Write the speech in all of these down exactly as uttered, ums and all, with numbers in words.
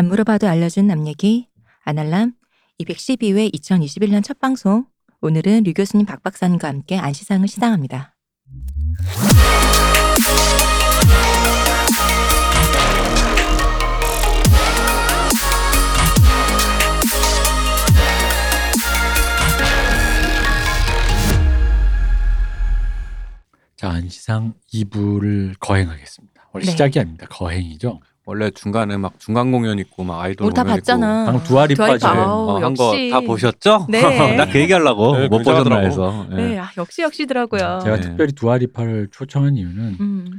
안 물어봐도 알려준 남 얘기 아날람 이백십이 회 이천이십일 년 첫 방송. 오늘은 류교수님 박박사님과 함께 안시상을 시상합니다. 자, 안시상 이 부를 거행하겠습니다. 원래 네. 시작이 아닙니다. 거행이죠. 원래 중간에 막 중간 공연 있고 막 아이돌 공연 있고. 우리 다 봤잖아. 방금 두아리파 한 거 다 보셨죠? 네. 나 그 얘기하려고 네, 못 보셨나 해서. 네. 네. 아, 역시 역시더라고요. 제가 네. 특별히 두아리파를 초청한 이유는 음.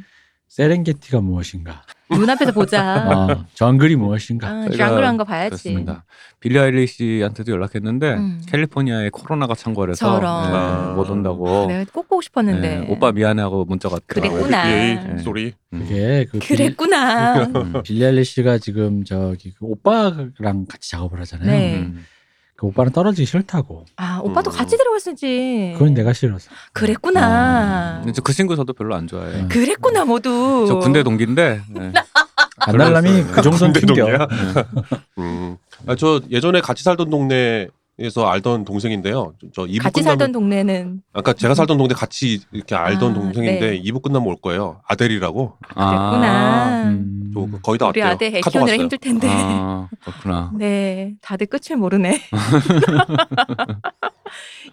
세렝게티가 무엇인가. 눈앞에서 보자. 어, 정글이 무엇인가. 아, 정글한 거 봐야지. 그렇습니다. 빌리 아일리 씨한테도 연락했는데 음. 캘리포니아에 코로나가 창궐해서 네, 못 온다고. 내가 꼭 보고 싶었는데. 네, 오빠 미안해하고 문자가 왔더라고요. 그랬구나. 네. 소리. 그게 그 그랬구나. 빌리, 빌리 아일리 씨가 지금 저기 그 오빠랑 같이 작업을 하잖아요. 네. 음. 그 오빠는 떨어지기 싫다고. 아, 오빠도 음. 같이 데려갔었지. 그건 내가 싫어서. 그랬구나. 아. 저 그 친구 저도 별로 안 좋아해요. 그랬구나, 모두. 저 군대 동기인데. 네. 안달람이 그 정도는 튕겨. 음. 아, 저 예전에 같이 살던 동네에서 알던 동생인데요. 저 이 부 같이 끝나면, 살던 동네는. 아까 제가 살던 동네 같이 이렇게 알던 아, 동생인데 네. 이 부 끝나면 올 거예요. 아델이라고. 그랬구나. 아, 음. 저 거의 다 우리 왔대요. 우리 아델 애 키우느라 힘들 텐데. 아, 그렇구나. 네, 다들 끝을 모르네.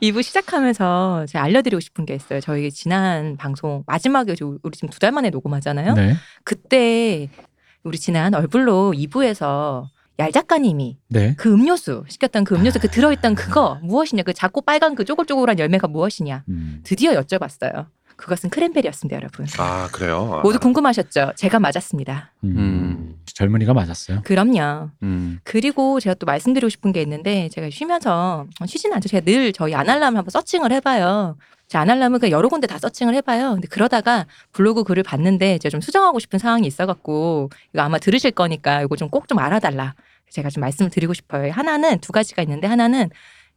이 부 시작하면서 제가 알려드리고 싶은 게 있어요. 저희 지난 방송 마지막에 우리 지금 두 달 만에 녹음하잖아요. 네. 그때 우리 지난 얼굴로 이 부에서 얄 작가님이 네. 그 음료수 시켰던 그 음료수 그 들어있던 그거 무엇이냐. 그 작고 빨간 그 쪼글쪼글한 열매가 무엇이냐. 음. 드디어 여쭤봤어요. 그것은 크랜베리였습니다, 여러분. 아, 그래요? 아. 모두 궁금하셨죠? 제가 맞았습니다. 음. 음. 젊은이가 맞았어요? 그럼요. 음. 그리고 제가 또 말씀드리고 싶은 게 있는데 제가 쉬면서 쉬지는 않죠. 제가 늘 저희 아날람 한번 서칭을 해봐요. 제 아날람은 그냥 여러 군데 다 서칭을 해봐요. 근데 그러다가 블로그 글을 봤는데 제가 좀 수정하고 싶은 상황이 있어갖고 이거 아마 들으실 거니까 이거 좀 꼭 좀 알아달라. 제가 좀 말씀을 드리고 싶어요. 하나는 두 가지가 있는데 하나는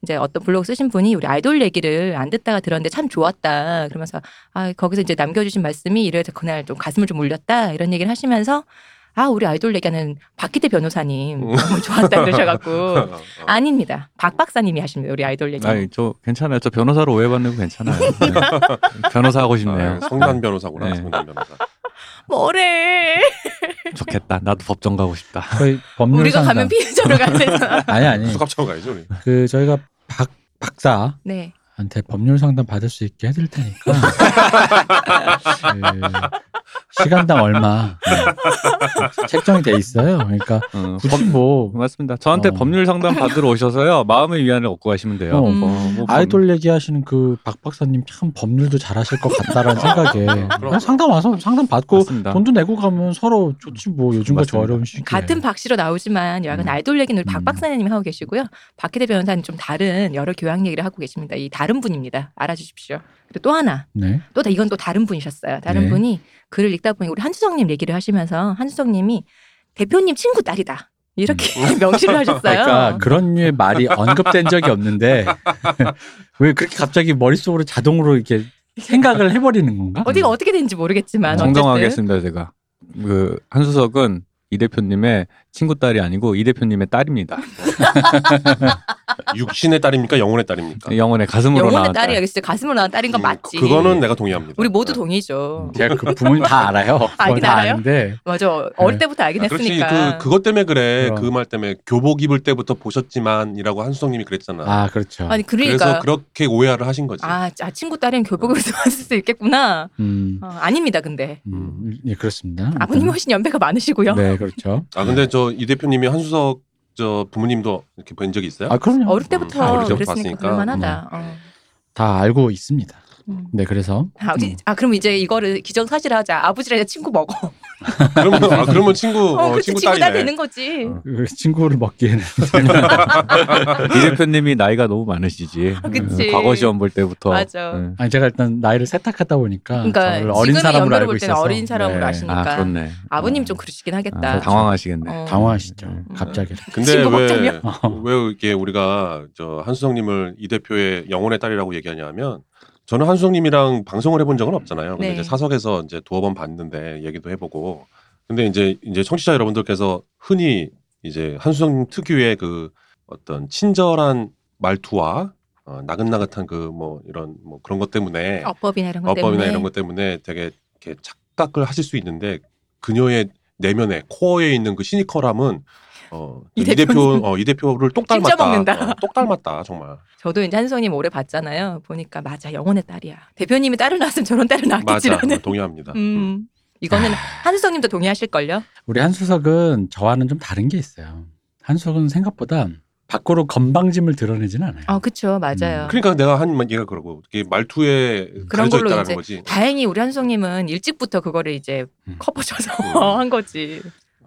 이제 어떤 블로그 쓰신 분이 우리 아이돌 얘기를 안 듣다가 들었는데 참 좋았다. 그러면서 아, 거기서 이제 남겨주신 말씀이 이래서 그날 좀 가슴을 좀 울렸다. 이런 얘기를 하시면서 아, 우리 아이돌 얘기하는 박기태 변호사님 너무 좋았다 그러셔갖고 아닙니다. 박 박사님이 하십니다. 우리 아이돌 얘기. 아니, 저 괜찮아요. 저 변호사로 오해받는 거 괜찮아요. 네. 변호사 하고 싶네요. 아, 성난 변호사구나. 네. 성난 변호사. 뭐래. 좋겠다. 나도 법정 가고 싶다. 저희 법률 우리가 상담. 가면 피해자로 가야 아니 아니. 수갑차고 가야죠 우리. 그 저희가 박 박사. 네. 한테 법률 상담 받을 수 있게 해드릴 테니까 그 시간당 얼마 네. 책정이 돼 있어요. 그러니까 어, 굳이 뭐 맞습니다. 저한테 어. 법률 상담 받으러 오셔서요 마음의 위안을 얻고 가시면 돼요. 어, 음. 뭐, 뭐 아이돌 범... 얘기하시는 그 박 박사님 참 법률도 잘하실 것 같다라는 생각에 그냥 상담 와서 상담 받고 맞습니다. 돈도 내고 가면 서로 좋지 뭐 요즘같이 어려운 시기에 같은 박씨로 나오지만 여하간 음. 아이돌 얘기는 우리 박 박사님이 하고 계시고요. 박혜대 변호사님 좀 다른 여러 교양 얘기를 하고 계십니다. 이 다른 분입니다. 알아주십시오. 그리고 또 하나. 네. 또 이건 또 다른 분이셨어요. 다른 네. 분이 글을 읽다 보니 우리 한수석님 얘기를 하시면서 한수석님이 대표님 친구 딸이다. 이렇게 음. 명시를 하셨어요. 그러니까 그런 류의 말이 언급된 적이 없는데 왜 그렇게 갑자기 머릿속으로 자동으로 이렇게 생각을 해버리는 건가? 어디가 음. 어떻게 된지 모르겠지만. 정정하겠습니다. 제가. 그 한수석은 이 대표님의 친구 딸이 아니고 이 대표님의 딸입니다. 육신의 딸입니까? 영혼의 딸입니까? 영혼의 가슴으로 영혼의 나온 딸. 영혼의 딸이야. 가슴으로 나온 딸인 건 맞지. 그거는 내가 동의합니다. 우리 모두 동의죠. 제가 그 부모님 다 알아요. 알긴 다 알아요? 아는데. 맞아. 어릴 때부터 알긴 아, 했으니까. 그렇지. 그, 그것 때문에 그래. 그 말 때문에 교복 입을 때부터 보셨지만 이라고 한수석님이 그랬잖아. 아, 그렇죠. 아니, 그러니까. 그래서 그렇게 오해를 하신 거지. 아, 아 친구 딸은 교복을 입었을 수 있겠구나. 음. 어, 아닙니다, 근데. 음. 예, 그렇습니다. 아버님 훨씬 연배가 많으시고요. 네, 그렇죠. 아, 근데 저 이 대표님이 한수석 저 부모님도 이렇게 본 적이 있어요? 아, 그럼요. 어릴 때부터 아, 그랬으니까 그럴만하다. 음. 어. 다 알고 있습니다. 음. 네, 그래서 아, 음. 아 그럼 이제 이거를 기정사실하자. 아버지랑 친구 먹어. 그러면 아, 그러면 친구 어, 어, 그치, 친구 딸이 되는 거지. 어. 친구를 먹기에는 이 대표님이 나이가 너무 많으시지. 그치. 과거 시험 볼 때부터. 맞아. 네. 아니 제가 일단 나이를 세탁하다 보니까 그러니까 저를 어린 사람으로 알고 있어서 어린 사람으로 네. 아시니까. 아, 그렇네. 아버님 좀 그러시긴 하겠다. 아, 당황하시겠네. 어. 당황하시죠. 음. 갑자기. 근데 왜 왜 이게 우리가 저 한수석님을 이 대표의 영혼의 딸이라고 얘기하냐면. 저는 한수석님이랑 방송을 해본 적은 없잖아요. 근데 네. 이제 사석에서 이제 두어 번 봤는데 얘기도 해보고. 근데 이제 이제 청취자 여러분들께서 흔히 이제 한수석님 특유의 그 어떤 친절한 말투와 어, 나긋나긋한 그 뭐 이런 뭐 그런 것 때문에 어법이나 이런 것 어법이나 때문에 이런 것 때문에 되게 이렇게 착각을 하실 수 있는데 그녀의 내면에 코어에 있는 그 시니컬함은 어, 이, 이 대표 어, 이 대표를 똑 닮았다. 어, 똑 닮았다 정말. 저도 이제 한수석님 오래 봤잖아요. 보니까 맞아 영혼의 딸이야. 대표님이 딸을 낳았으면 저런 딸을 낳겠지라는. 맞아, 동의합니다. 음. 음. 이거는 한수석님도 동의하실걸요? 우리 한수석은 저와는 좀 다른 게 있어요. 한수석은 생각보다 밖으로 건방짐을 드러내지는 않아요. 아, 그렇죠, 맞아요. 음. 그러니까 내가 한 얘가 그러고 이게 말투에 그런 걸로 이제 거지. 다행히 우리 한수석님은 일찍부터 그거를 이제 음. 커버쳐서 음. 한 거지.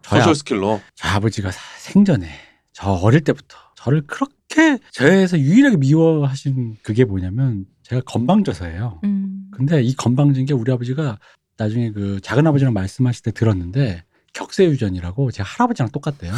소셜 스킬로. 저 아버지가 생전에 저 어릴 때부터 저를 그렇게 저에서 유일하게 미워하신 그게 뭐냐면 제가 건방져서예요. 음. 근데 이 건방진 게 우리 아버지가 나중에 그 작은 아버지랑 말씀하실 때 들었는데 격세유전이라고 제 할아버지랑 똑같대요.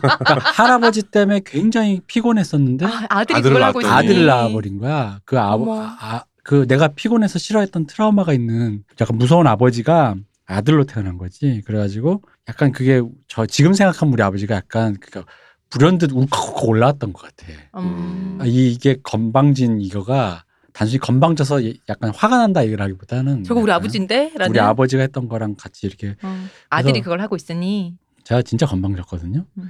그러니까 할아버지 때문에 굉장히 피곤했었는데 아, 아들이 그걸 하고 있니? 아들을 낳아버린 거야. 그 아버, 아, 그 내가 피곤해서 싫어했던 트라우마가 있는 약간 무서운 아버지가 아들로 태어난 거지. 그래가지고 약간 그게 저 지금 생각하면 우리 아버지가 약간 그니까 불현듯 울컥 올라왔던 것 같아. 음. 아, 이게 건방진 이거가. 단순히 건방져서 약간 화가 난다 얘기라기보다는 저거 우리 아버지인데? 라는? 우리 아버지가 했던 거랑 같이 이렇게 어. 아들이 그걸 하고 있으니 제가 진짜 건방졌거든요. 음.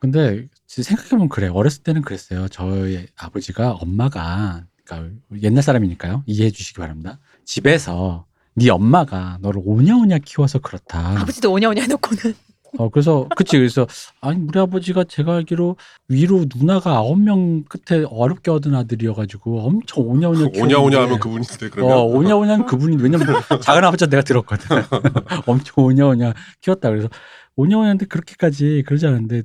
근데 생각해보면 그래. 어렸을 때는 그랬어요. 저의 아버지가 엄마가 그러니까 옛날 사람이니까요. 이해해 주시기 바랍니다. 집에서 네 엄마가 너를 오냐오냐 키워서 그렇다. 아버지도 오냐오냐 해놓고는 어, 그래서, 그치. 그래서, 아니, 우리 아버지가 제가 알기로 위로 누나가 아홉 명 끝에 어렵게 얻은 아들이어가지고 엄청 오냐오냐 키웠는데. 오냐오냐 하면 그분인데, 그러면? 어, 오냐오냐 하면 그분이, 왜냐면 작은 아버지가 내가 들었거든. 엄청 오냐오냐 키웠다. 그래서 오냐오냐한테 그렇게까지 그러지 않은데,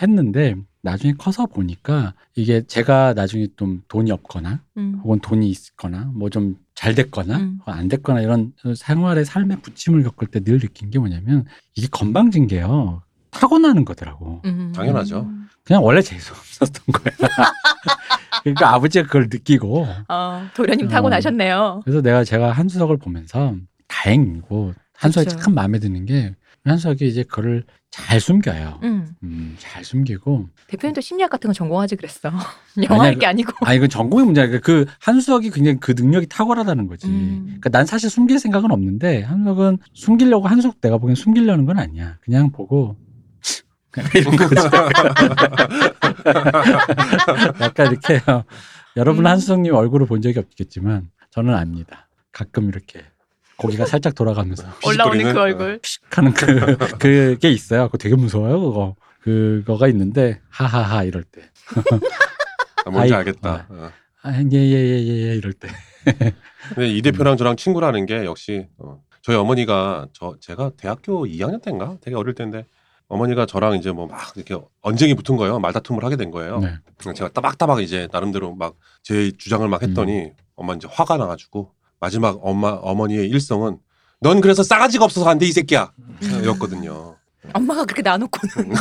했는데, 나중에 커서 보니까 이게 제가 나중에 좀 돈이 없거나, 음. 혹은 돈이 있거나, 뭐 좀 잘 됐거나, 음. 안 됐거나 이런 생활의 삶의 부침을 겪을 때 늘 느낀 게 뭐냐면 이게 건방진 게요. 타고나는 거더라고. 음. 당연하죠. 그냥 원래 재수없었던 거야. 그러니까 아버지가 그걸 느끼고. 어, 도련님 어, 타고나셨네요. 그래서 내가 제가 한수석을 보면서 다행이고 한수석이 그렇죠. 참 마음에 드는 게 한수석이 이제 그거를 잘 숨겨요. 음. 음, 잘 숨기고. 대표님도 심리학 같은 거 전공하지 그랬어. 영화할 아니야, 게 아니고. 아니 이건 전공의 문제야. 그 한수석이 굉장히 그 능력이 탁월하다는 거지. 음. 그러니까 난 사실 숨길 생각은 없는데 한수석은 숨기려고 한수석 내가 보기엔 숨기려는 건 아니야. 그냥 보고 이런 거죠. 약간 이렇게 어, 여러분 음. 한수석님 얼굴을 본 적이 없겠지만 저는 압니다. 가끔 이렇게. 고기가 살짝 돌아가면서 올라오는 그 얼굴 하는 그 그게 있어요. 그거 되게 무서워요. 그거 그거가 있는데 하하하 이럴 때. 아, 뭔지 아이, 알겠다. 어. 아, 예예예예 예, 예, 이럴 때. 근데 이 대표랑 저랑 친구라는 게 역시 어, 저희 어머니가 저 제가 대학교 이 학년 때인가 되게 어릴 때인데 어머니가 저랑 이제 뭐 막 이렇게 언쟁이 붙은 거예요. 말다툼을 하게 된 거예요. 네. 제가 따박따박 이제 나름대로 막 제 주장을 막 했더니 음. 엄마 이제 화가 나가지고. 마지막 엄마 어머니의 일성은 넌 그래서 싸가지가 없어서 안 돼 이 새끼야 였거든요. 엄마가 그렇게 나눠놓고는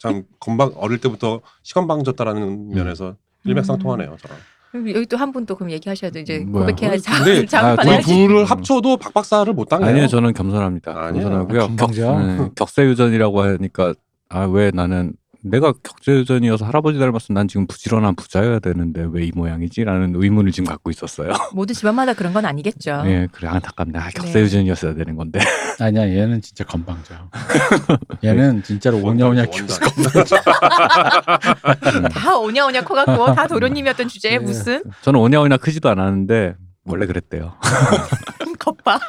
참 건방 어릴 때부터 시건방졌다라는 음. 면에서 일맥상통하네요. 저랑 여기 또 한 분 또 그럼 얘기하셔야죠. 이제 고백해야 자 장판에 둘을 합쳐도 박박사를 못 당해요. 아니요 저는 겸손합니다. 아니에요. 겸손하고요. 격, 네, 격세유전이라고 하니까 아 왜 나는 내가 격세유전이어서 할아버지 닮았으면 난 지금 부지런한 부자여야 되는데 왜 이 모양이지라는 의문을 지금 갖고 있었어요. 모든 집안마다 그런 건 아니겠죠. 네, 그래 안타깝네. 아, 격세유전이었어야 되는 건데. 아니야, 얘는 진짜 건방져. 얘는 진짜로 오냐오냐 키워서 건방져. 다 오냐오냐 커갖고 다 도련님이었던 주제에 네. 무슨? 저는 오냐오냐 크지도 않았는데 원래 그랬대요. 겁봐.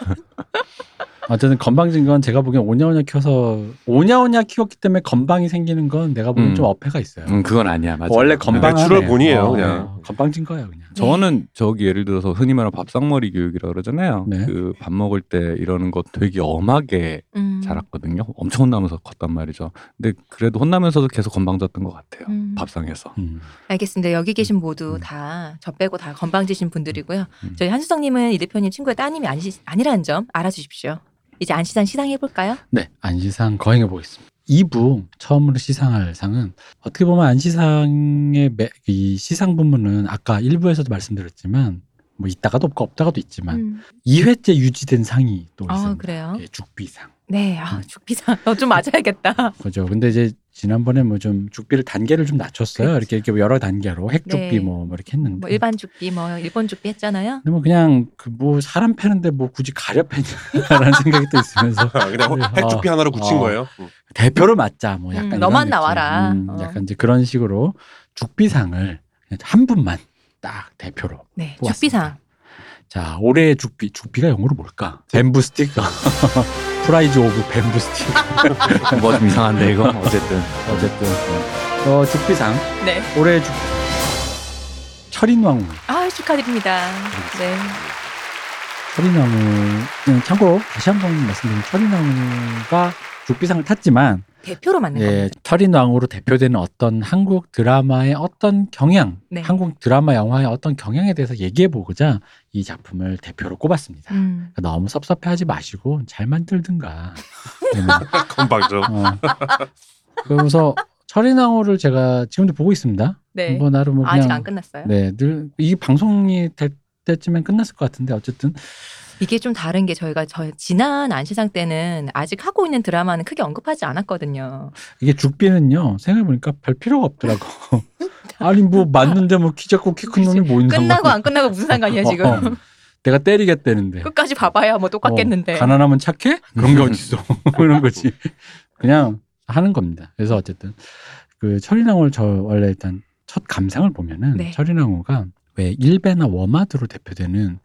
어쨌든 건방진 건 제가 보기엔 오냐오냐 키워서 오냐오냐 키웠기 때문에 건방이 생기는 건 내가 보기엔 음. 좀 어폐가 있어요. 음, 그건 아니야. 맞아. 원래 건방한 내추럴 본이에요. 어, 그냥. 건방진 거예요. 그냥. 저는 저기 예를 들어서 흔히 말하는 밥상머리 교육이라 그러잖아요. 네. 그 밥 먹을 때 이러는 거 되게 엄하게 음. 자랐거든요. 엄청 혼나면서 컸단 말이죠. 근데 그래도 혼나면서도 계속 건방졌던 것 같아요. 음. 밥상에서. 음. 알겠습니다. 여기 계신 모두 음. 다 저 빼고 다 건방지신 분들이고요. 음. 저희 한수석님은 이 대표님 친구의 따님이 아니, 아니라는 점 알아주십시오. 이제 안시상 시상해볼까요? 네. 안시상 거행해보겠습니다. 이 부 처음으로 시상할 상은 어떻게 보면 안시상의 매, 이 시상 부문은 아까 일 부에서도 말씀드렸지만 뭐 있다가도 없고 없다가도 있지만 음. 이 회째 유지된 상이 또 있습니다. 아, 그래요? 예, 죽비상. 네, 아, 죽비상 어, 좀 맞아야겠다. 그죠. 근데 이제 지난번에 뭐 좀 죽비를 단계를 좀 낮췄어요. 그치. 이렇게 이렇게 여러 단계로 핵죽비 네. 뭐 이렇게 했는데. 뭐 일반 죽비, 뭐 일본 죽비 했잖아요. 근데 뭐 그냥 그 뭐 사람 패는데 뭐 굳이 가려 패냐라는 생각이 또 있으면서 그냥 핵죽비 하나로 굳힌 어, 거예요. 어. 대표로 맞자, 뭐 약간 음, 너만 느낌. 나와라. 음, 약간 어. 이제 그런 식으로 죽비상을 한 분만 딱 대표로. 네, 뽑았습니다. 죽비상. 자, 올해의 죽비, 죽비가 영어로 뭘까? 뱀부 스틱. 프라이즈 오브 뱀부 스틱. 뭐 좀 이상한데 이거. 어쨌든 어쨌든 어, 죽비상. 네. 올해 죽 철인왕후. 아, 축하드립니다. 네. 철인왕후. 참고로 다시 한번 말씀드리면 철인왕후가 죽비상을 탔지만 대표로 맞는 예, 겁니다. 철인왕후로 대표되는 어떤 한국 드라마의 어떤 경향, 네. 한국 드라마 영화의 어떤 경향에 대해서 얘기해보고자 이 작품을 대표로 꼽았습니다. 음. 그러니까 너무 섭섭해하지 마시고 잘 만들든가. 건방져. 어. 그러면서 철인왕후를 제가 지금도 보고 있습니다. 네. 뭐 나름 뭐 그냥, 아직 안 끝났어요? 네, 늘 이 방송이 될 때쯤엔 끝났을 것 같은데 어쨌든. 이게 좀 다른 게 저희가 저 지난 안시상 때는 아직 하고 있는 드라마는 크게 언급하지 않았거든요. 이게 죽비는요. 생각해보니까 별 필요가 없더라고. 아니 뭐 맞는데 뭐 키 작고 키 큰 놈이 뭐 있는 상관. 끝나고 안 끝나고 무슨 상관이야 지금. 어, 어. 내가 때리겠다는데. 끝까지 봐봐야 뭐 똑같겠는데. 어, 가난하면 착해? 그런 게 어딨어. 그런 거지. 그냥 하는 겁니다. 그래서 어쨌든 그 철인왕후를 저 원래 일단 첫 감상을 보면은 네. 철인왕후가 왜 일베나 워마드로 대표되는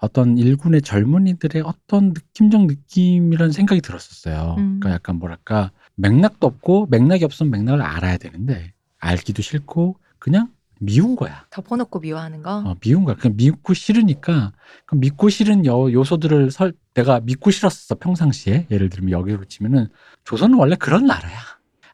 어떤 일군의 젊은이들의 어떤 느낌적 느낌이라는 생각이 들었었어요. 음. 그러니까 약간 뭐랄까 맥락도 없고 맥락이 없으면 맥락을 알아야 되는데 알기도 싫고 그냥 미운 거야. 덮어놓고 미워하는 거? 어, 미운 거야. 그냥 믿고 싫으니까 그럼 믿고 싫은 요, 요소들을 설, 내가 믿고 싫었어 평상시에. 예를 들면 여기로 치면은 조선은 원래 그런 나라야.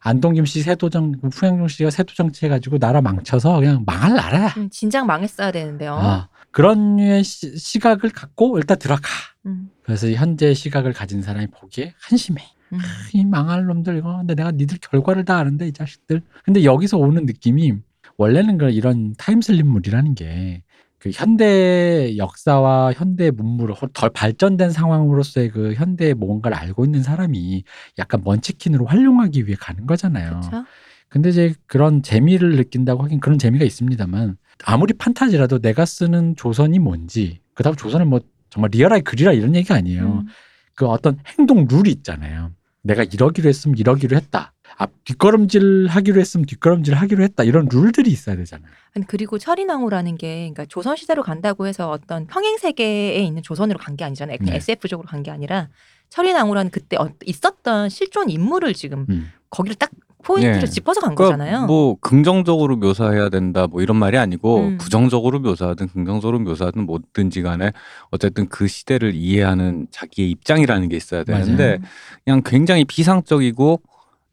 안동김 씨, 세도정, 풍양종 씨가 세도정치 해가지고 나라 망쳐서 그냥 망할 나라야. 음, 진작 망했어야 되는데요. 어, 그런 류의 시, 시각을 갖고 일단 들어가. 음. 그래서 현재 시각을 가진 사람이 보기에 한심해. 음. 아, 이 망할 놈들 이거. 근데 내가 니들 결과를 다 아는데 이 자식들. 근데 여기서 오는 느낌이 원래는 그 이런 타임슬립물이라는 게 그 현대 역사와 현대 문물을 덜 발전된 상황으로서의 그 현대의 뭔가를 알고 있는 사람이 약간 먼치킨으로 활용하기 위해 가는 거잖아요. 그쵸? 근데 이제 그런 재미를 느낀다고 하긴 그런 재미가 있습니다만 아무리 판타지라도 내가 쓰는 조선이 뭔지 그다음 조선을 뭐 정말 리얼하게 그리라 이런 얘기가 아니에요. 음. 그 어떤 행동 룰이 있잖아요. 내가 이러기로 했으면 이러기로 했다. 아, 뒷걸음질 하기로 했으면 뒷걸음질 하기로 했다. 이런 룰들이 있어야 되잖아요. 아니, 그리고 철인왕후라는 게 그러니까 조선시대로 간다고 해서 어떤 평행세계에 있는 조선으로 간 게 아니잖아요. 네. 에스에프적으로 간 게 아니라 철인왕후라는 그때 있었던 실존 인물을 지금 음. 거기를 딱 포인트를 네. 짚어서 간 그러니까 거잖아요. 뭐 긍정적으로 묘사해야 된다 뭐 이런 말이 아니고 음. 부정적으로 묘사하든 긍정적으로 묘사하든 뭐든지 간에 어쨌든 그 시대를 이해하는 자기의 입장이라는 게 있어야 되는데 맞아요. 그냥 굉장히 비상적이고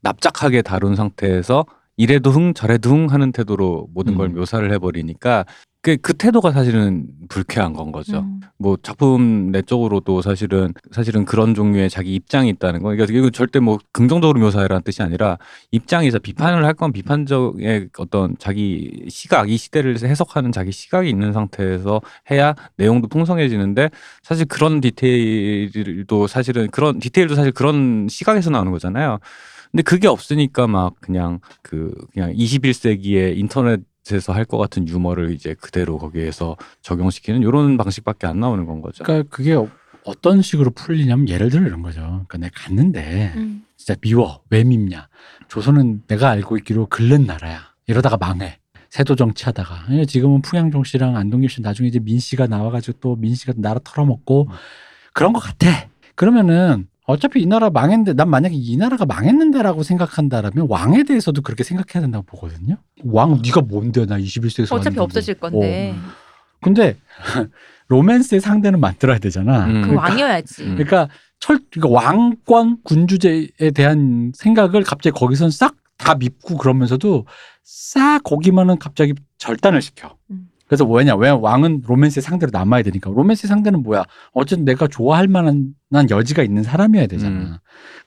납작하게 다룬 상태에서 이래도 흥 저래도 흥 하는 태도로 모든 걸 음. 묘사를 해버리니까 그, 그 태도가 사실은 불쾌한 건 거죠. 음. 뭐 작품 내적으로도 사실은 사실은 그런 종류의 자기 입장이 있다는 거. 그러니까 이거 절대 뭐 긍정적으로 묘사해라는 뜻이 아니라 입장에서 비판을 할 건 비판적의 어떤 자기 시각, 이 시대를 해석하는 자기 시각이 있는 상태에서 해야 내용도 풍성해지는데 사실 그런 디테일도 사실은 그런 디테일도 사실 그런 시각에서 나오는 거잖아요. 근데 그게 없으니까 막 그냥 그 그냥 이십일 세기의 인터넷에서 할 것 같은 유머를 이제 그대로 거기에서 적용시키는 이런 방식밖에 안 나오는 건 거죠. 그러니까 그게 어떤 식으로 풀리냐면 예를 들어 이런 거죠. 그러니까 내가 갔는데 음. 진짜 미워. 왜 밉냐. 조선은 내가 알고 있기로 글른 나라야. 이러다가 망해. 세도 정치하다가. 지금은 풍양종 씨랑 안동김 씨 나중에 이제 민 씨가 나와가지고 또 민 씨가 나라 털어먹고 음. 그런 것 같아. 그러면은 어차피 이 나라 망했는데 난 만약에 이 나라가 망했는데라고 생각한다라면 왕에 대해서도 그렇게 생각해야 된다고 보거든요. 왕 네가 뭔데 나 이십일 세기에서 어차피 없어질 뭐. 건데. 어. 근데 로맨스의 상대는 만들어야 되잖아. 음. 그러니까, 그 왕이어야지. 그러니까 철 그러니까 왕권 군주제에 대한 생각을 갑자기 거기선 싹 다 밉고 그러면서도 싹 거기만은 갑자기 절단을 시켜. 음. 그래서 왜냐, 왜 왕은 로맨스의 상대로 남아야 되니까. 로맨스의 상대는 뭐야? 어쨌든 내가 좋아할 만한 여지가 있는 사람이어야 되잖아.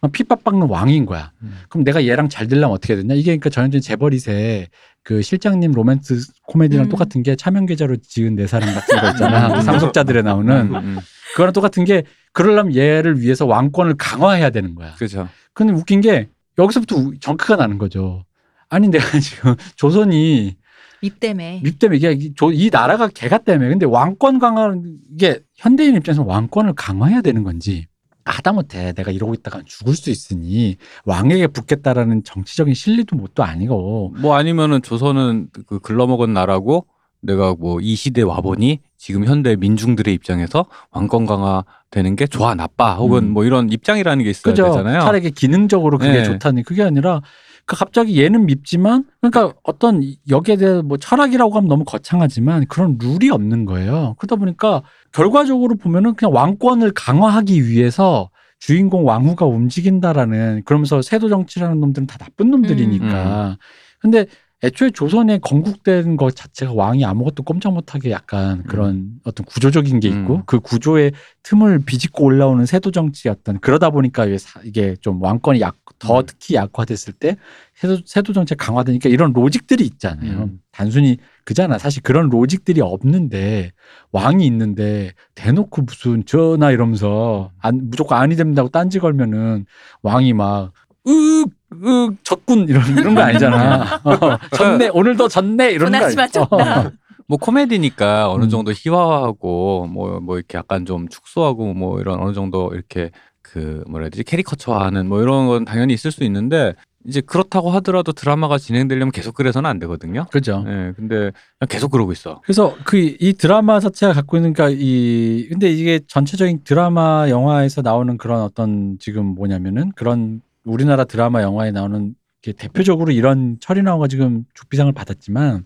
음. 핏밥 박는 왕인 거야. 음. 그럼 내가 얘랑 잘 되려면 어떻게 해야 되냐? 이게 그러니까 전형적인 재벌이세 그 실장님 로맨스 코미디랑 음. 똑같은 게 차명계좌로 지은 내 사랑 같은 거 있잖아. 상속자들에 나오는. 음. 그거랑 똑같은 게 그러려면 얘를 위해서 왕권을 강화해야 되는 거야. 그렇죠. 근데 웃긴 게 여기서부터 정크가 나는 거죠. 아니 내가 지금 조선이 밉 때문에 밉 때문에 이게 조, 이 나라가 개가 때문에 근데 왕권 강화는 이게 현대인 입장에서 왕권을 강화해야 되는 건지 하다못해 내가 이러고 있다가 죽을 수 있으니 왕에게 붙겠다라는 정치적인 실리도 못도 아니고 뭐 아니면은 조선은 그 글러먹은 나라고 내가 뭐 이 시대 와보니 지금 현대 민중들의 입장에서 왕권 강화되는 게 좋아 나빠 혹은 음. 뭐 이런 입장이라는 게 있어야 그죠. 되잖아요. 차라리 기능적으로 그게 네. 좋다니 그게 아니라 그 갑자기 얘는 밉지만 그러니까 어떤 여기에 대해서 뭐 철학이라고 하면 너무 거창하지만 그런 룰이 없는 거예요. 그러다 보니까 결과적으로 보면은 그냥 왕권을 강화하기 위해서 주인공 왕후가 움직인다라는 그러면서 세도 정치라는 놈들은 다 나쁜 놈들이니까. 그런데 음. 애초에 조선에 건국된 것 자체가 왕이 아무것도 꼼짝 못하게 약간 그런 음. 어떤 구조적인 게 있고 음. 그 구조의 틈을 비집고 올라오는 세도 정치였던 그러다 보니까 이게 좀 왕권이 약, 더 특히 약화됐을 때 세도, 세도 정치가 강화되니까 이런 로직들이 있잖아요. 음. 단순히 그잖아. 사실 그런 로직들이 없는데 왕이 있는데 대놓고 무슨 저나 이러면서 안, 무조건 아니 됩니다고 딴지 걸면은 왕이 막 으윽 으, 적군 이런 이런 거 아니잖아. 어, 졌네 오늘도 졌네 이런 거 아니야. 뭐 코미디니까 어느 정도 희화화하고 뭐뭐 뭐 이렇게 약간 좀 축소하고 뭐 이런 어느 정도 이렇게 그 뭐라 해야 되지 캐리커처화하는 뭐 이런 건 당연히 있을 수 있는데 이제 그렇다고 하더라도 드라마가 진행되려면 계속 그래서는 안 되거든요. 그렇죠. 예. 네, 근데 계속 그러고 있어. 그래서 그 이 드라마 자체가 갖고 있는 그러니까 이 근데 이게 전체적인 드라마 영화에서 나오는 그런 어떤 지금 뭐냐면은 그런 우리나라 드라마 영화에 나오는 게 대표적으로 이런 철인왕후가 지금 죽비상을 받았지만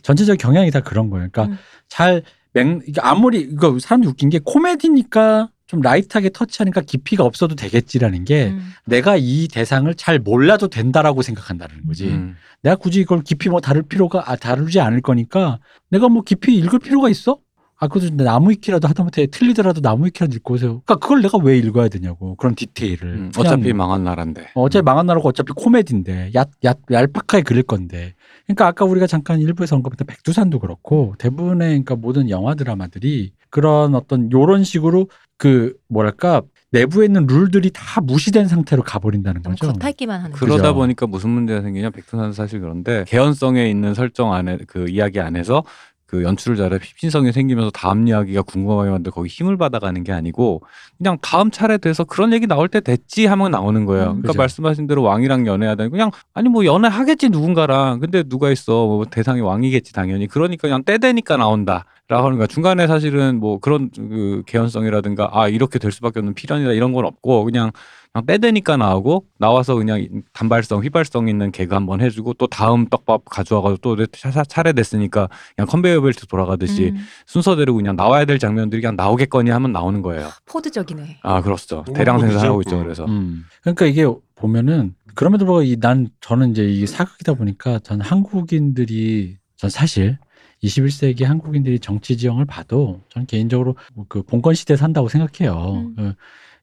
전체적 경향이 다 그런 거예요. 그러니까 음. 잘 맥, 아무리 이거 사람들이 웃긴 게 코미디니까 좀 라이트하게 터치하니까 깊이가 없어도 되겠지라는 게 음. 내가 이 대상을 잘 몰라도 된다라고 생각한다는 거지. 음. 내가 굳이 이걸 깊이 뭐 다룰 필요가 아, 다루지 않을 거니까 내가 뭐 깊이 읽을 필요가 있어? 아, 그래도 나무위키라도 하다못해 틀리더라도 나무위키라도 읽고 오세요. 그러니까 그걸 내가 왜 읽어야 되냐고. 그런 디테일을. 음, 어차피 망한 나라인데. 어, 어차피 음. 망한 나라고 어차피 코미디인데. 얕, 얕, 얄팍하게 그릴 건데. 그러니까 아까 우리가 잠깐 일부에서 언급했던 백두산도 그렇고 대부분의 그러니까 모든 영화 드라마들이 그런 어떤 요런 식으로 그 뭐랄까 내부에 있는 룰들이 다 무시된 상태로 가버린다는 거죠. 겉핥기만 하는 그러다 그렇죠. 보니까 무슨 문제가 생기냐. 백두산도 사실 그런데 개연성에 있는 설정 안에 그 이야기 안에서 그 연출을 잘해 핍신성이 생기면서 다음 이야기가 궁금하게 만들 거기 힘을 받아가는 게 아니고 그냥 다음 차례 돼서 그런 얘기 나올 때 됐지 하면 나오는 거예요. 그러니까 그렇죠. 말씀하신 대로 왕이랑 연애하다니 그냥 아니 뭐 연애하겠지 누군가랑 근데 누가 있어 뭐 대상이 왕이겠지 당연히 그러니까 그냥 때되니까 나온다. 라고 하는 거야. 중간에 사실은 뭐 그런 그 개연성이라든가 아 이렇게 될 수밖에 없는 필연이다 이런 건 없고 그냥 그냥 빼대니까 나오고 나와서 그냥 단발성 휘발성 있는 개그 한번 해주고 또 다음 떡밥 가져와가지고 또 차례 됐으니까 그냥 컨베이어 벨트 돌아가듯이 음. 순서대로 그냥 나와야 될 장면들이 그냥 나오겠거니 하면 나오는 거예요. 포드적이네. 아 그렇죠. 대량 생산하고 있죠. 그래서 음. 그러니까 이게 보면은 그럼에도 불구하고 이 난 저는 이제 이게 사극이다 보니까 전 한국인들이 전 사실 이십일 세기 한국인들이 정치 지형을 봐도 저는 개인적으로 그 봉건 시대에 산다고 생각해요. 음.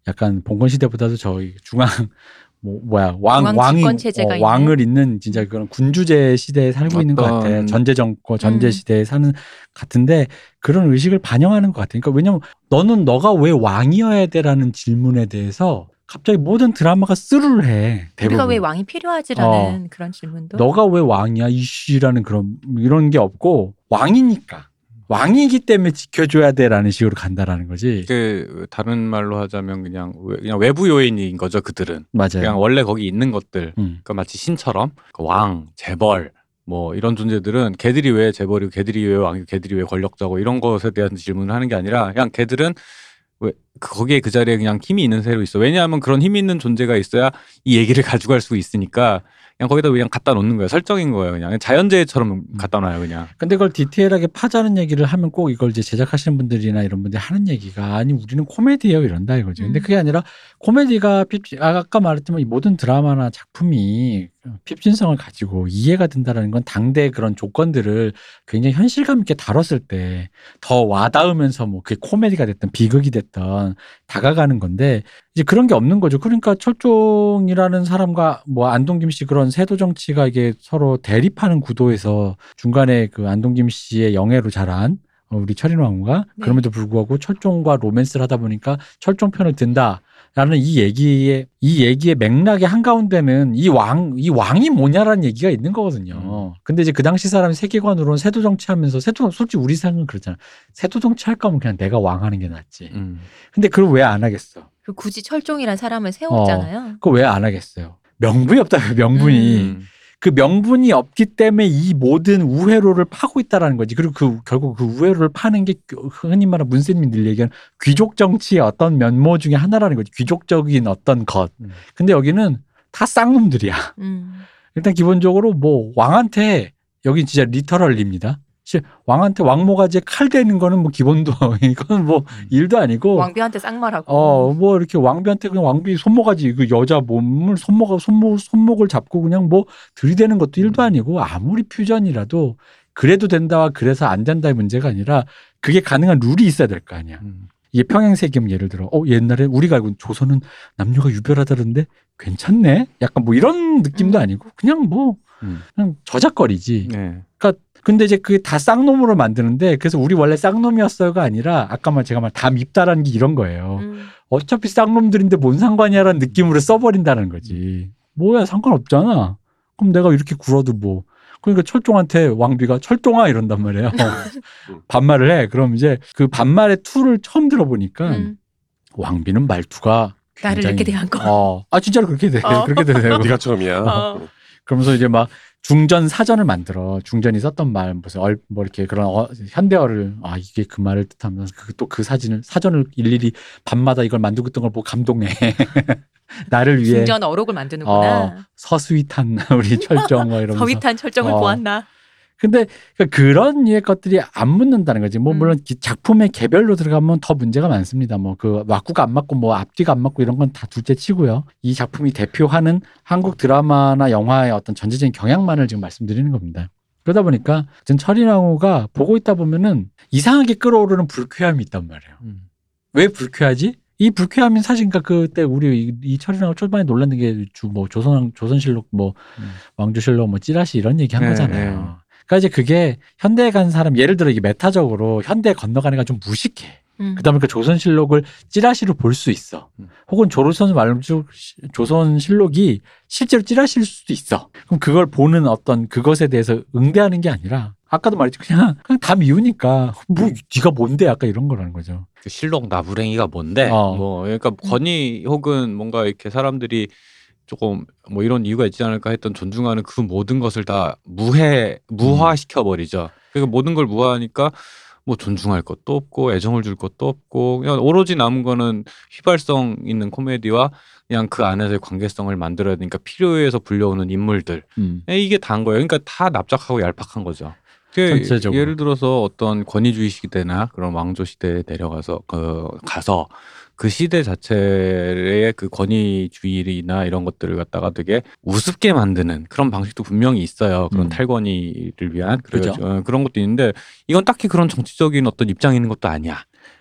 약간 봉건 시대보다도 저희 중앙 뭐 뭐야 왕 왕이 어, 왕을 있는 진짜 그런 군주제 시대에 살고 있는 것 같아. 전제 정권 전제 시대에 음. 사는 같은데 그런 의식을 반영하는 것 같아. 그러니까 왜냐면 너는 너가 왜 왕이어야 돼라는 질문에 대해서. 갑자기 모든 드라마가 쓰루를 해. 대부분. 우리가 왜 왕이 필요하지라는 어. 그런 질문도. 너가 왜 왕이야 이씨라는 그런 이런 게 없고 왕이니까 왕이기 때문에 지켜줘야 돼라는 식으로 간다라는 거지. 그 다른 말로 하자면 그냥 그냥 외부 요인인 거죠 그들은. 맞아요. 그냥 원래 거기 있는 것들. 음. 그러니까 마치 신처럼 그 왕, 재벌. 뭐 이런 존재들은 걔들이 왜 재벌이고 걔들이 왜 왕이고 걔들이 왜 권력자고 이런 것에 대한 질문을 하는 게 아니라 그냥 걔들은 왜 거기에 그 자리에 그냥 힘이 있는 새로 있어. 왜냐하면 그런 힘이 있는 존재가 있어야 이 얘기를 가져갈 수 있으니까 그냥 거기다 그냥 갖다 놓는 거예요. 설정인 거예요. 그냥 자연재해처럼 갖다 놔요. 그냥. 근데 그걸 디테일하게 파자는 얘기를 하면 꼭 이걸 이제 제작하시는 분들이나 이런 분들이 하는 얘기가 아니 우리는 코미디예요 이런다 이거죠. 음. 근데 그게 아니라 코미디가 아까 말했지만 이 모든 드라마나 작품이 핍진성을 가지고 이해가 된다라는 건 당대의 그런 조건들을 굉장히 현실감 있게 다뤘을 때 더 와닿으면서 뭐 그게 코미디가 됐든 비극이 됐든 다가가는 건데 이제 그런 게 없는 거죠. 그러니까 철종이라는 사람과 뭐 안동김 씨 그런 세도 정치가 이게 서로 대립하는 구도에서 중간에 그 안동김 씨의 영예로 자란 우리 철인왕후가 네. 그럼에도 불구하고 철종과 로맨스를 하다 보니까 철종 편을 든다. 라는 이 얘기의 이 얘기의 맥락의 한가운데는 이 왕, 이 왕이 뭐냐라는 얘기가 있는 거거든요. 음. 근데 이제 그 당시 사람 세계관으로는 세도 정치하면서 세도 솔직히 우리 생각은 그렇잖아. 세도 정치할 거면 그냥 내가 왕 하는 게 낫지. 음. 근데 그걸 왜 안 하겠어? 그 굳이 철종이란 사람을 세웠잖아요. 어, 그거 왜 안 하겠어요? 명분이 없다고요. 명분이. 음. 그 명분이 없기 때문에 이 모든 우회로를 파고 있다라는 거지. 그리고 그 결국 그 우회로를 파는 게 흔히 말하는 문쌤이 늘 얘기하는 귀족 정치의 어떤 면모 중에 하나라는 거지. 귀족적인 어떤 것. 음. 근데 여기는 다 쌍놈들이야. 음. 일단 기본적으로 뭐 왕한테 여기 진짜 리터럴입니다. 왕한테 왕모가지에 칼 대는 거는 뭐 기본도 이건 뭐 일도 아니고 왕비한테 쌍말하고 어 뭐 이렇게 왕비한테 그냥 왕비 손모가지 그 여자 몸을 손모가 손목 손목을 잡고 그냥 뭐 들이대는 것도 일도 아니고 아무리 퓨전이라도 그래도 된다와 그래서 안 된다의 문제가 아니라 그게 가능한 룰이 있어야 될 거 아니야. 음. 이게 평행세계면 예를 들어 어 옛날에 우리가 알고 조선은 남녀가 유별하다는데 괜찮네. 약간 뭐 이런 느낌도 음. 아니고 그냥 뭐 음. 그냥 저작거리지. 네. 그러니까. 근데 이제 그게 다 쌍놈으로 만드는데 그래서 우리 원래 쌍놈이었어요가 아니라 아까 말 제가 말 다 밉다라는 게 이런 거예요. 음. 어차피 쌍놈들인데 뭔 상관이야라는 느낌으로 써버린다는 거지. 뭐야 상관없잖아. 그럼 내가 이렇게 굴어도 뭐. 그러니까 철종한테 왕비가 철종아 이런단 말이에요. 반말을 해. 그럼 이제 그 반말의 투를 처음 들어보니까 음. 왕비는 말투가 굉장히 나를 이렇게 대한 거. 어. 아 진짜로 그렇게 돼. 어. 그렇게 되네요. 네가 처음이야. 어. 그러면서 이제 막 중전 사전을 만들어 중전이 썼던 말 무슨 얼, 뭐 이렇게 그런 어, 현대어를 아 이게 그 말을 뜻하면서 그, 또 그 사진을 사전을 일일이 밤마다 이걸 만들고 있던 걸 보고 감동해. 나를 위해 중전 어록을 만드는구나. 어, 서스윗한 우리 철정 뭐 이런 서윗한 철정을 어. 보았나. 근데 그런 예 것들이 안 묻는다는 거지. 뭐 물론 음. 작품의 개별로 들어가면 더 문제가 많습니다. 뭐 그 왁구가 안 맞고 뭐 앞뒤가 안 맞고 이런 건 다 둘째치고요. 이 작품이 대표하는 한국 드라마나 영화의 어떤 전체적인 경향만을 지금 말씀드리는 겁니다. 그러다 보니까 지금 철인왕후가 보고 있다 보면은 이상하게 끌어오르는 불쾌함이 있단 말이에요. 음. 왜 불쾌하지? 이 불쾌함이 사실 그러니까 그때 우리 이 철인왕후 초반에 놀랐는 게 주 뭐 조선 조선실록 뭐 음. 왕조실록 뭐 찌라시 이런 얘기 한 네, 거잖아요. 네. 그러니까 이제 그게 현대에 간 사람 예를 들어 이게 메타적으로 현대에 건너가는 애가 좀 무식해. 음. 그다음에 그 조선실록을 찌라시로 볼 수 있어. 음. 혹은 조선 말로 조선실록이 실제로 찌라시일 수도 있어. 그럼 그걸 보는 어떤 그것에 대해서 응대하는 게 아니라 아까도 말했지 그냥 그냥 다 미우니까 뭐 음. 네가 뭔데 약간 이런 거라는 거죠. 그 실록 나부랭이가 뭔데? 어. 뭐 그러니까 권위 혹은 뭔가 이렇게 사람들이 조금 뭐 이런 이유가 있지 않을까 했던 존중하는 그 모든 것을 다 무해 무화시켜 버리죠. 그러니까 모든 걸 무화하니까 뭐 존중할 것도 없고 애정을 줄 것도 없고 그냥 오로지 남은 거는 휘발성 있는 코미디와 그냥 그 안에서의 관계성을 만들어야 되니까 필요해서 불려오는 인물들 음. 이게 다인 거예요. 그러니까 다 납작하고 얄팍한 거죠. 전체적으로. 예를 들어서 어떤 권위주의 시대나 그런 왕조 시대에 내려가서 그 가서 그 시대 자체의 그 권위주의나 이런 것들을 갖다가 되게 우습게 만드는 그런 방식도 분명히 있어요. 그런 음. 탈권위를 위한 그렇죠. 그런 것도 있는데 이건 딱히 그런 정치적인 어떤 입장이 있는 것도 아니야.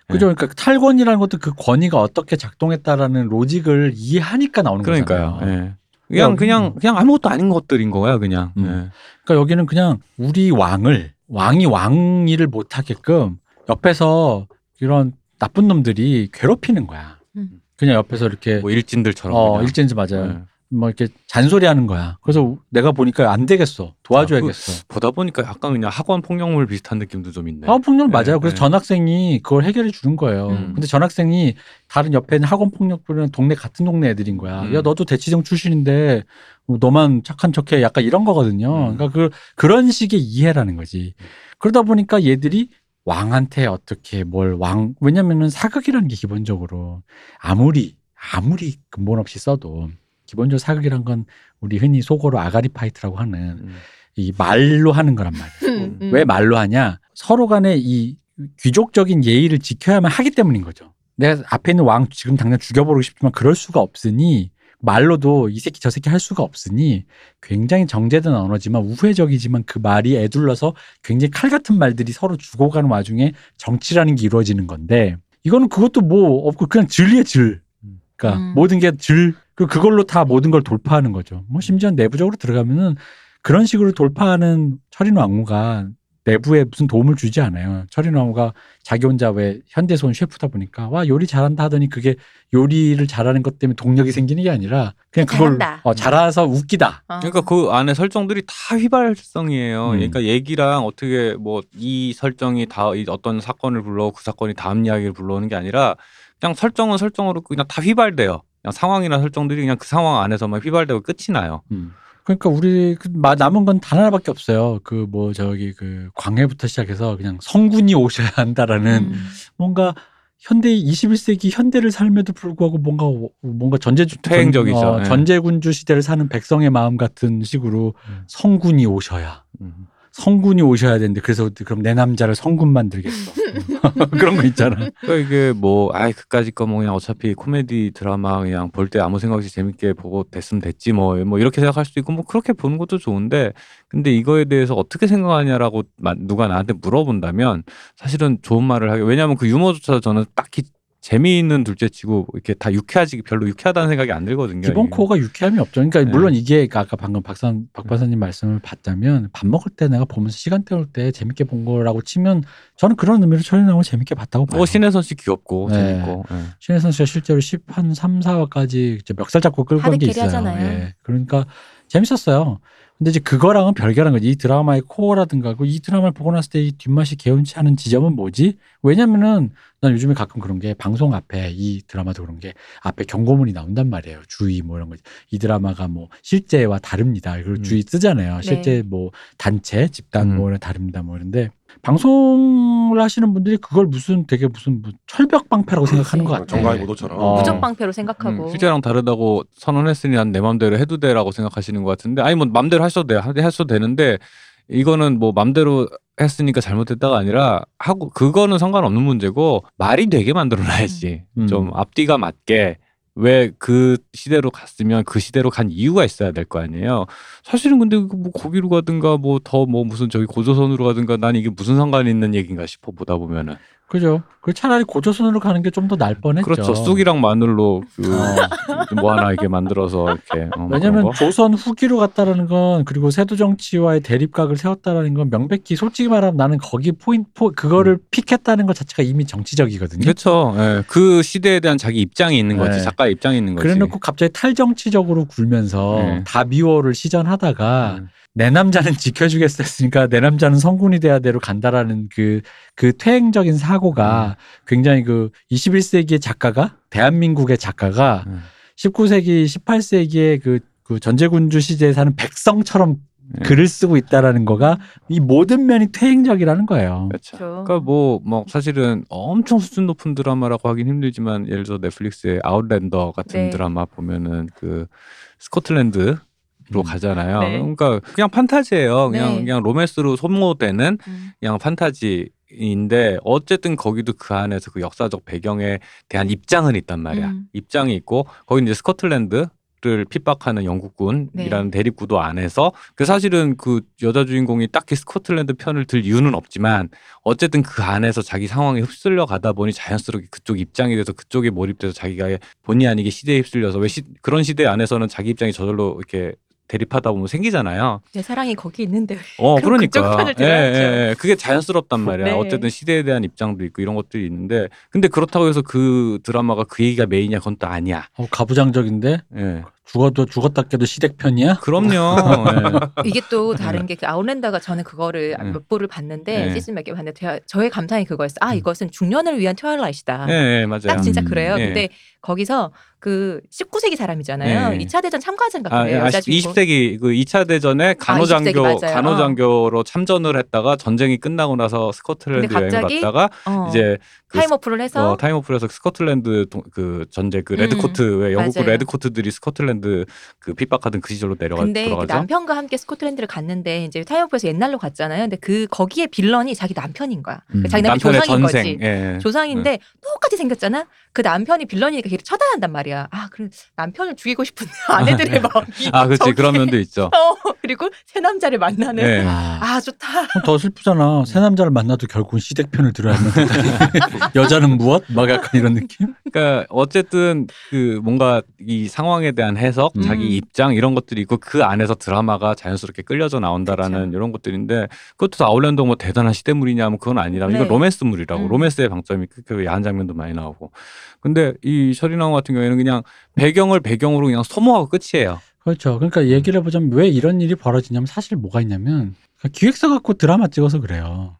그죠. 그러니까 탈권이라는 것도 그 권위가 어떻게 작동했다라는 로직을 이해하니까 나오는 그러니까요. 거잖아요. 그러니까요. 예. 그냥 그냥 그냥 아무것도 아닌 것들인 거야 그냥. 음. 네. 그러니까 여기는 그냥 우리 왕을 왕이 왕위를 못하게끔 옆에서 이런 나쁜 놈들이 괴롭히는 거야. 음. 그냥 옆에서 이렇게 뭐 일진들처럼. 어, 일진들 맞아요. 네. 뭐 이렇게 잔소리하는 거야. 그래서 내가 보니까 안 되겠어. 도와줘야겠어. 아, 그, 보다 보니까 약간 그냥 학원 폭력물 비슷한 느낌도 좀 있네. 학원 폭력물 맞아요. 네, 그래서 네. 전학생이 그걸 해결해 주는 거예요. 음. 근데 전학생이 다른 옆에 있는 학원 폭력물은 동네 같은 동네 애들인 거야. 음. 야 너도 대치동 출신인데 너만 착한 척해. 약간 이런 거거든요. 음. 그러니까 그 그런 식의 이해라는 거지. 그러다 보니까 얘들이 왕한테 어떻게 뭘 왕, 왜냐면은 사극이라는 게 기본적으로 아무리, 아무리 근본 없이 써도 기본적으로 사극이란 건 우리 흔히 속어로 아가리 파이트라고 하는 음. 이 말로 하는 거란 말이에요. 음, 음. 왜 말로 하냐? 서로 간에 이 귀족적인 예의를 지켜야만 하기 때문인 거죠. 내가 앞에 있는 왕 지금 당장 죽여버리고 싶지만 그럴 수가 없으니 말로도 이 새끼 저 새끼 할 수가 없으니 굉장히 정제된 언어지만 우회적이지만 그 말이 애둘러서 굉장히 칼 같은 말들이 서로 죽어가는 와중에 정치라는 게 이루어지는 건데 이거는 그것도 뭐 없고 그냥 진리의 질. 그러니까 음. 모든 게 질. 그걸로 다 모든 걸 돌파하는 거죠. 뭐 심지어 내부적으로 들어가면은 그런 식으로 돌파하는 철인왕후가 내부에 무슨 도움을 주지 않아요. 철인왕후가 자기 혼자 왜 현대손 셰프다 보니까 와 요리 잘한다 하더니 그게 요리를 잘하는 것 때문에 동력이 생기는 게 아니라 그냥 그걸 어, 잘해서 웃기다. 어. 그러니까 그 안에 설정들이 다 휘발성이에요. 음. 그러니까 얘기랑 어떻게 뭐 이 설정이 다 어떤 사건을 불러오고 그 사건이 다음 이야기를 불러오는 게 아니라 그냥 설정은 설정으로 그냥 다 휘발돼요. 그냥 상황이나 설정들이 그냥 그 상황 안에서만 휘발되고 끝이 나요. 음. 그러니까 우리 남은 건 단 하나밖에 없어요. 그 뭐 저기 그 광해부터 시작해서 그냥 성군이 오셔야 한다라는 음. 뭔가 현대 이십일 세기 현대를 삶에도 불구하고 뭔가 뭔가 전제주 태행적이죠. 전, 어, 네. 전제군주 시대를 사는 백성의 마음 같은 식으로 음. 성군이 오셔야 음. 성군이 오셔야 되는데 그래서 그럼 내 남자를 성군 만들겠어. 그런 거 있잖아. 그러니까 이게 뭐 아이 그까짓 거 뭐 그냥 어차피 코미디 드라마 그냥 볼 때 아무 생각 없이 재밌게 보고 됐으면 됐지 뭐 뭐 이렇게 생각할 수도 있고 뭐 그렇게 보는 것도 좋은데 근데 이거에 대해서 어떻게 생각하냐라고 누가 나한테 물어본다면 사실은 좋은 말을 하게 왜냐하면 그 유머조차도 저는 딱히 재미있는 둘째치고 이렇게 다 유쾌하지 별로 유쾌하다는 생각이 안 들거든요. 기본 이게. 코어가 유쾌함이 없죠. 그러니까 네. 물론 이게 아까 방금 박사 박박사님 말씀을 봤다면 밥 먹을 때 내가 보면서 시간 때울 때 재밌게 본 거라고 치면 저는 그런 의미로 철인왕후 재밌게 봤다고 봐요. 어, 신혜선 씨 귀엽고 네. 재밌고 네. 신혜선 씨가 실제로 십 한 삼, 사화까지 멱살 잡고 끌고 간 게 있어요. 네. 그러니까 재밌었어요. 근데 이제 그거랑은 별개라는 거지. 이 드라마의 코어라든가 이 드라마를 보고 났을 때 이 뒷맛이 개운치 않은 지점은 뭐지? 왜냐면은 난 요즘에 가끔 그런 게 방송 앞에 이 드라마도 그런 게 앞에 경고문이 나온단 말이에요. 주의 뭐 이런 거지. 이 드라마가 뭐 실제와 다릅니다. 그리고 음. 주의 쓰잖아요. 실제 네. 뭐 단체, 집단 음. 뭐 다릅니다. 뭐 이런데 방송을 하시는 분들이 그걸 무슨 되게 무슨 뭐 철벽 방패라고 생각하는 것 같아요. 정가의 모도처럼. 어. 무적 방패로 생각하고. 음, 실제랑 다르다고 선언했으니 난 내 맘대로 해도 돼라고 생각하시는 것 같은데 아니 뭐 맘대로 하셔도 돼. 하셔도 되는데 이거는 뭐 맘대로 했으니까 잘못했다가 아니라 하고 그거는 상관없는 문제고 말이 되게 만들어놔야지. 음. 좀 앞뒤가 맞게. 왜 그 시대로 갔으면 그 시대로 간 이유가 있어야 될 거 아니에요. 사실은 근데 뭐 고기로 가든가 뭐 더 뭐 무슨 저기 고조선으로 가든가 난 이게 무슨 상관이 있는 얘기인가 싶어 보다 보면은. 그죠. 그 차라리 고조선으로 가는 게 좀 더 날 뻔했죠. 그렇죠. 쑥이랑 마늘로 그 뭐 하나 이렇게 만들어서 이렇게. 어, 왜냐하면 조선 후기로 갔다라는 건 그리고 세도 정치와의 대립각을 세웠다라는 건 명백히 솔직히 말하면 나는 거기 포인트 포, 그거를 음. 픽했다는 것 자체가 이미 정치적이거든요. 그렇죠. 네. 그 시대에 대한 자기 입장이 있는 거지. 네. 작가의 입장이 있는 거지. 그래놓고 갑자기 탈정치적으로 굴면서 네. 다비워를 시전하다가 음. 내 남자는 지켜주겠어 했으니까 내 남자는 성군이 돼야 대로 간다라는 그, 그 퇴행적인 사고가 음. 굉장히 그 이십일 세기의 작가가 대한민국의 작가가 음. 십구 세기 십팔 세기의 그, 그 전제군주 시대에 사는 백성처럼 네. 글을 쓰고 있다라는 거가 이 모든 면이 퇴행적이라는 거예요. 그렇죠. 그러니까 뭐, 뭐 사실은 엄청 수준 높은 드라마라고 하긴 힘들지만 예를 들어 넷플릭스의 아웃랜더 같은 네. 드라마 보면은 그 스코틀랜드 로 가잖아요. 네. 그러니까 그냥 판타지예요. 그냥 네. 그냥 로맨스로 소모되는 음. 그냥 판타지인데 어쨌든 거기도 그 안에서 그 역사적 배경에 대한 입장은 있단 말이야. 음. 입장이 있고 거기 이제 스코틀랜드 를 핍박하는 영국군이라는 네. 대립구도 안에서 그 사실은 그 여자 주인공이 딱히 스코틀랜드 편을 들 이유는 없지만 어쨌든 그 안에서 자기 상황에 휩쓸려 가다 보니 자연스럽게 그쪽 입장이 돼서 그쪽에 몰입돼서 자기가 본의 아니게 시대에 휩쓸려서 왜 시, 그런 시대 안에서는 자기 입장이 저절로 이렇게 대립하다 보면 생기잖아요. 내 사랑이 거기 있는데. 어, 그러니까. 편을 들어야죠. 예, 예, 그게 자연스럽단 말이야. 네. 어쨌든 시대에 대한 입장도 있고 이런 것들이 있는데, 근데 그렇다고 해서 그 드라마가 그 얘기가 메인이야, 그건 또 아니야. 어, 가부장적인데. 예. 죽어도 죽었다 깨도 시댁 편이야? 그럼요. 네. 이게 또 다른 게 그 아웃랜더가 저는 그거를 네. 몇 부를 봤는데 네. 시즌 몇 개 봤는데 대, 저의 감상이 그거였어. 아 이것은 중년을 위한 트와일라이트다. 네, 네, 맞아요. 딱 진짜 그래요. 네. 근데 거기서 그 십구 세기 사람이잖아요. 네. 이 차 대전 참가하신 것 같아요. 아, 이십 세기 그 이 차 대전에 간호장교 아, 간호장교로 참전을 했다가 전쟁이 끝나고 나서 스코틀랜드 여행을 갔다가 어, 이제 그 타임오프를 해서 어, 타임오프를 해서 스코틀랜드 동, 그 전쟁 그 레드코트 음, 왜 영국 레드코트들이 스코틀랜드 그 핍박하던 그 시절로 내려가 근데 들어가죠. 근데 그 남편과 함께 스코틀랜드를 갔는데 이제 타임오프에서 옛날로 갔잖아요. 근데 그 거기에 빌런이 자기 남편인 거야. 음. 자기 남편이 남편의 조상인 전생. 거지. 예. 조상인데 예. 똑같이 생겼잖아. 그 남편이 빌런이니까 걔를 처단한단 말이야. 아, 그럼 남편을 죽이고 싶은 아내들의 마음이. 아, 그렇지. 그런 면도 있죠. 어, 그리고 새 남자를 만나는. 네. 아, 좋다. 더 슬프잖아. 새 남자를 만나도 결국은 시댁편을 들어야 하는. 여자는 무엇? 막 약간 이런 느낌? 그러니까 어쨌든 그 뭔가 이 상황에 대한 해석, 음. 자기 입장 이런 것들이 있고 그 안에서 드라마가 자연스럽게 끌려져 나온다라는 그렇죠. 이런 것들인데 그것도 아웃랜더 뭐 대단한 시대물이냐 하면 그건 아니다. 네. 이건 로맨스물이라고. 음. 로맨스의 방점이 그 야한 장면도 많이 나오고. 근데 이 철인왕후 같은 경우에는 그냥 배경을 배경으로 그냥 소모하고 끝이에요. 그렇죠. 그러니까 얘기를 해보자면 왜 이런 일이 벌어지냐면 사실 뭐가 있냐면 기획서 갖고 드라마 찍어서 그래요.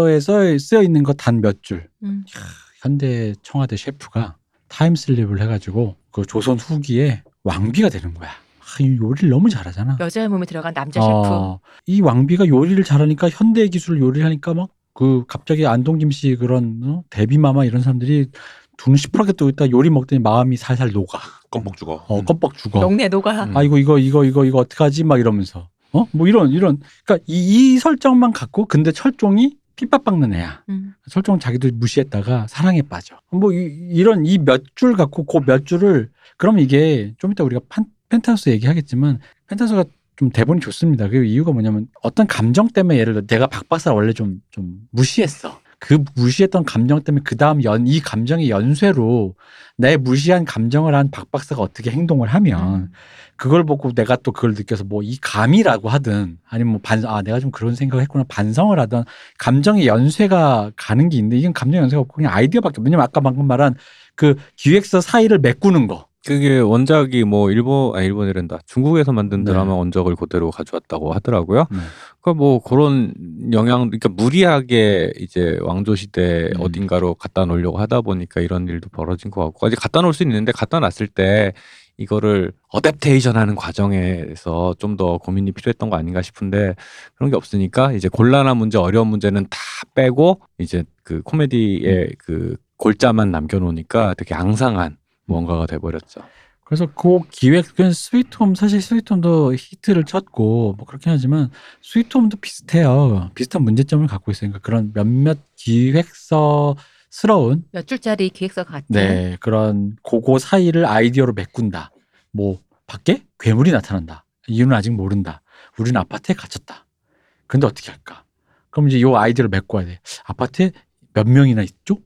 기획서에 써, 쓰여 있는 거 단 몇 줄. 음. 야, 현대 청와대 셰프가 타임슬립을 해가지고 그 조선 후기에 왕비가 되는 거야. 아, 이 요리를 너무 잘하잖아. 여자의 몸에 들어간 남자 셰프. 어, 이 왕비가 요리를 잘하니까 현대의 기술을 요리를 하니까 막 그 갑자기 안동김 씨 그런 어? 데뷔마마 이런 사람들이 눈 시퍼렇게 뜨고 있다 요리 먹더니 마음이 살살 녹아. 껌뻑 죽어. 어, 껌뻑 죽어. 녹네 녹아. 음. 아이고 이거 이거 이거 이거 어떡하지? 막 이러면서. 어? 뭐 이런 이런. 그러니까 이, 이 설정만 갖고 근데 철종이 핍박받는 애야. 음. 철종 자기도 무시했다가 사랑에 빠져. 뭐 이, 이런 이 몇 줄 갖고 그 몇 줄을 그럼 이게 좀 이따 우리가 판, 펜트하우스 얘기하겠지만 펜트하우스가 좀 대본이 좋습니다. 그 이유가 뭐냐면 어떤 감정 때문에 예를 들어 내가 박박사 원래 좀 좀 무시했어. 그 무시했던 감정 때문에 그 다음 연, 이 감정의 연쇄로 내 무시한 감정을 한 박 박사가 어떻게 행동을 하면 그걸 보고 내가 또 그걸 느껴서 뭐 이 감이라고 하든 아니면 뭐 반, 아, 내가 좀 그런 생각을 했구나 반성을 하든 감정의 연쇄가 가는 게 있는데 이건 감정 연쇄가 없고 그냥 아이디어밖에 없어요. 왜냐면 아까 방금 말한 그 기획서 사이를 메꾸는 거. 그게 원작이 뭐 일본, 아 일본이란다. 중국에서 만든 드라마 네. 원작을 그대로 가져왔다고 하더라고요. 네. 그러니까 뭐 그런 영향, 그러니까 무리하게 이제 왕조 시대 음. 어딘가로 갖다 놓으려고 하다 보니까 이런 일도 벌어진 것 같고, 아직 갖다 놓을 수는 있는데 갖다 놨을 때 이거를 어댑테이션하는 과정에서 좀 더 고민이 필요했던 거 아닌가 싶은데 그런 게 없으니까 이제 곤란한 문제, 어려운 문제는 다 빼고 이제 그 코미디의 음. 그 골자만 남겨놓으니까 되게 앙상한. 뭔가가 돼버렸죠. 그래서 그 기획, 그냥 스위트홈, 사실 스위트홈도 히트를 쳤고, 뭐 그렇긴 하지만, 스위트홈도 비슷해요. 비슷한 문제점을 갖고 있으니까, 그런 몇몇 기획서스러운. 몇 줄짜리 기획서 같은. 네, 그런, 그거 사이를 아이디어로 메꾼다. 뭐, 밖에 괴물이 나타난다. 이유는 아직 모른다. 우리는 아파트에 갇혔다. 근데 어떻게 할까? 그럼 이제 이 아이디어를 메꿔야 돼. 아파트에 몇 명이나 있죠?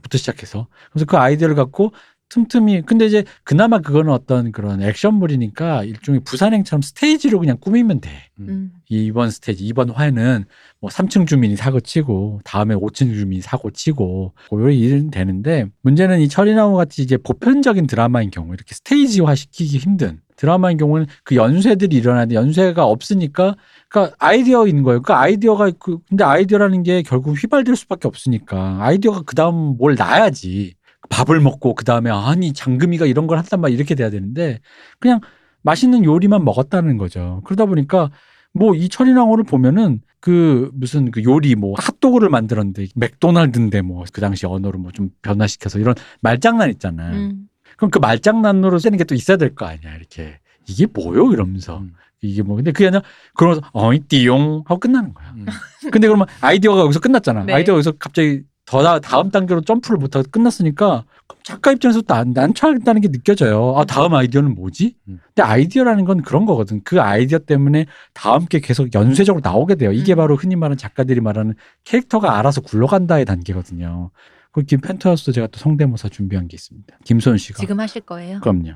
부터 시작해서. 그래서 그 아이디어를 갖고, 틈틈이 근데 이제 그나마 그거는 어떤 그런 액션물이니까 일종의 부산행처럼 스테이지로 그냥 꾸미면 돼. 음. 이번 스테이지 이번 화에는 뭐 삼 층 주민이 사고 치고 다음에 오 층 주민이 사고 치고 그런 일은 되는데 문제는 이 철인왕후 같이 이제 보편적인 드라마인 경우 이렇게 스테이지화 시키기 힘든 드라마인 경우는 그 연쇄들이 일어나는데 연쇄가 없으니까 그러니까 아이디어인 거예요. 그러니까 아이디어가 그 근데 아이디어라는 게 결국 휘발될 수밖에 없으니까 아이디어가 그다음 뭘 놔야지. 밥을 먹고 그 다음에 아니 장금이가 이런 걸 한단 말 이렇게 돼야 되는데 그냥 맛있는 요리만 먹었다는 거죠. 그러다 보니까 뭐 이 철인왕후를 보면은 그 무슨 그 요리 뭐 핫도그를 만들었는데 맥도날드인데 뭐 그 당시 언어로 뭐 좀 변화시켜서 이런 말장난 있잖아요. 음. 그럼 그 말장난으로 쓰는 게 또 있어야 될 거 아니야 이렇게 이게 뭐요 이러면서. 음. 이게 뭐 근데 그게 아니라 그러면서 어이 띠용 하고 끝나는 거야. 음. 근데 그러면 아이디어가 여기서 끝났잖아. 네. 아이디어가 여기서 갑자기 더 다음 단계로 점프를 못하고 끝났으니까 작가 입장에서 난, 난처하겠다는 게 느껴져요. 아 다음 아이디어는 뭐지? 근데 아이디어라는 건 그런 거거든. 그 아이디어 때문에 다음 게 계속 연쇄적으로 나오게 돼요. 이게 바로 흔히 말하는 작가들이 말하는 캐릭터가 알아서 굴러간다의 단계거든요. 그 김 펜트하우스도 제가 또 성대모사 준비한 게 있습니다. 김소연 씨가. 지금 하실 거예요? 그럼요.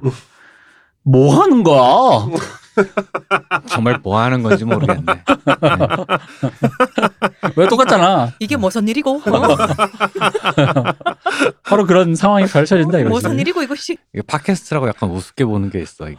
뭐 하는 거야? 정말 뭐 하는 건지 모르겠네. 네. 왜 똑같잖아. 이게 무슨 일이고? 바로 그런 상황이 펼쳐진다 이거지. 무슨 일이고 이것이. 이게 팟캐스트라고 약간 우습게 보는 게 있어 이게.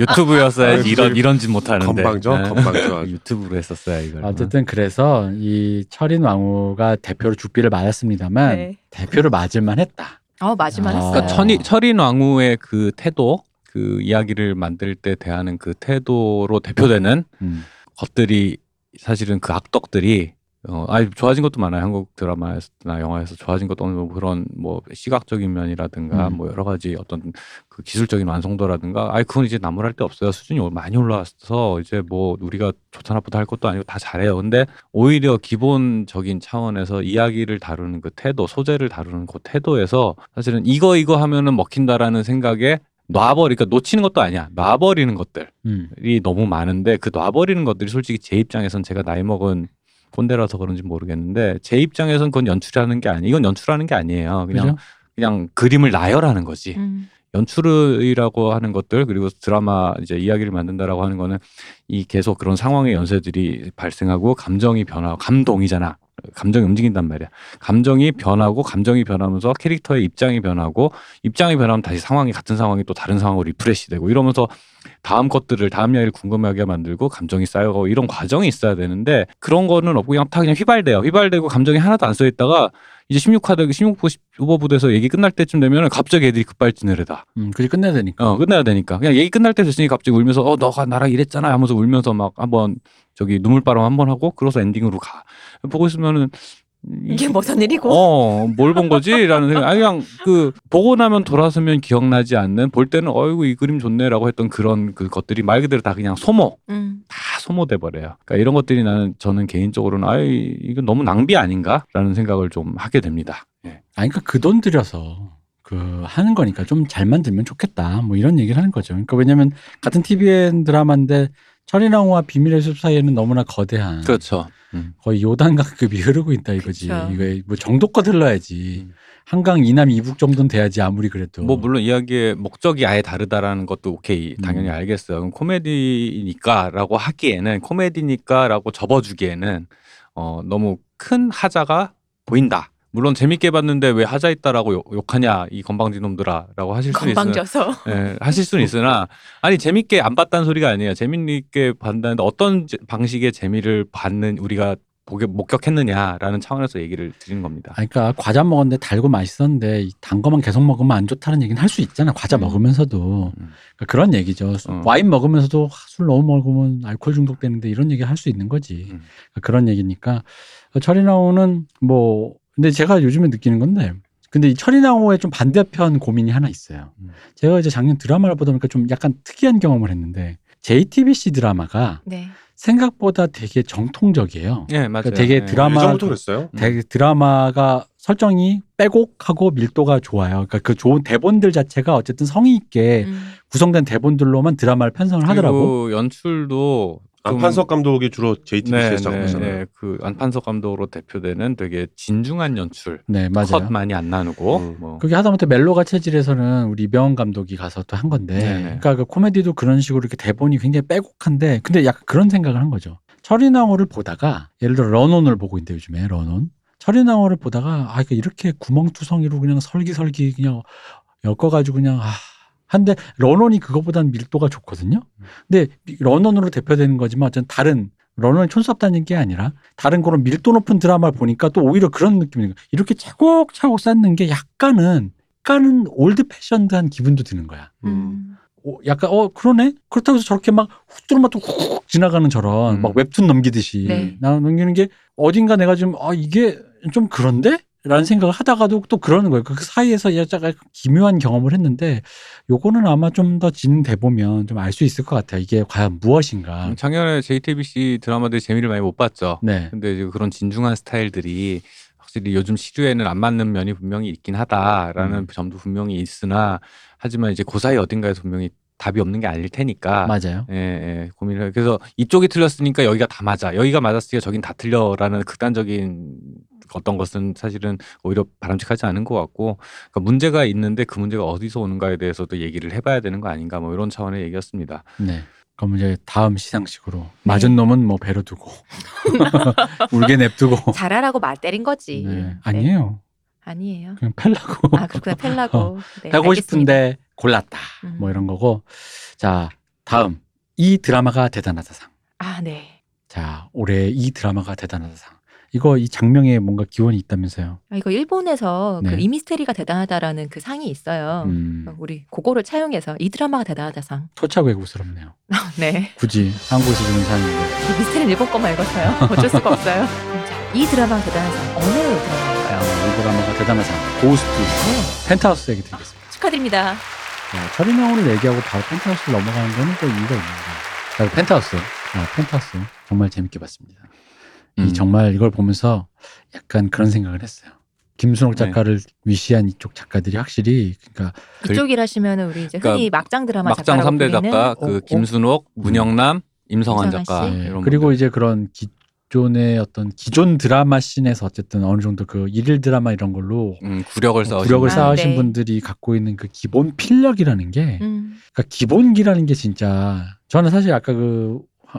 유튜브였어야지 이런 이런 짓 못하는데. 건방져, 네. 건방져. 유튜브로 했었어야 이걸. 어쨌든 그래서 이 철인 왕후가 대표로 죽비를 맞았습니다만 네. 대표를 맞을만 했다. 어, 맞을만 아, 했어요. 그러니까 철이, 철인 왕후의 그 태도, 그 이야기를 만들 때 대하는 그 태도로 대표되는 음. 것들이 사실은 그 악덕들이. 어, 아니, 좋아진 것도 많아요. 한국 드라마나 영화에서 좋아진 것도 없는 뭐 그런 뭐 시각적인 면이라든가 음. 뭐 여러 가지 어떤 그 기술적인 완성도라든가 아니, 그건 이제 나무랄 데 없어요. 수준이 많이 올라와서 이제 뭐 우리가 좋다 나쁘다 할 것도 아니고 다 잘해요. 근데 오히려 기본적인 차원에서 이야기를 다루는 그 태도, 소재를 다루는 그 태도에서 사실은 이거 이거 하면은 먹힌다라는 생각에 놔버리, 그러니까 놓치는 것도 아니야. 놔버리는 것들이 음. 너무 많은데 그 놔버리는 것들이 솔직히 제 입장에선 제가 나이 먹은 꼰대라서 그런지 모르겠는데 제 입장에서는 그건 연출하는 게 아니, 이건 연출하는 게 아니에요. 그냥 그죠? 그냥 그림을 나열하는 거지. 음. 연출이라고 하는 것들 그리고 드라마 이제 이야기를 만든다라고 하는 거는 이 계속 그런 상황의 연쇄들이 발생하고 감정이 변하고 감동이잖아. 감정이 움직인단 말이야. 감정이 변하고 감정이 변하면서 캐릭터의 입장이 변하고 입장이 변하면 다시 상황이 같은 상황이 또 다른 상황으로 리프레시되고 이러면서 다음 것들을 다음 이야기를 궁금하게 만들고 감정이 쌓여가고 이런 과정이 있어야 되는데 그런 거는 없고 그냥 다 그냥 휘발돼요. 휘발되고 감정이 하나도 안 써있다가 이제 십육 화대, 십육 부대에서 얘기 끝날 때쯤 되면 갑자기 애들이 급발진을 해다. 음, 그게 끝내야 되니까. 어, 끝내야 되니까. 그냥 얘기 끝날 때 됐으니 갑자기 울면서 어, 너가 나랑 이랬잖아 하면서 울면서 막 한번 저기 눈물바람 한번 하고 그래서 엔딩으로 가. 보고 있으면은 이게 무슨 일이고? 어, 뭘 본 거지? 라는 생각. 아니, 그냥 그 보고 나면 돌아서면 기억나지 않는 볼 때는 어이구 이 그림 좋네라고 했던 그런 그 것들이 말 그대로 다 그냥 소모. 음. 다 소모돼 버려요. 그러니까 이런 것들이 나는 저는 개인적으로는 아이 이건 너무 낭비 아닌가라는 생각을 좀 하게 됩니다. 예. 아니 그러니까 그 돈 들여서 그 하는 거니까 좀 잘 만들면 좋겠다. 뭐 이런 얘기를 하는 거죠. 그러니까 왜냐면 같은 티비엔 드라마인데 철인왕후와 비밀의 숲 사이에는 너무나 거대한 그렇죠. 음. 거의 요단강급이 흐르고 있다 이거지. 그렇죠. 이거 뭐 정도껏 흘러야지. 음. 한강 이남 이북 정도는 돼야지 아무리 그래도. 뭐 물론 이야기의 목적이 아예 다르다라는 것도 오케이 당연히 음. 알겠어요. 그럼 코미디니까라고 하기에는 코미디니까라고 접어주기에는 어, 너무 큰 하자가 보인다. 물론 재밌게 봤는데 왜 하자 있다라고 욕, 욕하냐 이 건방진 놈들아라고 하실 수는 건방져서 예, 하실 수는 있으나 아니 재밌게 안 봤다는 소리가 아니에요. 재밌게 봤다는데 어떤 방식의 재미를 받는 우리가 보게 목격했느냐라는 차원에서 얘기를 드리는 겁니다. 그러니까 과자 먹었는데 달고 맛있었는데 단 거만 계속 먹으면 안 좋다는 얘기는 할 수 있잖아. 과자 음. 먹으면서도 음. 그러니까 그런 얘기죠. 음. 와인 먹으면서도 술 너무 먹으면 알코올 중독되는데 이런 얘기 할 수 있는 거지. 음. 그러니까 그런 얘기니까 철인왕후는 뭐 근데 제가 요즘에 느끼는 건데, 근데 이 철인왕후의 좀 반대편 고민이 하나 있어요. 음. 제가 이제 작년 드라마를 보다 보니까 좀 약간 특이한 경험을 했는데, 제이티비씨 드라마가 네. 생각보다 되게 정통적이에요. 네, 맞아요. 그러니까 되게 네. 드라마, 되게 드라마가 설정이 빼곡하고 밀도가 좋아요. 그러니까 그 좋은 대본들 자체가 어쨌든 성의 있게 음. 구성된 대본들로만 드라마를 편성을 하더라고. 그리고 연출도 안판석 감독이 주로 제이티비씨에서 작업하잖아요. 네, 그 안판석 감독으로 대표되는 되게 진중한 연출, 네, 맞아요. 컷 많이 안 나누고. 음. 뭐. 그게 하다못해 멜로가 체질에서는 우리 이병헌 감독이 가서 또 한 건데, 네네. 그러니까 그 코미디도 그런 식으로 이렇게 대본이 굉장히 빼곡한데, 근데 약간 그런 생각을 한 거죠. 철인왕후를 보다가 예를 들어 런온을 보고 있는데 요즘에 런온, 철인왕후를 보다가 아 이렇게 구멍투성이로 그냥 설기설기 그냥 엮어가지고 그냥 아. 한데 런온이 그거보다는 밀도가 좋거든요. 근데 런온으로 대표되는 거지만 어쨌든 다른 런온이 촌스럽다는 게 아니라 다른 그런 밀도 높은 드라마를 보니까 또 오히려 그런 느낌이에요. 이렇게 차곡차곡 쌓는 게 약간은 약간은 올드 패션드한 기분도 드는 거야. 음. 어, 약간 어 그러네. 그렇다고 해서 저렇게 막 훅 훅 지나가는 저런 음. 막 웹툰 넘기듯이 네. 나 넘기는 게 어딘가 내가 좀 아 이게 좀 그런데? 라는 생각을 하다가도 또 그러는 거예요. 그 사이에서 약간 기묘한 경험을 했는데 요거는 아마 좀 더 진행돼 보면 좀 알 수 있을 것 같아요. 이게 과연 무엇인가. 작년에 제이티비씨 드라마들이 재미를 많이 못 봤죠. 네. 근데 이제 그런 진중한 스타일들이 확실히 요즘 시류에는 안 맞는 면이 분명히 있긴 하다라는 음. 점도 분명히 있으나 하지만 이제 그 사이 어딘가에서 분명히 답이 없는 게 아닐 테니까. 맞아요. 예, 예, 고민을 해요. 그래서 이쪽이 틀렸으니까 여기가 다 맞아. 여기가 맞았으니까 저긴 다 틀려라는 극단적인 어떤 것은 사실은 오히려 바람직하지 않은 것 같고 그러니까 문제가 있는데 그 문제가 어디서 오는가에 대해서도 얘기를 해봐야 되는 거 아닌가 뭐 이런 차원의 얘기였습니다. 네. 그럼 이제 다음 시상식으로 맞은 놈은 뭐 배로 두고 울게 냅두고 잘하라고 말 때린 거지. 네. 아니에요. 아니에요. 그냥 펠라고. 아, 그렇구나. 펠라고. 네, 하고 알겠습니다. 싶은데 골랐다. 음. 뭐 이런 거고. 자, 다음. 이 드라마가 대단하다상. 아, 네. 자, 올해 이 드라마가 대단하다상. 이거 이 장명에 뭔가 기원이 있다면서요? 아, 이거 일본에서 네. 그 이미스테리가 대단하다라는 그 상이 있어요. 음. 우리 그거를 차용해서 이 드라마가 대단하다상. 토착 외국스럽네요. 네. 굳이 한국에서 주는 상인데. 이 미스테리는 일본 것만 읽었어요. 어쩔 수가 없어요. 자, 이 드라마가 대단하다상. 어느 드라마일까요? 아, 이 드라마가 대단하다상. 고스트. 네. 펜트하우스 얘기 드리겠습니다. 아, 축하드립니다. 네, 철인왕후를 얘기하고 바로 펜트하우스를 넘어가는 거는 또 이유가 있는데. 펜트하우스. 아, 펜트하우스. 정말 재밌게 봤습니다. 이 정말 이걸 보면서 약간 그런 생각을 했어요. 김순옥 작가를 네. 위시한 이쪽 작가들이 확실히 그러니까 이쪽이라시면 우리 이제 흔히 그러니까 막장 드라마 작가 막장 삼 대 작가 그 오, 김순옥, 오. 문영남, 임성환 작가 네. 이런 그리고 분들. 이제 그런 기존의 어떤 기존 드라마 씬에서 어쨌든 어느 정도 그 일일 드라마 이런 걸로 음, 구력을, 어, 구력을 쌓으신 아, 네. 분들이 갖고 있는 그 기본 필력이라는 게 음. 그러니까 기본기라는 게 진짜 저는 사실 아까 그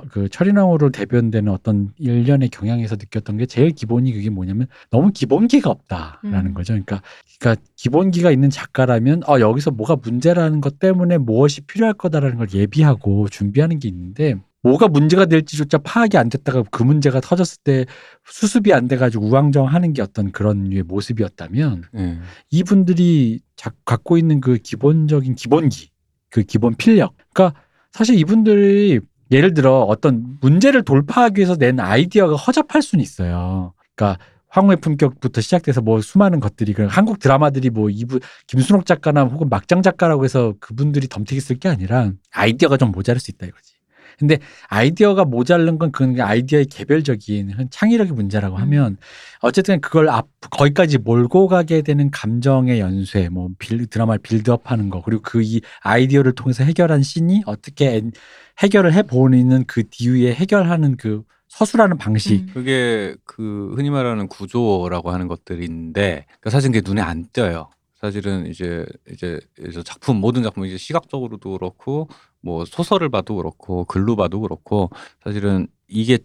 그 철인왕후로 대변되는 어떤 일련의 경향에서 느꼈던 게 제일 기본이 그게 뭐냐면 너무 기본기가 없다라는 음. 거죠. 그러니까, 그러니까 기본기가 있는 작가라면 어, 여기서 뭐가 문제라는 것 때문에 무엇이 필요할 거다라는 걸 예비하고 준비하는 게 있는데 뭐가 문제가 될지조차 파악이 안 됐다가 그 문제가 터졌을 때 수습이 안 돼가지고 우왕좌왕하는 게 어떤 그런 류의 모습이었다면 음. 이분들이 자, 갖고 있는 그 기본적인 기본기, 그 기본 필력. 그러니까 사실 이분들이 예를 들어 어떤 문제를 돌파하기 위해서 낸 아이디어가 허접할 수는 있어요. 그러니까 황후의 품격부터 시작돼서 뭐 수많은 것들이 그 한국 드라마들이 뭐 이분 김순옥 작가나 혹은 막장 작가라고 해서 그분들이 덤태기 쓸 게 아니라 아이디어가 좀 모자랄 수 있다 이거지. 근데 아이디어가 모자란 건 그 아이디어의 개별적인 창의력의 문제라고 음. 하면 어쨌든 그걸 앞 거기까지 몰고 가게 되는 감정의 연쇄, 뭐 빌, 드라마를 빌드업하는 거 그리고 그 이 아이디어를 통해서 해결한 씬이 어떻게 엔, 해결을 해보는 그 뒤에 해결하는 그 서술하는 방식. 음. 그게 그 흔히 말하는 구조라고 하는 것들인데 그러니까 사실 그게 눈에 안 띄어요. 사실은 이제 이제 작품 모든 작품 이제 시각적으로도 그렇고 뭐 소설을 봐도 그렇고 글로 봐도 그렇고 사실은 이게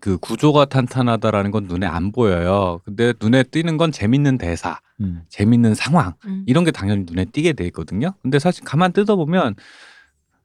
그 구조가 탄탄하다라는 건 눈에 안 보여요. 근데 눈에 띄는 건 재밌는 대사, 음. 재밌는 상황 음. 이런 게 당연히 눈에 띄게 돼 있거든요. 근데 사실 가만 뜯어보면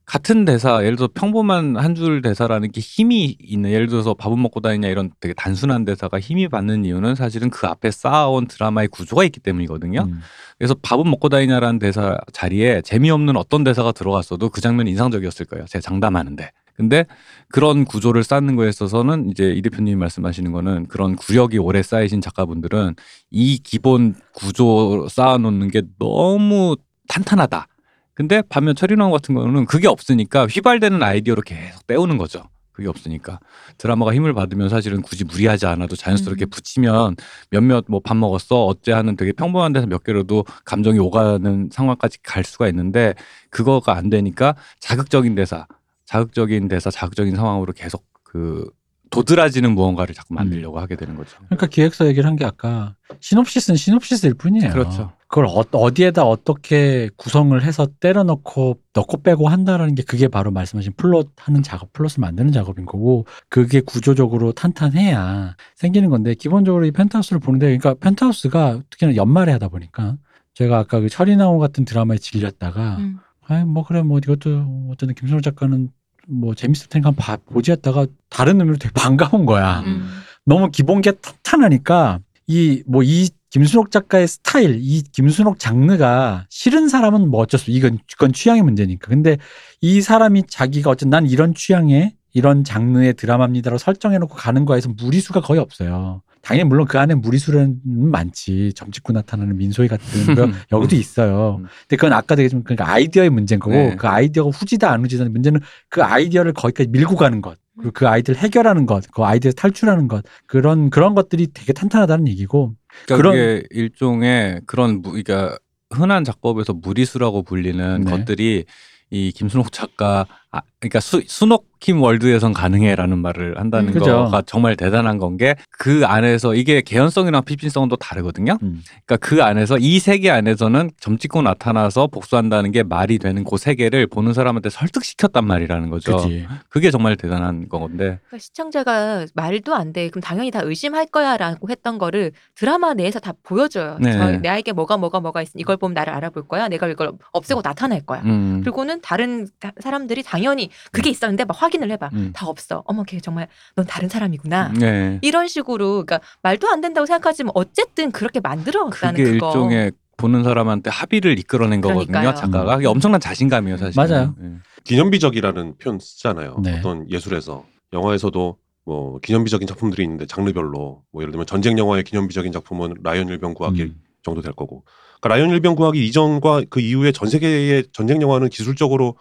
같은 대사, 예를 들어 평범한 한 줄 대사라는 게 힘이 있는, 예를 들어서 밥은 먹고 다니냐 이런 되게 단순한 대사가 힘이 받는 이유는 사실은 그 앞에 쌓아온 드라마의 구조가 있기 때문이거든요. 음. 그래서 밥은 먹고 다니냐라는 대사 자리에 재미없는 어떤 대사가 들어갔어도 그 장면이 인상적이었을 거예요. 제가 장담하는데. 근데 그런 구조를 쌓는 거에 있어서는 이제 이 대표님이 말씀하시는 거는 그런 구력이 오래 쌓이신 작가분들은 이 기본 구조 쌓아놓는 게 너무 탄탄하다. 근데 반면 철인왕후 같은 거는 그게 없으니까 휘발되는 아이디어로 계속 때우는 거죠. 그게 없으니까. 드라마가 힘을 받으면 사실은 굳이 무리하지 않아도 자연스럽게 음. 붙이면 몇몇 뭐 밥 먹었어 어째 하는 되게 평범한 데서 몇 개라도 감정이 오가는 상황까지 갈 수가 있는데 그거가 안 되니까 자극적인 대사, 자극적인 대사, 자극적인 상황으로 계속 그 도드라지는 무언가를 자꾸 만들려고 음. 하게 되는 거죠. 그러니까 기획사 얘기를 한 게 아까 시놉시스는 시놉시스일 뿐이에요. 그렇죠. 그걸 어, 어디에다 어떻게 구성을 해서 때려 넣고 넣고 빼고 한다라는 게 그게 바로 말씀하신 플롯 하는 작업, 플롯을 만드는 작업인 거고 그게 구조적으로 탄탄해야 생기는 건데 기본적으로 이 펜트하우스를 보는데 그러니까 펜트하우스가 특히나 연말에 하다 보니까 제가 아까 그 철인왕후 같은 드라마에 질렸다가 음. 아이 뭐 그래 뭐 이것도 어쨌든 김순옥 작가는 뭐 재밌을 테니까 한번 보지 했다가 다른 의미로 되게 반가운 거야. 음. 너무 기본게 탄탄하니까 이 뭐 이 김순옥 작가의 스타일, 이 김순옥 장르가 싫은 사람은 뭐 어쩔 수, 이건, 이건 취향의 문제니까. 근데 이 사람이 자기가 어쨌든 난 이런 취향의 이런 장르의 드라마입니다라고 설정해놓고 가는 거에서 무리수가 거의 없어요. 당연히 물론 그 안에 무리수는 많지. 점집구 나타나는 민소희 같은 거 여기도 있어요. 근데 그건 아까 되게 좀 그러니까 아이디어의 문제인 거고 네. 그 아이디어가 후지다 안 후지다는 문제는 그 아이디어를 거기까지 밀고 가는 것. 그리고 그 아이디어를 해결하는 것, 그 아이디어에서 탈출하는 것, 그런 그런 것들이 되게 탄탄하다는 얘기고. 그러니까 그런 일종의 그런 그러니까 흔한 작법에서 무리수라고 불리는 네. 것들이 이 김순옥 작가 아, 그러니까 수, 수노킴 월드에선 가능해라는 말을 한다는 음, 거가 정말 대단한 건 게 그 안에서 이게 개연성이랑 피빈성도 다르거든요. 음. 그러니까 그 안에서 이 세계 안에서는 점찍고 나타나서 복수한다는 게 말이 되는 그 세계를 보는 사람한테 설득시켰단 말이라는 거죠. 그치. 그게 정말 대단한 건데. 그러니까 시청자가 말도 안 돼. 그럼 당연히 다 의심할 거야라고 했던 거를 드라마 내에서 다 보여줘요. 네. 저, 나에게 뭐가 뭐가 뭐가 있으니 이걸 보면 나를 알아볼 거야. 내가 이걸 없애고 나타낼 거야. 음. 그리고는 다른 다, 사람들이 당 당연히 그게 있었는데 막 확인을 해봐. 음. 다 없어. 어머 걔 정말 넌 다른 사람이구나. 네. 이런 식으로 그러니까 말도 안 된다고 생각하지만 어쨌든 그렇게 만들어왔다는 그게 그거. 일종의 보는 사람한테 합의를 이끌어낸 그러니까요. 거거든요. 작가가. 이게 엄청난 자신감이에요 사실. 맞아요. 네. 기념비적이라는 표현 쓰잖아요. 네. 어떤 예술에서. 영화에서도 뭐 기념비적인 작품들이 있는데 장르별로 뭐 예를 들면 전쟁 영화의 기념비적인 작품은 라이언 일병 구하기 음. 정도 될 거고. 그러니까 라이언 일병 구하기 이전과 그 이후에 전 세계의 전쟁 영화는 기술적으로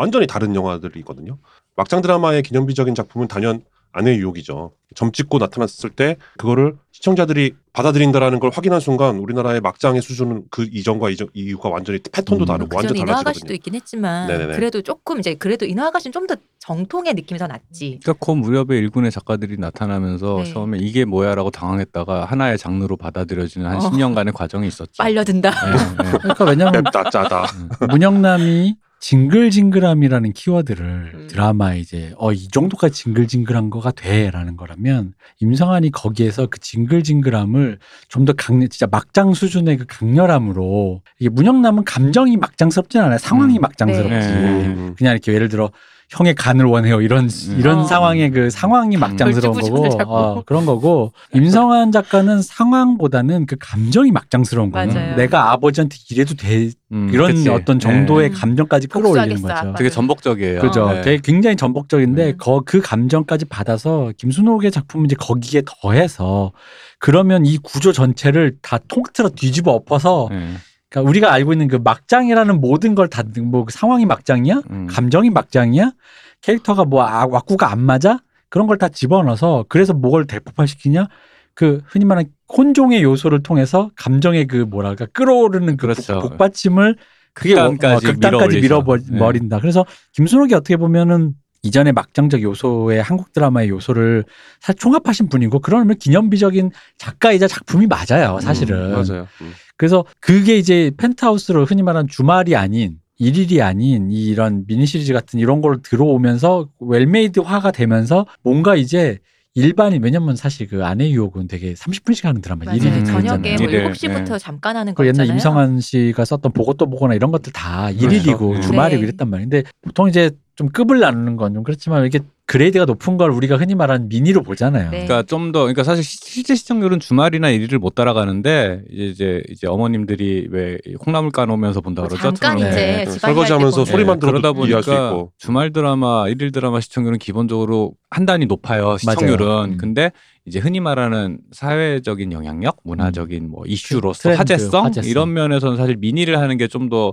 완전히 다른 영화들이거든요. 막장 드라마의 기념비적인 작품은 단연 아내의 유혹이죠. 점 찍고 나타났을 때 그거를 시청자들이 받아들인다라는 걸 확인한 순간 우리나라의 막장의 수준은 그 이전과 이전, 이후가 완전히 패턴도 음, 다르고 완전 달라지거든요. 인화아가씨도 있긴 했지만 네네네. 그래도 조금 이제 그래도 인화아가씨는 좀 더 정통의 느낌이 더 낫지. 그러니까 그 무렵에 일군의 작가들이 나타나면서 네. 처음에 이게 뭐야라고 당황했다가 하나의 장르로 받아들여지는 한 어. 십 년간의 과정이 있었죠. 빨려든다. 네, 네. 그러니까 왜냐하면 짜다. 문영남이 징글징글함이라는 키워드를 음. 드라마에 이제 어, 이 정도까지 징글징글한 거가 돼라는 거라면 임성환이 거기에서 그 징글징글함을 좀 더 강렬, 진짜 막장 수준의 그 강렬함으로 이게 문영남은 감정이 막장스럽진 않아요. 상황이 음. 막장스럽지. 네. 그냥 이렇게 예를 들어 형의 간을 원해요. 이런 음. 이런 어. 상황의 그 상황이 막장스러운 거고 어, 그런 거고 임성환 작가는 상황보다는 그 감정이 막장스러운 거예요. 맞아요. 내가 아버지한테 이래도 돼. 음, 이런 그치. 어떤 정도의 네. 감정까지 끌어올리는 거죠. 아빠는. 되게 전복적이에요. 그죠. 네. 되게 굉장히 전복적인데 음. 거, 그 감정까지 받아서 김순옥의 작품은 이제 거기에 더해서 그러면 이 구조 전체를 다 통틀어 뒤집어 엎어서 음. 그러니까 우리가 알고 있는 그 막장이라는 모든 걸 다 뭐 상황이 막장이야, 음. 감정이 막장이야, 캐릭터가 뭐 아, 와꾸가 안 맞아 그런 걸 다 집어넣어서 그래서 뭘 대폭발시키냐? 그 흔히 말하는 혼종의 요소를 통해서 감정의 그 뭐랄까 끌어오르는 그 그렇죠. 북받침을 그게 극단까지, 어, 극단까지 밀어버린다. 네. 그래서 김순옥이 어떻게 보면은 이전의 막장적 요소의 한국 드라마의 요소를 사실 총합하신 분이고 그러면 기념비적인 작가이자 작품이 맞아요. 사실은. 음, 맞아요. 음. 그래서 그게 이제 펜트하우스로 흔히 말하는 주말이 아닌 일일이 아닌 이런 미니시리즈 같은 이런 걸 들어오면서 웰메이드화가 되면서 뭔가 이제 일반인 왜냐면 사실 그 아내 유혹은 되게 삼십 분씩 하는 드라마 일일이 저녁에 뭐 일곱 시부터 네. 잠깐 하는 거 있잖아요. 옛날 임성환 씨가 썼던 보고 또 보거나 이런 것들 다 일일이고 그렇죠. 주말이고 네. 이랬단 말이에요. 근데 보통 이제 좀 급을 나누는 건 좀 그렇지만 이렇게 그레이드가 높은 걸 우리가 흔히 말하는 미니로 보잖아요. 네. 그러니까 좀 더 그러니까 사실 실제 시청률은 주말이나 일일을 못 따라가는데 이제 이제 어머님들이 왜 콩나물 까놓으면서 본다 뭐 그러죠. 잠깐 네. 이제 네. 설거지하면서 소리만 들어도 그러다 보니까 이해할 수 있고. 주말 드라마, 일일 드라마 시청률은 기본적으로 한 단위 높아요. 시청률은. 맞아요. 근데 이제 흔히 말하는 사회적인 영향력, 문화적인 음. 뭐 이슈로서 트렌드, 화제성, 화제성 이런 면에서는 사실 미니를 하는 게 좀 더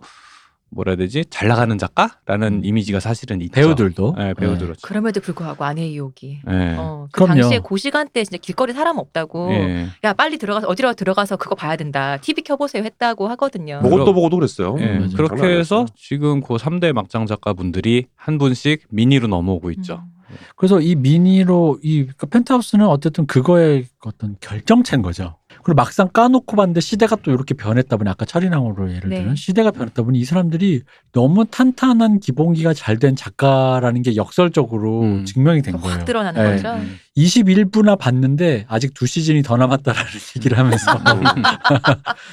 뭐라 해야 되지? 잘 나가는 작가라는 음. 이미지가 사실은 있죠. 배우들도. 네, 배우들도. 네. 그럼에도 불구하고 아내의 유혹이. 네. 어, 그 그럼요. 당시에 그 시간대에 진짜 길거리 사람 없다고 네. 야 빨리 들어가서 어디로 들어가서 그거 봐야 된다. 티비 켜보세요 했다고 하거든요. 보고도 보고도 그랬어요. 네. 음, 그렇게 해서 지금 그 삼 대 막장 작가분들이 한 분씩 미니로 넘어오고 있죠. 음. 그래서 이 미니로 이 그러니까 펜트하우스는 어쨌든 그거의 어떤 결정체인 거죠. 그리고 막상 까놓고 봤는데 시대가 또 이렇게 변했다 보니 아까 철인왕후로 예를 들면 네. 시대가 변했다 보니 이 사람들이 너무 탄탄한 기본기가 잘된 작가라는 게 역설적으로 음. 증명이 된 거예요. 확 드러나는 네. 거죠. 이십일 부나 봤는데 아직 두 시즌이 더 남았다라는 얘기를 하면서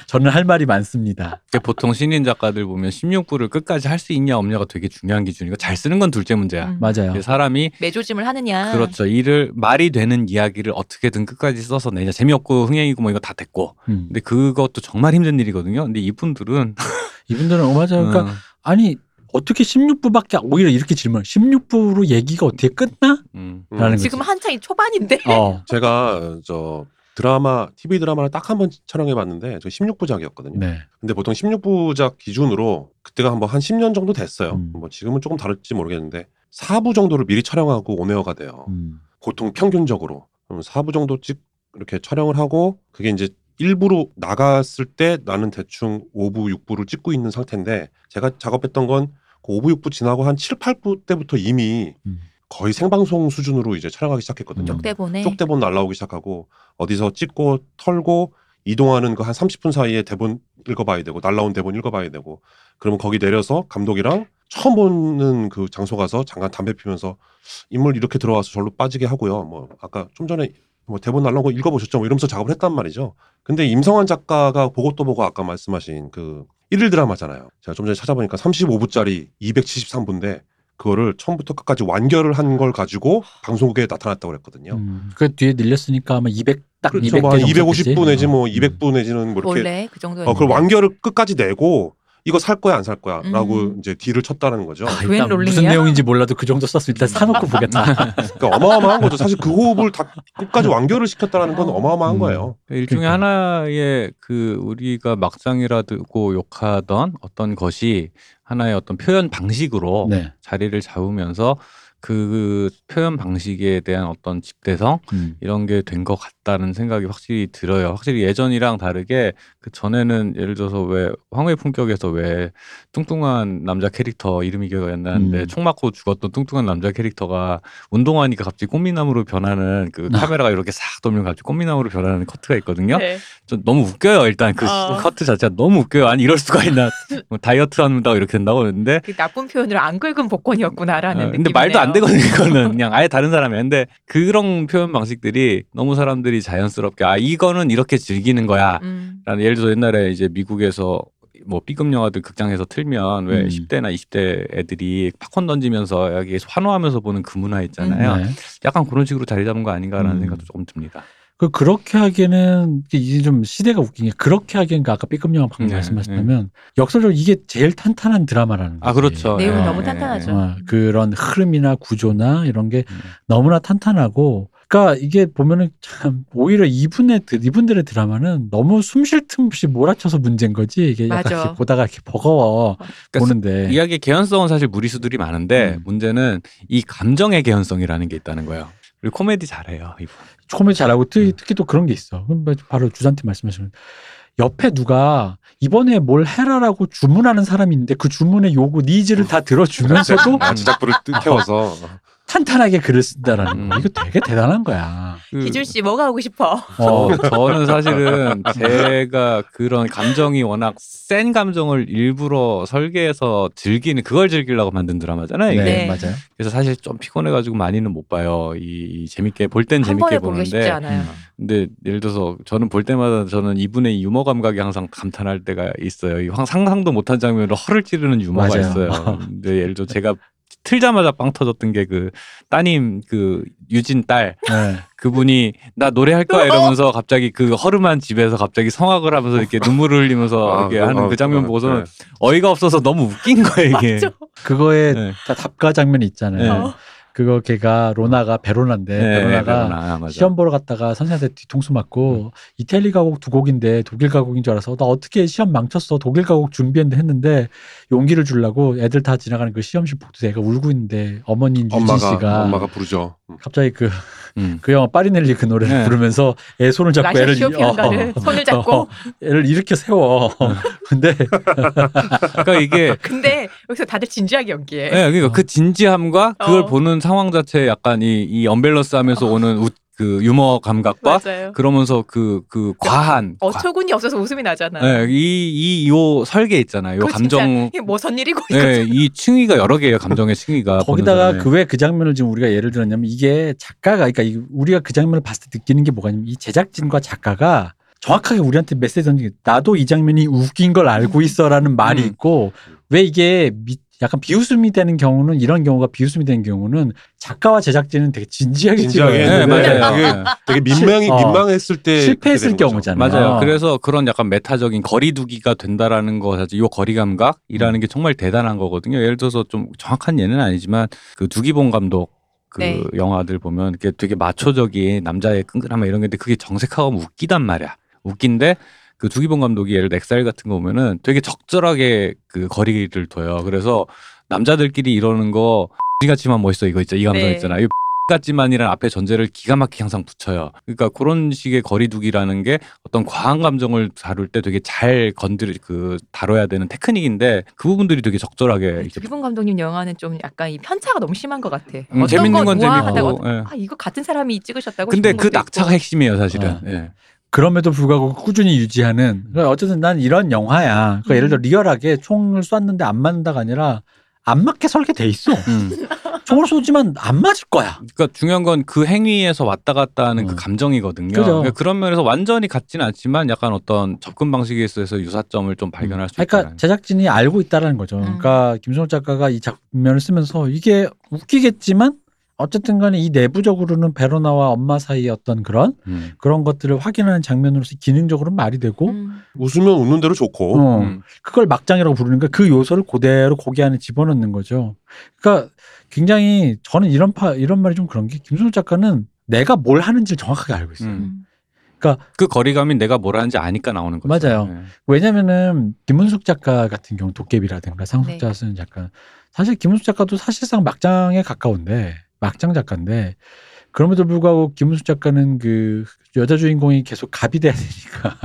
저는 할 말이 많습니다. 보통 신인 작가들 보면 십육 부를 끝까지 할 수 있냐 없냐가 되게 중요한 기준이고 잘 쓰는 건 둘째 문제야. 음. 맞아요. 사람이 매조짐을 하느냐. 그렇죠. 일을 말이 되는 이야기를 어떻게든 끝까지 써서 내냐. 재미없고 흥행이고 뭐 이거 다 됐고. 음. 근데 그것도 정말 힘든 일이거든요. 근데 이분들은 이분들은 어, 맞아요. 그러니까 음. 아니 어떻게 십육 부밖에 오히려 이렇게 질문 십육 부로 얘기가 어떻게 끝나? 음. 라는 지금 거지. 한창이 초반인데. 어. 제가 저 드라마 티비 드라마를 딱 한 번 촬영해봤는데 저 십육 부작이었거든요. 네. 근데 보통 십육 부작 기준으로 그때가 한번 한 십 년 정도 됐어요. 음. 뭐 지금은 조금 다를지 모르겠는데 사 부 정도를 미리 촬영하고 온에어가 돼요. 음. 보통 평균적으로 사 부 정도 찍 이렇게 촬영을 하고 그게 이제 일 부로 나갔을 때 나는 대충 오 부, 육 부로 찍고 있는 상태인데 제가 작업했던 건 오 부, 육 부 지나고 한 칠, 팔 부 때부터 이미 음. 거의 생방송 수준으로 이제 촬영하기 시작했거든요. 쪽대본에. 쪽대본 날라오기 시작하고 어디서 찍고 털고 이동하는 거 한 삼십 분 사이에 대본 읽어봐야 되고 날라온 대본 읽어봐야 되고 그러면 거기 내려서 감독이랑 처음 보는 그 장소 가서 잠깐 담배 피면서 인물 이렇게 들어와서 절로 빠지게 하고요. 뭐 아까 좀 전에 뭐 대본 날라온 거 읽어보셨죠? 뭐 이러면서 작업을 했단 말이죠. 근데 임성환 작가가 보고 또 보고 아까 말씀하신 그 일일 드라마잖아요. 제가 좀 전에 찾아보니까 삼십오 부짜리 이백칠십삼 분인데 그거를 처음부터 끝까지 완결을 한 걸 가지고 방송국에 나타났다고 그랬거든요. 음, 그 뒤에 늘렸으니까 아마 이백 딱 그렇죠, 이백 개 이백오십 분 내지 뭐 이백 분 내지는 뭐 이렇게 원래 그 정도. 어, 그걸 완결을 끝까지 내고 이거 살 거야 안 살 거야라고 음. 이제 딜을 쳤다는 거죠. 아, 일단 무슨 내용인지 몰라도 그 정도 썼으면 일단 사놓고 보겠다. 그러니까 어마어마한 거죠. 사실 그 호흡을 다 끝까지 완결을 시켰다는 건 어마어마한 음. 거예요. 일종의 그러니까. 하나의 그 우리가 막상이라고 욕하던 어떤 것이 하나의 어떤 표현 방식으로 네. 자리를 잡으면서 그 표현 방식에 대한 어떤 집대성 음. 이런 게 된 것 같다는 생각이 확실히 들어요. 확실히 예전이랑 다르게 그 전에는 예를 들어서 왜 황후의 품격에서 왜 뚱뚱한 남자 캐릭터 이름이 기억 안 나는데 음. 총 맞고 죽었던 뚱뚱한 남자 캐릭터가 운동하니까 갑자기 꽃미남으로 변하는 그 아. 카메라가 이렇게 싹 돌면 갑자기 꽃미남으로 변하는 커트가 있거든요. 네. 좀 너무 웃겨요. 일단 그 어. 커트 자체가 너무 웃겨요. 아니 이럴 수가 있나. 뭐 다이어트 한다고 이렇게 된다고 했는데 그 나쁜 표현으로 안 긁은 복권이었구나라는 어, 근데 느낌이네요. 말도 안 되거든요. 이거는 그냥 아예 다른 사람이야. 근데 그런 표현 방식들이 너무 사람들이 자연스럽게 아 이거는 이렇게 즐기는 거야. 음. 예를 들어 옛날에 이제 미국에서 뭐 B급 영화들 극장에서 틀면 왜 음. 십 대나 이십 대 애들이 팝콘 던지면서 여기 환호하면서 보는 그 문화 있잖아요. 음, 네. 약간 그런 식으로 자리 잡은 거 아닌가라는 음. 생각도 조금 듭니다. 그 그렇게 하기에는 이게 좀 시대가 웃긴 게 그렇게 하기에는 아까 B급 영화 방금 네, 말씀하셨다면 네. 역설적으로 이게 제일 탄탄한 드라마라는 거지. 아 그렇죠. 내용이 네, 너무 네, 탄탄하죠. 어, 그런 흐름이나 구조나 이런 게 음. 너무나 탄탄하고 그러니까 이게 보면은 참 오히려 이분의 이분들의 드라마는 너무 숨 쉴 틈 없이 몰아쳐서 문제인 거지 이게 약간 이렇게 보다가 이렇게 버거워 그러니까 보는데 이야기의 개연성은 사실 무리수들이 많은데 음. 문제는 이 감정의 개연성이라는 게 있다는 거예요. 그리고 코미디 잘해요 이분. 코미디 잘하고 특히, 특히 또 그런 게 있어. 바로 주단태 말씀하시는 옆에 누가 이번에 뭘 해라라고 주문하는 사람이 있는데 그 주문의 요구 니즈를 다 들어주면서도 제작부를 태워서 탄탄하게 글을 쓴다라는 거. 이거 되게 대단한 거야. 기준 씨 뭐가 하고 싶어? 어, 저는 사실은 제가 그런 감정이 워낙 센 감정을 일부러 설계해서 즐기는 그걸 즐기려고 만든 드라마잖아요. 이게. 네, 맞아요. 그래서 사실 좀 피곤해가지고 많이는 못 봐요. 이, 이 재밌게 볼 땐 재밌게 보는데. 쉽지 않아요. 근데 예를 들어서 저는 볼 때마다 저는 이분의 유머 감각이 항상 감탄할 때가 있어요. 이 상상도 못한 장면으로 허를 찌르는 유머가 맞아요. 있어요. 근데 예를 들어 제가 틀자마자 빵 터졌던 게 그 따님 그 유진 딸 네. 그분이 나 노래할 거야 이러면서 갑자기 그 허름한 집에서 갑자기 성악을 하면서 이렇게 눈물을 흘리면서 아, 이렇게 아, 하는 아, 그 장면 아, 보고서는 네. 어이가 없어서 너무 웃긴 거예요 이게. 맞죠? 그거에 네. 다 답가 장면이 있잖아요. 네. 그거 걔가 로나가 베로나인데 네, 베로나가 베로나, 시험 보러 갔다가 선생님한테 뒤통수 맞고 음. 이태리 가곡 두 곡인데 독일 가곡인 줄 알아서 나 어떻게 시험 망쳤어 독일 가곡 준비했는데 했는데 용기를 주려고 애들 다 지나가는 그 시험실 복도에 애가 울고 있는데 어머니인 유진 씨가 엄마가 부르죠. 갑자기 그, 음. 그 영화 파리넬리 그 노래를 네. 부르면서 애 손을 잡고 애를 어, 어, 손을 잡고 어, 애를 이렇게 세워. 근데 그러니까 이게 근데 여기서 다들 진지하게 연기해. 네, 그러니까 어. 그 진지함과 그걸 어. 보는 상황 자체에 약간 이, 이 언밸런스하면서 어. 오는 웃, 그 유머 감각과 맞아요. 그러면서 그, 그 과한 어처구니 과... 없어서 웃음이 나잖아. 네, 이, 이, 요 설계 있잖아요. 요 감정. 이게 무슨 일이고. 네, 이 층위가 여러 개예요. 감정의 층위가. 거기다가 그 왜 그 장면을 지금 우리가 예를 들었냐면 이게 작가가 그러니까 우리가 그 장면을 봤을 때 느끼는 게 뭐가냐면 이 제작진과 작가가 정확하게 우리한테 메시지 던지는 게 나도 이 장면이 웃긴 걸 알고 있어라는 말이 음. 있고 왜 이게 밑 약간 비웃음이 되는 경우는 이런 경우가 비웃음이 되는 경우는 작가와 제작진은 되게 진지하게 찍어요. 맞아요. 되게 민망이 민망했을 때 실패했을 경우잖아요. 맞아요. 그래서 그런 약간 메타적인 거리두기가 된다라는 거 사실 이 거리감각이라는 음. 게 정말 대단한 거거든요. 예를 들어서 좀 정확한 예는 아니지만 그 두기봉 감독 그 네. 영화들 보면 이게 되게 마초적인 남자의 끈끈함 이런 건데 그게 정색하고 웃기단 말이야. 웃긴데. 그 두기봉 감독이 예를 들어 엑사일 같은 거 보면은 되게 적절하게 그 거리를 둬요. 그래서 남자들끼리 이러는 거 X같이만 멋있어 이거 있잖아. 이 감정 네. 있잖아. 이 같지만이란 앞에 전제를 기가 막히게 항상 붙여요. 그러니까 그런 식의 거리두기라는 게 어떤 과한 감정을 다룰 때 되게 잘 건드릴 그 다뤄야 되는 테크닉인데 그 부분들이 되게 적절하게. 두기봉 감독님 영화는 좀 약간 이 편차가 너무 심한 것 같아. 음, 어떤 재밌는 건 재밌고. 예. 아 이거 같은 사람이 찍으셨다고. 근데 그 낙차가 있고. 핵심이에요 사실은. 아. 예. 그럼에도 불구하고 꾸준히 유지하는. 그러니까 어쨌든 난 이런 영화야. 그러니까 음. 예를 들어 리얼하게 총을 쐈는데 안 맞는다가 아니라 안 맞게 설계돼 있어. 음. 총을 쏘지만 안 맞을 거야. 그러니까 중요한 건 그 행위에서 왔다 갔다 하는 음. 그 감정이거든요. 그러니까 그런 면에서 완전히 같지는 않지만 약간 어떤 접근 방식에 있어서 유사점을 좀 발견할 음. 수 있다. 그러니까 있다라는. 제작진이 알고 있다라는 거죠. 음. 그러니까 김순옥 작가가 이 장면을 쓰면서 이게 웃기겠지만 어쨌든 간에 이 내부적으로는 베로나와 엄마 사이의 어떤 그런 음. 그런 것들을 확인하는 장면으로서 기능적으로는 말이 되고 음. 웃으면 웃는 대로 좋고 어, 음. 그걸 막장이라고 부르니까 그 요소를 그대로 고기 안에 집어넣는 거죠. 그러니까 굉장히 저는 이런 파, 이런 말이 좀 그런 게 김순옥 작가는 내가 뭘 하는지를 정확하게 알고 있어요. 음. 그러니까 그 거리감이 내가 뭘 하는지 아니까 나오는 거죠. 맞아요. 네. 왜냐하면은 김은숙 작가 같은 경우 도깨비라든가 상속자 네. 쓰는 작가 사실 김은숙 작가도 사실상 막장에 가까운데 막장 작가인데 그럼에도 불구하고 김은숙 작가는 그 여자 주인공이 계속 갑이 돼야 되니까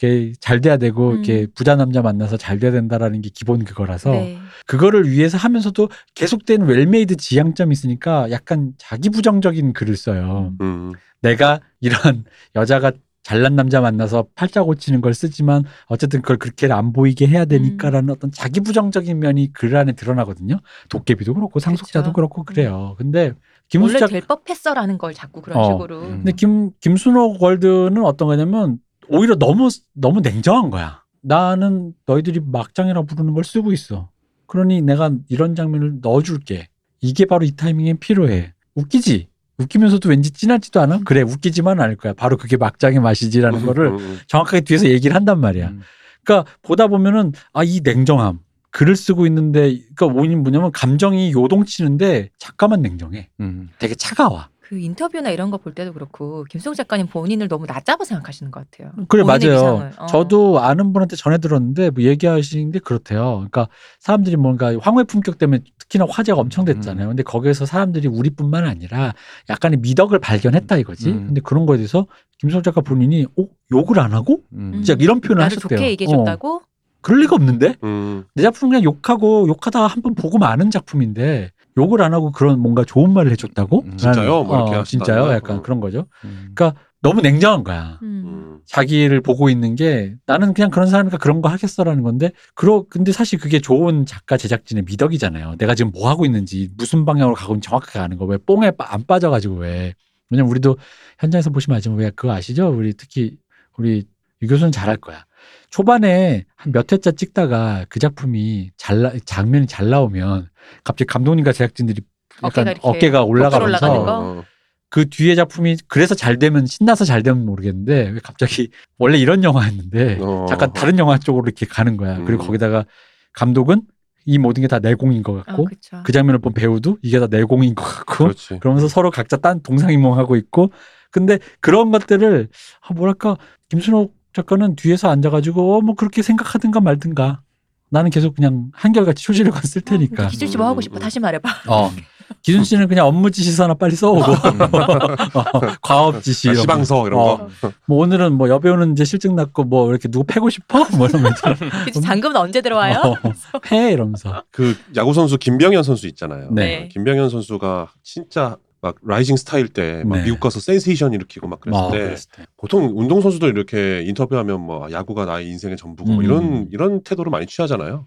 이렇게 잘 돼야 되고 음. 이렇게 부자 남자 만나서 잘 돼야 된다라는 게 기본 그거라서 네. 그거를 위해서 하면서도 계속된 웰메이드 지향점이 있으니까 약간 자기 부정적인 글을 써요. 음. 내가 이런 여자가 잘난 남자 만나서 팔자 고치는 걸 쓰지만 어쨌든 그걸 그렇게 안 보이게 해야 되니까라는 음. 어떤 자기 부정적인 면이 글 안에 드러나거든요. 도깨비도 그렇고 상속자도 그렇고 그래요. 근데 김순옥 원래 될 법했어라는 걸 자꾸 그런 어. 식으로. 음. 근데 김 김순옥 월드는 어떤 거냐면 오히려 너무 너무 냉정한 거야. 나는 너희들이 막장이라고 부르는 걸 쓰고 있어. 그러니 내가 이런 장면을 넣어줄게. 이게 바로 이 타이밍에 필요해. 웃기지? 웃기면서도 왠지 찐하지도 않아? 그래 웃기지만 않을 거야. 바로 그게 막장의 맛이지라는 거를 정확하게 뒤에서 얘기를 한단 말이야. 그러니까 보다 보면은 아, 이 냉정함. 글을 쓰고 있는데 그러니까 뭐냐면 감정이 요동치는데 작가만 냉정해. 음. 되게 차가워. 그 인터뷰나 이런 거 볼 때도 그렇고 김순옥 작가님 본인을 너무 낮잡아 생각하시는 것 같아요. 그래 맞아요. 어. 저도 아는 분한테 전해 들었는데 뭐 얘기하시는 게 그렇대요. 그러니까 사람들이 뭔가 황후의 품격 때문에 특히나 화제가 엄청 됐잖아요. 음. 근데 거기에서 사람들이 우리뿐만 아니라 약간의 미덕을 발견했다 이거지. 음. 근데 그런 거에 대해서 김순옥 작가 본인이 어? 욕을 안 하고? 음. 진짜 이런 표현을 나를 하셨대요. 좋게 얘기해줬다고? 어. 그럴 리가 없는데? 음. 내 작품 그냥 욕하고 욕하다가 한번 보고 마는 작품인데 욕을 안 하고 그런 뭔가 좋은 말을 해줬다고? 음, 진짜요? 뭐 이렇게 어, 진짜요? 약간 음. 그런 거죠. 음. 그러니까 너무 냉정한 거야. 음. 자기를 보고 있는 게 나는 그냥 그런 사람이니까 그런 거 하겠어라는 건데 그러, 근데 사실 그게 좋은 작가 제작진의 미덕이잖아요. 내가 지금 뭐 하고 있는지 무슨 방향으로 가고 있는지 정확하게 아는 거. 왜 뽕에 안 빠져가지고 왜. 왜냐면 우리도 현장에서 보시면 알지만 왜 그거 아시죠? 우리 특히 우리 유 교수는 잘할 거야. 초반에 한 몇 회짜 찍다가 그 작품이 잘 나, 장면이 잘 나오면 갑자기 감독님과 제작진들이 약간 어깨가, 어깨가 올라가면서 그 뒤에 작품이 그래서 잘 되면 신나서 잘 되면 모르겠는데 왜 갑자기 원래 이런 영화였는데 어. 잠깐 다른 영화 쪽으로 이렇게 가는 거야. 음. 그리고 거기다가 감독은 이 모든 게 다 내 공인 것 같고 어, 그 장면을 본 배우도 이게 다 내 공인 것 같고 그렇지. 그러면서 서로 각자 딴 동상이몽하고 있고 근데 그런 것들을 아, 뭐랄까 김순옥 작가는 뒤에서 앉아가지고 어, 뭐 그렇게 생각하든가 말든가 나는 계속 그냥 한결같이 소재를 쓸 테니까. 어, 기준 씨 뭐 하고 싶어? 다시 말해봐. 어. 기준 씨는 그냥 업무 지시서 하나 빨리 써오고 어, 과업 지시 시방서 이런 거. 어. 뭐 오늘은 뭐 여배우는 이제 실증 났고 뭐 이렇게 누구 패고 싶어? 뭐 이러면서. 잔금은 언제 들어와요? 어, 패 이러면서. 그 야구 선수 김병현 선수 있잖아요. 네. 김병현 선수가 진짜. 막 라이징 스타일 때 막 네. 미국 가서 센세이션 일으키고 막 그랬는데 아, 보통 운동 선수들 이렇게 인터뷰하면 뭐 야구가 나의 인생의 전부고 음. 뭐 이런 이런 태도를 많이 취하잖아요.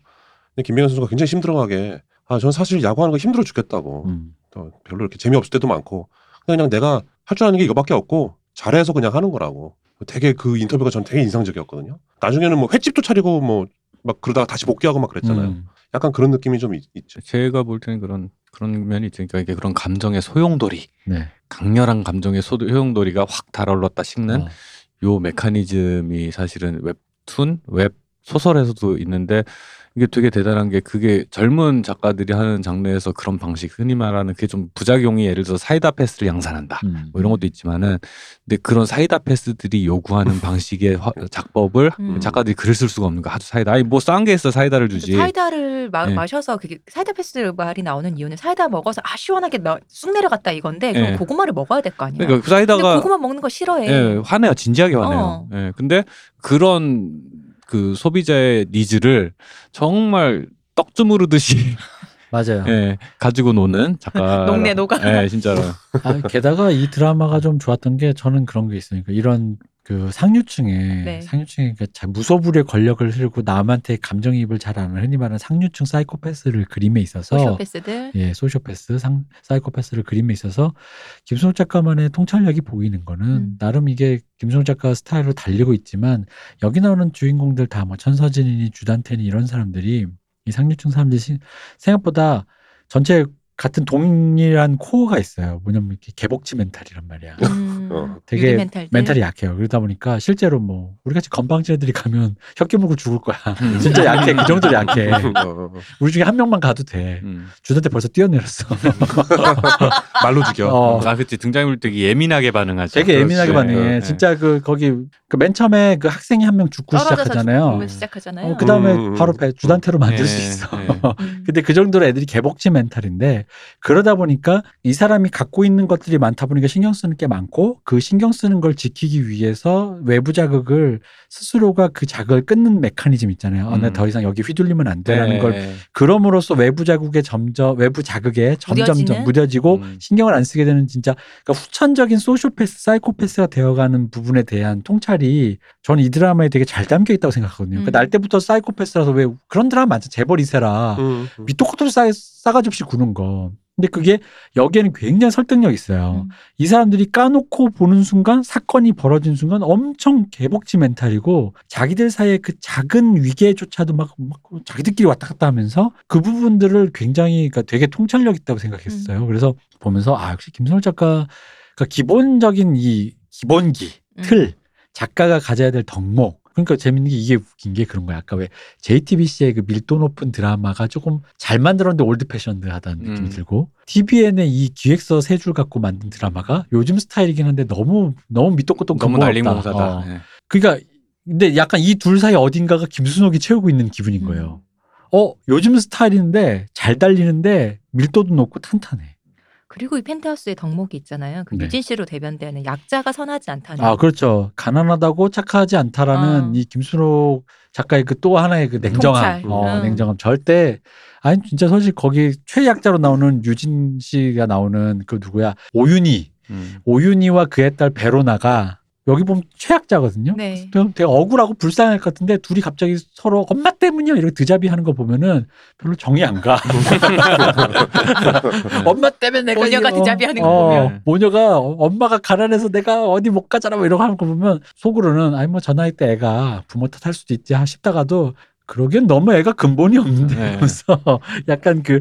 근데 김병현 선수가 굉장히 힘들어하게 아 저는 사실 야구하는 거 힘들어 죽겠다고 음. 또 별로 이렇게 재미없을 때도 많고 그냥, 그냥 내가 할 줄 아는 게 이거밖에 없고 잘해서 그냥 하는 거라고 되게 그 인터뷰가 전 되게 인상적이었거든요. 나중에는 뭐 횟집도 차리고 뭐 막 그러다가 다시 복귀하고 막 그랬잖아요. 음. 약간 그런 느낌이 좀 있, 있죠. 제가 볼 때는 그런 그런 면이 있으니까 이게 그런 감정의 소용돌이, 네. 강렬한 감정의 소용돌이가 확 달아올랐다 식는 어. 요 메커니즘이 사실은 웹툰, 웹 소설에서도 있는데 이게 되게 대단한 게 그게 젊은 작가들이 하는 장르에서 그런 방식 흔히 말하는 그게 좀 부작용이 예를 들어 사이다 패스를 양산한다 음. 뭐 이런 것도 있지만은 근데 그런 사이다 패스들이 요구하는 방식의 화, 작법을 음. 작가들이 글을 쓸 수가 없는 거야. 아주 사이다. 아니 뭐 싼 게 있어 사이다를 주지. 사이다를 마, 네. 마셔서 그게 사이다 패스 말이 나오는 이유는 사이다 먹어서 아 시원하게 나, 쑥 내려갔다 이건데 그럼 네. 고구마를 먹어야 될 거 아니야. 그러니까 그 사이다가 고구마 먹는 거 싫어해. 네, 화내요. 진지하게 화내요. 어. 네, 근데 그런 그 소비자의 니즈를 정말 떡주무르듯이 맞아요. 예, 가지고 노는 작가 농내 노가. 예, 진짜로. 아, 게다가 이 드라마가 좀 좋았던 게 저는 그런 게 있으니까 이런 그 상류층에 네. 상류층에 그러니까 무소불위의 권력을 흐르고 남한테 감정이입을 잘 안 하는 흔히 말하는 상류층 사이코패스를 그림에 있어서 소시오패스들 예, 소시오패스 상 사이코패스를 그림에 있어서 김순옥 작가만의 통찰력이 보이는 거는 음. 나름 이게 김순옥 작가 스타일로 달리고 있지만 여기 나오는 주인공들 다 뭐 천서진이니 주단태니 이런 사람들이 이 상류층 사람들이 생각보다 전체 같은 동일한 코어가 있어요. 뭐냐면 이렇게 개복치 멘탈이란 말이야. 음, 되게 멘탈 멘탈이 약해요. 그러다 보니까 실제로 뭐 우리같이 건방진 애들이 가면 혓개물고 죽을 거야. 진짜 약해. 그 정도로 약해. 우리 중에 한 명만 가도 돼. 음. 주단태 벌써 뛰어내렸어. 말로 죽여. 어. 아 그치. 등장인물 되게 예민하게 반응하죠. 되게 그렇지. 예민하게 반응해. 네. 진짜 그 거기 그 맨 처음에 그 학생이 한 명 죽고 시작하잖아요. 죽고 시작하잖아요. 어, 그 다음에 음. 바로 주단태로 만들 네. 수 있어. 네. 근데 그 정도로 애들이 개복치 멘탈인데 그러다 보니까 이 사람이 갖고 있는 것들이 많다 보니까 신경 쓰는 게 많고 그 신경 쓰는 걸 지키기 위해서 외부 자극을 스스로가 그 자극을 끊는 메커니즘 있잖아요. 음. 어, 나 더 이상 여기 휘둘리면 안 돼라는 네. 걸 그럼으로써 외부 자극에 점점 외부 자극에 점점점 무뎌지고 음. 신경을 안 쓰게 되는 진짜 그러니까 후천적인 소시오패스, 사이코패스가 되어가는 부분에 대한 통찰이 저는 이 드라마에 되게 잘 담겨 있다고 생각하거든요. 음. 그러니까 날 때부터 사이코패스라서 왜 그런 드라마 많죠. 재벌 이세라 음. 밑도코트로 싸 싸가지 없이 구는 거. 근데 그게 여기에는 굉장히 설득력이 있어요. 음. 이 사람들이 까놓고 보는 순간 사건이 벌어진 순간 엄청 개복치 멘탈이고 자기들 사이에 그 작은 위계조차도 막, 막 자기들끼리 왔다 갔다 하면서 그 부분들을 굉장히 그러니까 되게 통찰력 있다고 생각했어요. 음. 그래서 보면서 아 역시 김순옥 작가가 기본적인 이 기본기, 음. 틀, 작가가 가져야 될 덕목 그러니까 재밌는 게 이게 웃긴 게 그런 거야. 아까 왜 제이티비씨의 그 밀도 높은 드라마가 조금 잘 만들었는데 올드패션드하다는 음. 느낌이 들고 티비엔의 이 기획서 세 줄 갖고 만든 드라마가 요즘 스타일이긴 한데 너무 너무 밑도 끝도 너무 날림공사다. 어. 네. 그러니까 근데 약간 이 둘 사이 어딘가가 김순옥이 채우고 있는 기분인 거예요. 음. 어 요즘 스타일인데 잘 달리는데 밀도도 높고 탄탄해. 그리고 이 펜트하우스의 덕목이 있잖아요. 그 네. 유진 씨로 대변되는 약자가 선하지 않다는. 아 그렇죠. 가난하다고 착하지 않다라는 어. 이 김순옥 작가의 그 또 하나의 그 냉정함, 어, 음. 냉정함 절대. 아니 진짜 사실 거기 최약자로 나오는 유진 씨가 나오는 그 누구야 오윤희, 음. 오윤희와 그의 딸 베로나가 여기 보면 최약자거든요. 네. 되게 억울하고 불쌍할 것 같은데 둘이 갑자기 서로 엄마 때문이야 이렇게 드잡이하는 거 보면은 별로 정이 안 가. 엄마 때문에 내가 모녀가 어, 드잡이하는 거 어, 보면 모녀가 엄마가 가난해서 내가 어디 못 가잖아 뭐 이러고 하는 거 보면 속으로는 아니 뭐 저 나이 때 애가 부모 탓할 수도 있지 싶다가도 그러기엔 너무 애가 근본이 없는데 네. 하면서 약간 그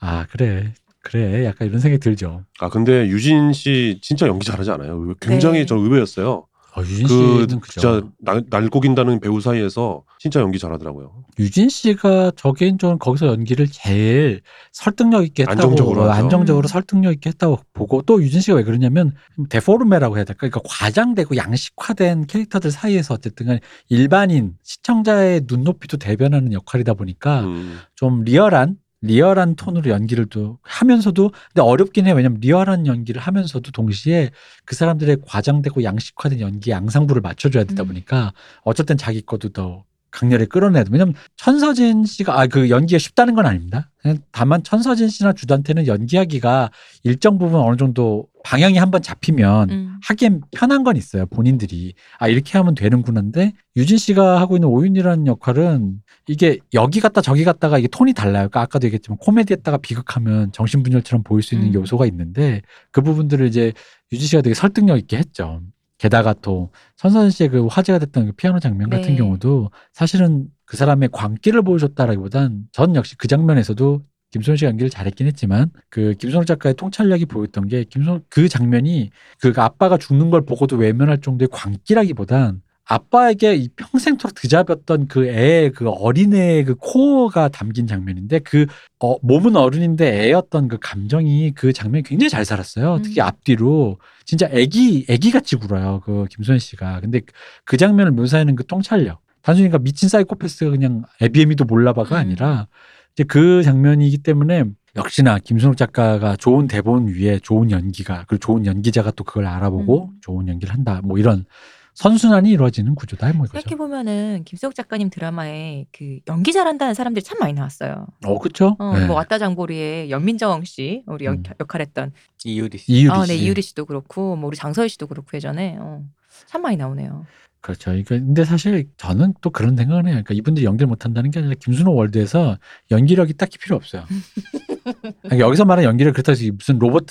아 그래. 그래 약간 이런 생각이 들죠. 아 근데 유진 씨 진짜 연기 잘하지 않아요? 굉장히 네. 저는 의외였어요. 아, 유진 그 씨는 그죠. 진짜 날, 날고긴다는 배우 사이에서 진짜 연기 잘하더라고요. 유진 씨가 저 개인적으로 거기서 연기를 제일 설득력 있게 했다고 안정적으로, 하죠. 안정적으로 음. 설득력 있게 했다고 보고 또 유진 씨가 왜 그러냐면 데포르메라고 해야 될까? 그러니까 과장되고 양식화된 캐릭터들 사이에서 어쨌든 간에 일반인 시청자의 눈높이도 대변하는 역할이다 보니까 음. 좀 리얼한 리얼한 톤으로 연기를 또 하면서도 근데 어렵긴 해요. 왜냐하면 리얼한 연기를 하면서도 동시에 그 사람들의 과장되고 양식화된 연기의 양상부를 맞춰줘야 되다 보니까 어쨌든 자기 것도 더 강렬히 끌어내야 돼. 왜냐하면 천서진 씨가 아, 그 연기가 쉽다는 건 아닙니다. 다만 천서진 씨나 주단태는 연기하기가 일정 부분 어느 정도 방향이 한번 잡히면 음. 하기엔 편한 건 있어요. 본인들이 아 이렇게 하면 되는구나인데 유진 씨가 하고 있는 오윤희라는 역할은 이게 여기 갔다 저기 갔다가 이게 톤이 달라요. 그러니까 아까도 얘기했지만 코미디했다가 비극하면 정신분열처럼 보일 수 있는 음. 요소가 있는데 그 부분들을 이제 유진 씨가 되게 설득력 있게 했죠. 게다가 또 천서진 씨의 그 화제가 됐던 그 피아노 장면 네. 같은 경우도 사실은 그 사람의 광기를 보여줬다라기보단 전 역시 그 장면에서도 김순옥 씨 연기를 잘했긴 했지만 그 김순옥 작가의 통찰력이 보였던 게 김순옥 그 장면이 그 아빠가 죽는 걸 보고도 외면할 정도의 광기라기보단 아빠에게 이 평생토록 드잡혔던 그 애의 그 어린애의 그 코어가 담긴 장면인데 그 어, 몸은 어른인데 애였던 그 감정이 그 장면이 굉장히 잘 살았어요. 음. 특히 앞뒤로 진짜 애기 애기같이 굴어요. 그 김소연 씨가. 근데 그 장면을 묘사하는 그 통찰력. 단순히 그러니까 미친 사이코패스가 그냥 애비애미도 몰라봐가 음. 아니라 이제 그 장면이기 때문에 역시나 김순옥 작가가 좋은 대본 위에 좋은 연기가 그리고 좋은 연기자가 또 그걸 알아보고 음. 좋은 연기를 한다. 뭐 이런. 선순환이 이루어지는 구조다. 뭐 이렇게 보면은 김순옥 작가님 드라마에 그 연기 잘한다는 사람들이 참 많이 나왔어요. 어, 그렇죠. 어, 네. 뭐 왔다 장보리의 연민정 씨, 우리 역, 음. 역할했던 이유리 씨, 이유리, 아, 네, 이유리 씨도 그렇고, 뭐 우리 장서희 씨도 그렇고 예전에 어, 참 많이 나오네요. 그렇죠. 근데 사실 저는 또 그런 생각을 해요. 그러니까 이분들이 연기를 못한다는 게 아니라 김순옥 월드에서 연기력이 딱히 필요 없어요. 그러니까 여기서 말하는 연기를 그렇다고 해서 무슨 로봇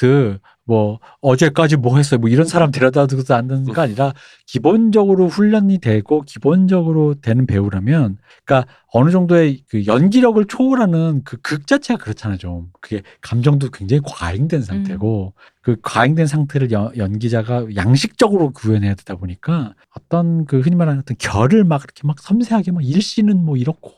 뭐 어제까지 뭐 했어요 뭐 이런 사람 데려다 두고도 안 되는 거 아니라 기본적으로 훈련이 되고 기본적으로 되는 배우라면 그러니까 어느 정도의 그 연기력을 초월하는 그 극 자체가 그렇잖아요. 좀 그게 감정도 굉장히 과잉된 상태고 음. 그 과잉된 상태를 여, 연기자가 양식적으로 구현해야 되다 보니까 어떤 그 흔히 말하는 어떤 결을 막 이렇게 막 섬세하게 막 일 시는 뭐 이렇고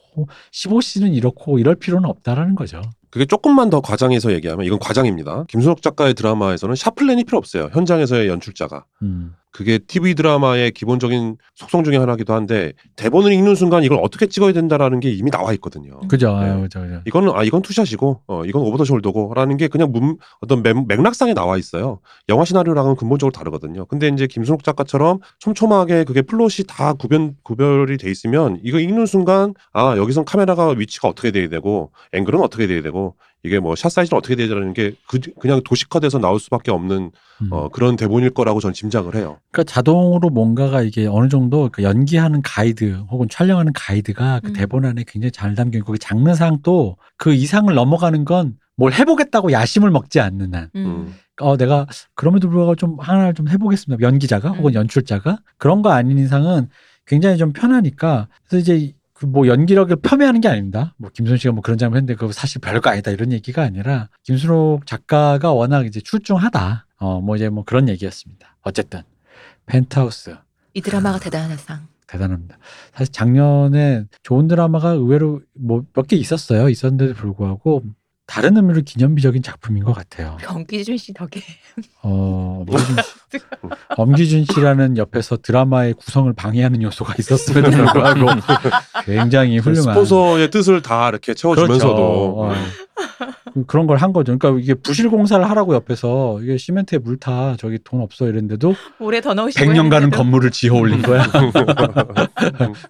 십오 시는 이렇고 이럴 필요는 없다라는 거죠. 그게 조금만 더 과장해서 얘기하면 이건 과장입니다. 김순옥 작가의 드라마에서는 샤플렌이 필요 없어요. 현장에서의 연출자가. 음. 그게 티비 드라마의 기본적인 속성 중에 하나이기도 한데 대본을 읽는 순간 이걸 어떻게 찍어야 된다라는 게 이미 나와 있거든요. 그죠. 네. 그죠, 그죠. 이거는 아 이건 투샷이고 어, 이건 오버 더 숄더고라는 게 그냥 문, 어떤 맥, 맥락상에 나와 있어요. 영화 시나리오랑은 근본적으로 다르거든요. 근데 이제 김순옥 작가처럼 촘촘하게 그게 플롯이 다 구별, 구별이 돼 있으면 이거 읽는 순간 아 여기선 카메라가 위치가 어떻게 돼야 되고 앵글은 어떻게 돼야 되고 이게 뭐 샷 사이즈는 어떻게 돼야 되는 게 그, 그냥 도식화돼서 나올 수밖에 없는 음. 어, 그런 대본일 거라고 전 짐작을 해요. 그러니까 자동으로 뭔가가 이게 어느 정도 그 연기하는 가이드 혹은 촬영하는 가이드가 그 음. 대본 안에 굉장히 잘 담겨 있고 그 장르상 또 그 이상을 넘어가는 건 뭘 해보겠다고 야심을 먹지 않는 한. 음. 어, 내가 그럼에도 불구하고 좀 하나를 좀 해보겠습니다. 연기자가 음. 혹은 연출자가 그런 거 아닌 이상은 굉장히 좀 편하니까 그래서 이제. 뭐 연기력을 폄훼하는 게 아닙니다. 뭐 김순 씨가 뭐 그런 장면 했는데 그거 사실 별거 아니다 이런 얘기가 아니라 김순옥 작가가 워낙 이제 출중하다. 어 뭐 이제 뭐 그런 얘기였습니다. 어쨌든 펜트하우스 이 드라마가 대단하다. 대단합니다. 사실 작년에 좋은 드라마가 의외로 뭐 몇 개 있었어요. 있었는데도 불구하고 다른 의미로 기념비적인 작품인 것 같아요. 엄기준 씨 덕에. 어, 엄기준, 씨, 엄기준 씨라는 옆에서 드라마의 구성을 방해하는 요소가 있었음에도 불구하고 굉장히 훌륭한. 스포서의 뜻을 다 이렇게 채워주면서도. 그렇죠. 어. 그런 걸 한 거죠. 그러니까 이게 부실공사를 하라고 옆에서 이게 시멘트에 물 타 저기 돈 없어 이랬는데도 올해 더 넣으시고 백 년 가는 건물을 지어 올린 거야.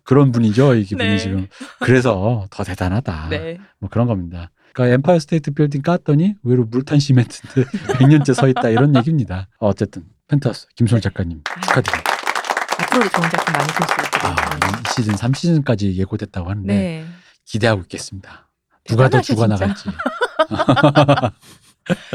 그런 분이죠. 이 기분이 네. 지금. 그래서 더 대단하다. 네. 뭐 그런 겁니다. 그러니까 엠파이어 스테이트 빌딩 깠더니 의외로 물탄 시멘트인데 백 년째 서 있다 이런 얘기입니다. 어쨌든 펜트하우스 김순옥 작가님 축하드립니다. 앞으로도 좋은 작품 많이 볼 수 있겠습니다. 아, 시즌 삼 시즌까지 예고됐다고 하는데 네. 기대하고 있겠습니다. 누가 더 죽어나갈지.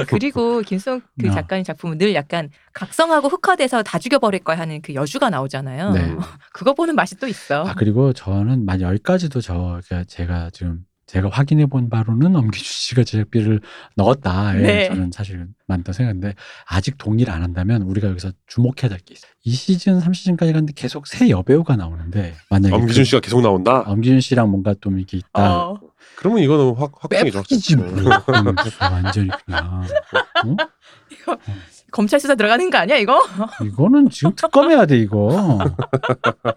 그리고 김순옥 그 작가님 작품은 늘 약간 각성하고 흑화돼서 다 죽여버릴 거야 하는 그 여주가 나오잖아요. 네. 그거 보는 맛이 또 있어. 아 그리고 저는 만 여기까지도 저 제가 지금 제가 확인해 본 바로는 엄기준 씨가 제작비를 넣었다. 네. 저는 사실 많다 생각인데 아직 동의를 안 한다면 우리가 여기서 주목해야 될 게 있어요. 이 시즌, 삼 시즌까지 갔는데 계속 새 여배우가 나오는데 만약에 엄기준 씨가 계속 나온다? 엄기준 씨랑 뭔가 좀 이게 있다. 어. 그러면 이거는 확, 확정이죠. 빼박이지 뭐. 완전히 그냥. 응? 이거 어. 검찰 수사 들어가는 거 아니야 이거? 이거는 지금 특검해야 돼 이거.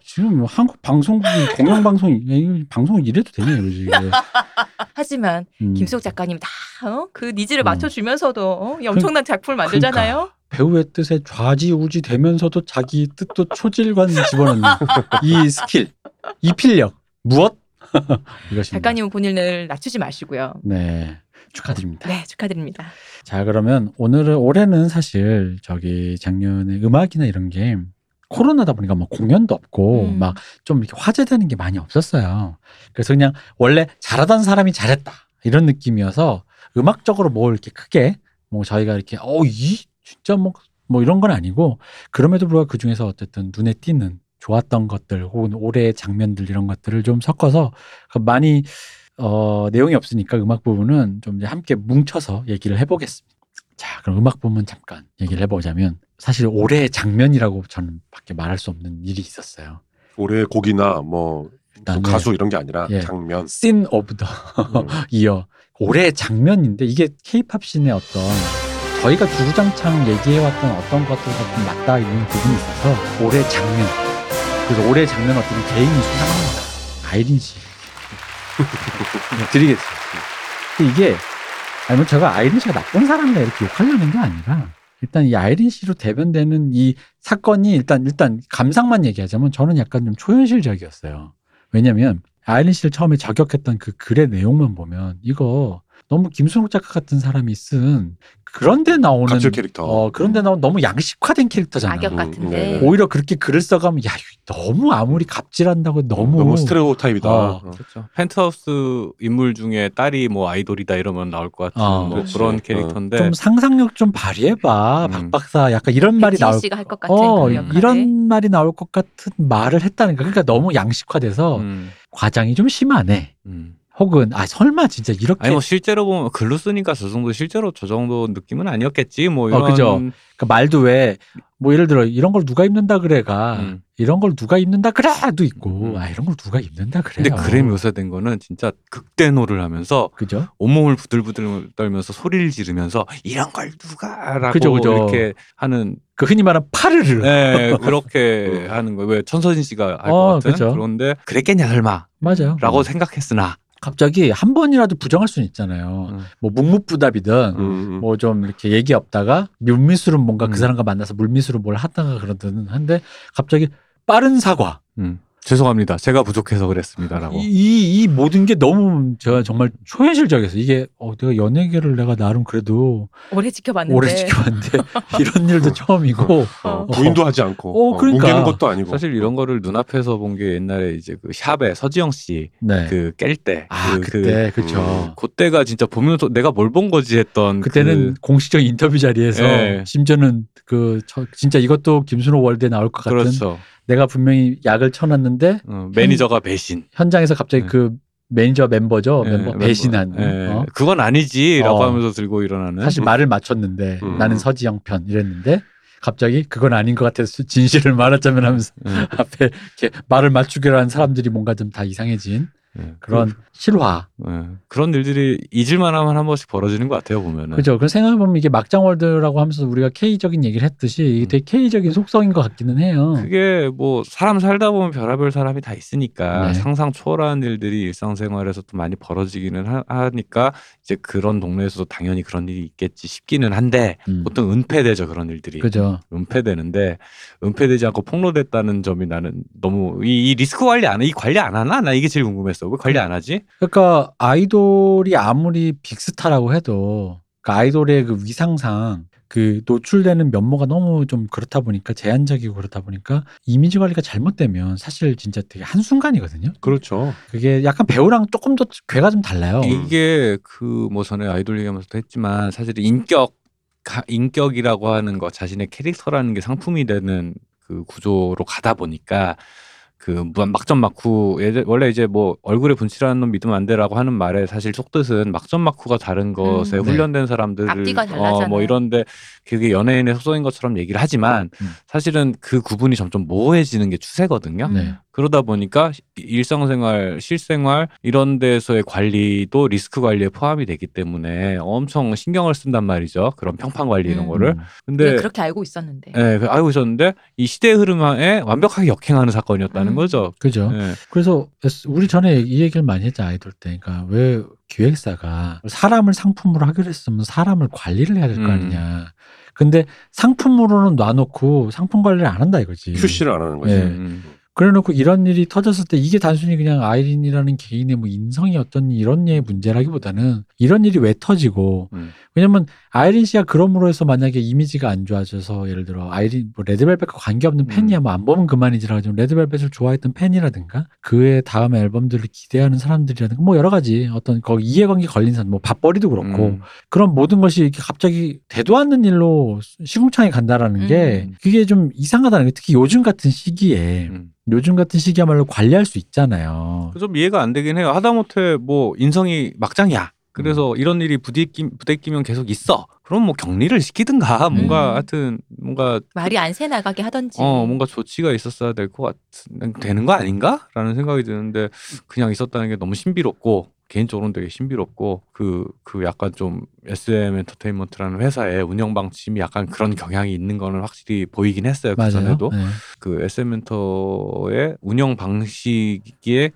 지금 한국 방송국 공영방송 방송을 이래도 되냐 이러지 이게. 하지만 음. 김순옥 작가님 다 그 어? 니즈를 음. 맞춰주면서도 어? 엄청난 작품을 만들잖아요. 그러니까. 배우의 뜻에 좌지우지 되면서도 자기 뜻도 초질관 집어넣는 이 스킬, 이 필력 무엇? 작가님은 본인을 낮추지 마시고요. 네. 축하드립니다. 네, 축하드립니다. 자, 그러면 오늘은 올해는 사실 저기 작년에 음악이나 이런 게 코로나다 보니까 막 공연도 없고 음. 막 좀 이렇게 화제되는 게 많이 없었어요. 그래서 그냥 원래 잘하던 사람이 잘했다 이런 느낌이어서 음악적으로 뭘 이렇게 크게 뭐 저희가 이렇게 어, 이 진짜 뭐, 뭐 이런 건 아니고 그럼에도 불구하고 그 중에서 어쨌든 눈에 띄는 좋았던 것들 혹은 올해의 장면들 이런 것들을 좀 섞어서 많이 어, 내용이 없으니까 음악 부분은 좀 이제 함께 뭉쳐서 얘기를 해보겠습니다. 자, 그럼 음악 부분 잠깐 얘기를 해보자면 사실 올해의 장면이라고 저는 밖에 말할 수 없는 일이 있었어요. 올해 곡이나 뭐 네. 가수 이런 게 아니라 예. 장면. 씬 오브 더 이어. 올해의 장면인데 이게 케이팝 씬의 어떤 저희가 주구장창 얘기해왔던 어떤 것들과 좀 맞닿아 있는 부분이 있어서 올해의 장면. 그래서 올해의 장면 어떻게 개인이 수상합니다. 아이린 씨. 드리겠습니다. 이게 아니면 제가 아이린 씨가 나쁜 사람이라 이렇게 욕하려는 게 아니라 일단 이 아이린 씨로 대변되는 이 사건이 일단 일단 감상만 얘기하자면 저는 약간 좀 초현실적이었어요. 왜냐하면 아일린 씨를 처음에 저격했던 그 글의 내용만 보면 이거 너무 김순옥 작가 같은 사람이 쓴 그런데 나오는 갑질 캐릭터. 어, 그런데 나오는 너무 양식화된 캐릭터잖아요. 악역 같은데. 오히려 그렇게 글을 써가면 야 너무 아무리 갑질한다고 너무 너무 스테레오타입이다. 어. 어. 그렇죠. 펜트하우스 인물 중에 딸이 뭐 아이돌이다 이러면 나올 것 같은 어. 뭐 그런 캐릭터인데 어. 좀 상상력 좀 발휘해봐 음. 박박사 약간 이런 말이 나올 씨가 할 것 같은 어, 이런 말이 나올 것 같은 말을 했다는 거. 그러니까 너무 양식화돼서 음. 과장이 좀 심하네. 음. 혹은 아 설마 진짜 이렇게 아니 뭐 실제로 보면 글로 쓰니까 저 정도 실제로 저 정도 느낌은 아니었겠지 뭐 이런 어, 그죠. 그러니까 말도 왜 뭐 예를 들어 이런 걸 누가 입는다 그래가 음. 이런 걸 누가 입는다 그래도 있고 아 이런 걸 누가 입는다 그래. 근데 그래 묘사된 거는 진짜 극대노를 하면서 그죠? 온몸을 부들부들 떨면서 소리를 지르면서 이런 걸 누가라고 그죠, 그죠. 이렇게 하는 그 흔히 말하는 파르르 네, 그렇게 하는 거예요. 왜 천서진 씨가 할 것 어, 같은 그죠. 그런데 그랬겠냐 설마 맞아요. 라고 생각했으나 갑자기 한 번이라도 부정할 수는 있잖아요. 음. 뭐 묵묵부답이든 음. 뭐 좀 이렇게 얘기 없다가 물미수로 뭔가 음. 그 사람과 만나서 물미수로 뭘 하다가 그러든 한데 갑자기 빠른 사과. 음. 죄송합니다. 제가 부족해서 그랬습니다라고. 이, 이, 이 모든 게 너무 제가 정말 초현실적이어서 이게 어, 내가 연예계를 내가 나름 그래도 오래 지켜봤는데 오래 지켜봤는데 이런 일도 처음이고 어, 어. 부인도 하지 않고 어, 그러니까. 뭉개는 것도 아니고 사실 이런 거를 눈앞에서 본 게 옛날에 이제 그 샵에 서지영 씨 그 깰 때 아 네. 그, 그때 그, 그쵸 그때가 진짜 보면서 내가 뭘 본 거지 했던 그때는 그... 공식적인 인터뷰 자리에서 네. 심지어는 그 저, 진짜 이것도 김순옥 월드에 나올 것 같은 그렇죠. 내가 분명히 약을 쳐놨는데 어, 매니저가 배신 현장에서 갑자기 네. 그 매니저 멤버죠 네, 멤버 배신한 네. 어? 그건 아니지라고 어. 하면서 들고 일어나는 사실 말을 맞췄는데 음. 나는 서지영 편 이랬는데 갑자기 그건 아닌 것 같아서 진실을 말하자면 하면서 음. 앞에 이렇게 말을 맞추기로 한 사람들이 뭔가 좀 다 이상해진 네. 그런 실화 네. 그런 일들이 잊을만하면 한 번씩 벌어지는 것 같아요 보면은 그죠. 그런 생각해 보면 이게 막장월드라고 하면서 우리가 K적인 얘기를 했듯이 이게 되게 K적인 속성인 것 같기는 해요. 그게 뭐 사람 살다 보면 별의별 사람이 다 있으니까 네. 상상 초월한 일들이 일상생활에서 또 많이 벌어지기는 하, 하니까 이제 그런 동네에서도 당연히 그런 일이 있겠지 싶기는 한데 음. 보통 은폐되죠 그런 일들이. 그죠. 은폐되는데 은폐되지 않고 폭로됐다는 점이 나는 너무 이, 이 리스크 관리 안 해, 이 관리 안 하나 나 이게 제일 궁금했어. 왜 관리 안 하지? 그러니까 아이돌이 아무리 빅스타라고 해도 그러니까 아이돌의 그 위상상 그 노출되는 면모가 너무 좀 그렇다 보니까 제한적이고 그렇다 보니까 이미지 관리가 잘못되면 사실 진짜 되게 한순간이거든요. 그렇죠. 그게 약간 배우랑 조금 더 괴가 좀 달라요. 이게 그 뭐 전에 아이돌 얘기하면서도 했지만 사실 인격, 인격이라고 하는 거 자신의 캐릭터라는 게 상품이 되는 그 구조로 가다 보니까 그 막전막후 원래 이제 뭐 얼굴에 분칠하는 놈 믿으면 안 되라고 하는 말에 사실 속뜻은 막전막후가 다른 것에 음, 네. 훈련된 사람들 앞뒤가 달라잖아요. 어, 뭐 이런데 그게 연예인의 속성인 것처럼 얘기를 하지만 음. 사실은 그 구분이 점점 모호해지는 게 추세거든요. 네. 그러다 보니까 일상생활, 실생활 이런 데서의 관리도 리스크 관리에 포함이 되기 때문에 엄청 신경을 쓴단 말이죠. 그런 평판 관리 이런 음. 거를. 근데 그렇게 알고 있었는데. 네, 알고 있었는데 이 시대의 흐름에 완벽하게 역행하는 사건이었다는 음. 거죠. 그죠. 네. 그래서 우리 전에 이 얘기를 많이 했죠. 아이돌 때. 그러니까 왜 기획사가 사람을 상품으로 하기로 했으면 사람을 관리를 해야 될 거 아니냐. 음. 근데 상품으로는 놔놓고 상품 관리를 안 한다 이거지. 출시를 안 하는 거지. 네. 음. 그래놓고 이런 일이 터졌을 때 이게 단순히 그냥 아이린이라는 개인의 뭐 인성이 어떤 이런 예 문제라기보다는 이런 일이 왜 터지고 음. 왜냐면 아이린 씨가 그럼으로 해서 만약에 이미지가 안 좋아져서 예를 들어 아이린 뭐 레드벨벳과 관계없는 팬이야 음. 뭐 안 보면 그만이지라고 하지만 레드벨벳을 좋아했던 팬이라든가 그의 다음 앨범들을 기대하는 사람들이라든가 뭐 여러 가지 어떤 거기 이해관계 걸린 사람 뭐 밥벌이도 그렇고 음. 그런 모든 것이 이렇게 갑자기 되도 않는 일로 시궁창에 간다라는 음. 게 그게 좀 이상하다는 게 특히 요즘 같은 시기에 음. 요즘 같은 시기야말로 관리할 수 있잖아요. 좀 이해가 안 되긴 해요. 하다못해 뭐 인성이 막장이야. 그래서 음. 이런 일이 부대끼, 부대끼면 계속 있어. 그럼 뭐 격리를 시키든가 뭔가 음. 하여튼 뭔가 말이 안 새 나가게 하든지 어 뭔가 조치가 있었어야 될 것 같은 되는 거 아닌가라는 생각이 드는데 그냥 있었다는 게 너무 신비롭고 개인적으로는 되게 신비롭고 그, 그 약간 좀 에스엠 엔터테인먼트라는 회사의 운영 방침이 약간 그런 경향이 있는 거는 확실히 보이긴 했어요. 그 전에도 네. 그 에스엠 엔터의 운영 방식에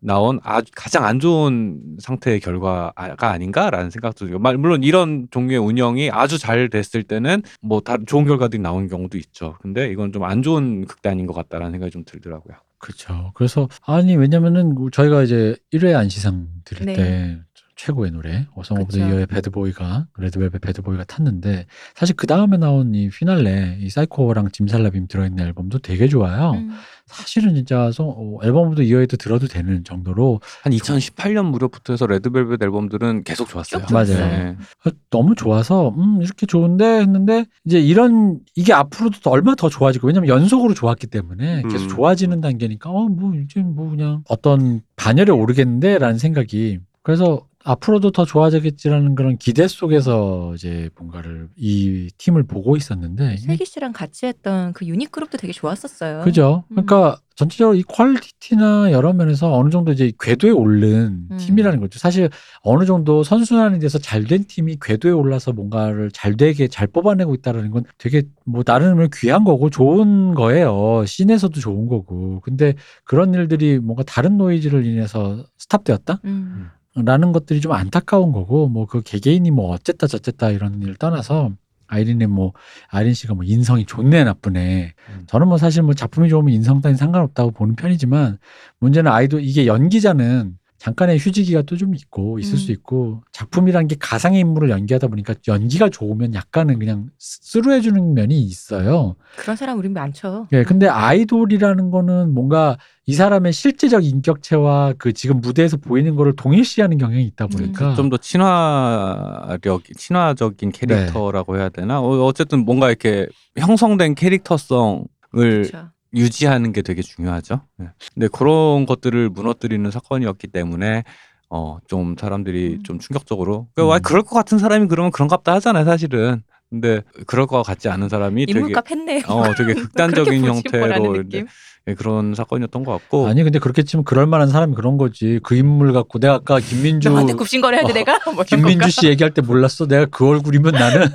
나온 아주 가장 안 좋은 상태의 결과가 아닌가라는 생각도 들고 물론 이런 종류의 운영이 아주 잘 됐을 때는 뭐 다 좋은 결과들이 나오는 경우도 있죠. 근데 이건 좀 안 좋은 극단인 것 같다라는 생각이 좀 들더라고요. 그렇죠. 그래서 아니 왜냐면은 저희가 이제 일 회 안시상 드릴 네. 때 최고의 노래 어송 오브 더 이어의 배드보이가 레드벨벳 배드보이가 탔는데 사실 그 다음에 나온 이 피날레 이 사이코랑 짐살라빔 들어있는 앨범도 되게 좋아요. 음. 사실은 진짜 어, 앨범 오브 더 이어에도 들어도 되는 정도로 한 이천십팔 년 무렵부터 해서 레드벨벳 앨범들은 계속 좋았어요. 맞아요. 네. 너무 좋아서 음 이렇게 좋은데 했는데 이제 이런 이게 앞으로도 더 얼마 더 좋아지고 왜냐면 연속으로 좋았기 때문에 계속 음. 좋아지는 단계니까 어 뭐 이제 뭐 그냥 어떤 반열에 오르겠는데라는 생각이 그래서 앞으로도 더 좋아지겠지라는 그런 기대 속에서 이제 뭔가를 이 팀을 보고 있었는데 슬기 씨랑 같이 했던 그 유닛 그룹도 되게 좋았었어요. 그죠. 음. 그러니까 전체적으로 이 퀄리티나 여러 면에서 어느 정도 이제 궤도에 오른 음. 팀이라는 거죠. 사실 어느 정도 선순환이 돼서 잘된 팀이 궤도에 올라서 뭔가를 잘 되게 잘 뽑아내고 있다는 건 되게 뭐 나름 귀한 거고 좋은 거예요. 씬에서도 좋은 거고. 근데 그런 일들이 뭔가 다른 노이즈를 인해서 스탑되었다? 음. 라는 것들이 좀 안타까운 거고 뭐 그 개개인이 뭐 어쨌다 저쨌다 이런 일 떠나서 아이린의 뭐 아이린 씨가 뭐 인성이 좋네 나쁘네 음. 저는 뭐 사실 뭐 작품이 좋으면 인성 따윈 상관없다고 보는 편이지만 문제는 아이도 이게 연기자는 잠깐의 휴지기가 또 좀 있고 있을 음. 수 있고 작품이란 게 가상의 인물을 연기하다 보니까 연기가 좋으면 약간은 그냥 스루해주는 면이 있어요. 그런 사람 우린 많죠. 예, 근데 아이돌이라는 거는 뭔가 이 사람의 실제적 인격체와 그 지금 무대에서 보이는 거를 동일시하는 경향이 있다 보니까 음. 좀 더 친화력, 친화적인 캐릭터라고 네. 해야 되나? 어쨌든 뭔가 이렇게 형성된 캐릭터성을 그렇죠. 유지하는 게 되게 중요하죠. 근데 그런 것들을 무너뜨리는 사건이었기 때문에 어, 좀 사람들이 음. 좀 충격적으로 그러니까 음. 와, 그럴 것 같은 사람이 그러면 그런갑다 하잖아요 사실은. 근데 그럴 것 같지 않은 사람이 인물값 했네. 어, 되게 극단적인 형태로 네, 그런 사건이었던 것 같고 아니 근데 그렇게 치면 그럴 만한 사람이 그런 거지 그 인물 갖고 내가 아까 김민주 나한테 굽신거려야 돼 어, 내가? 뭐 김민주 씨 얘기할 때 몰랐어 내가 그 얼굴이면 나는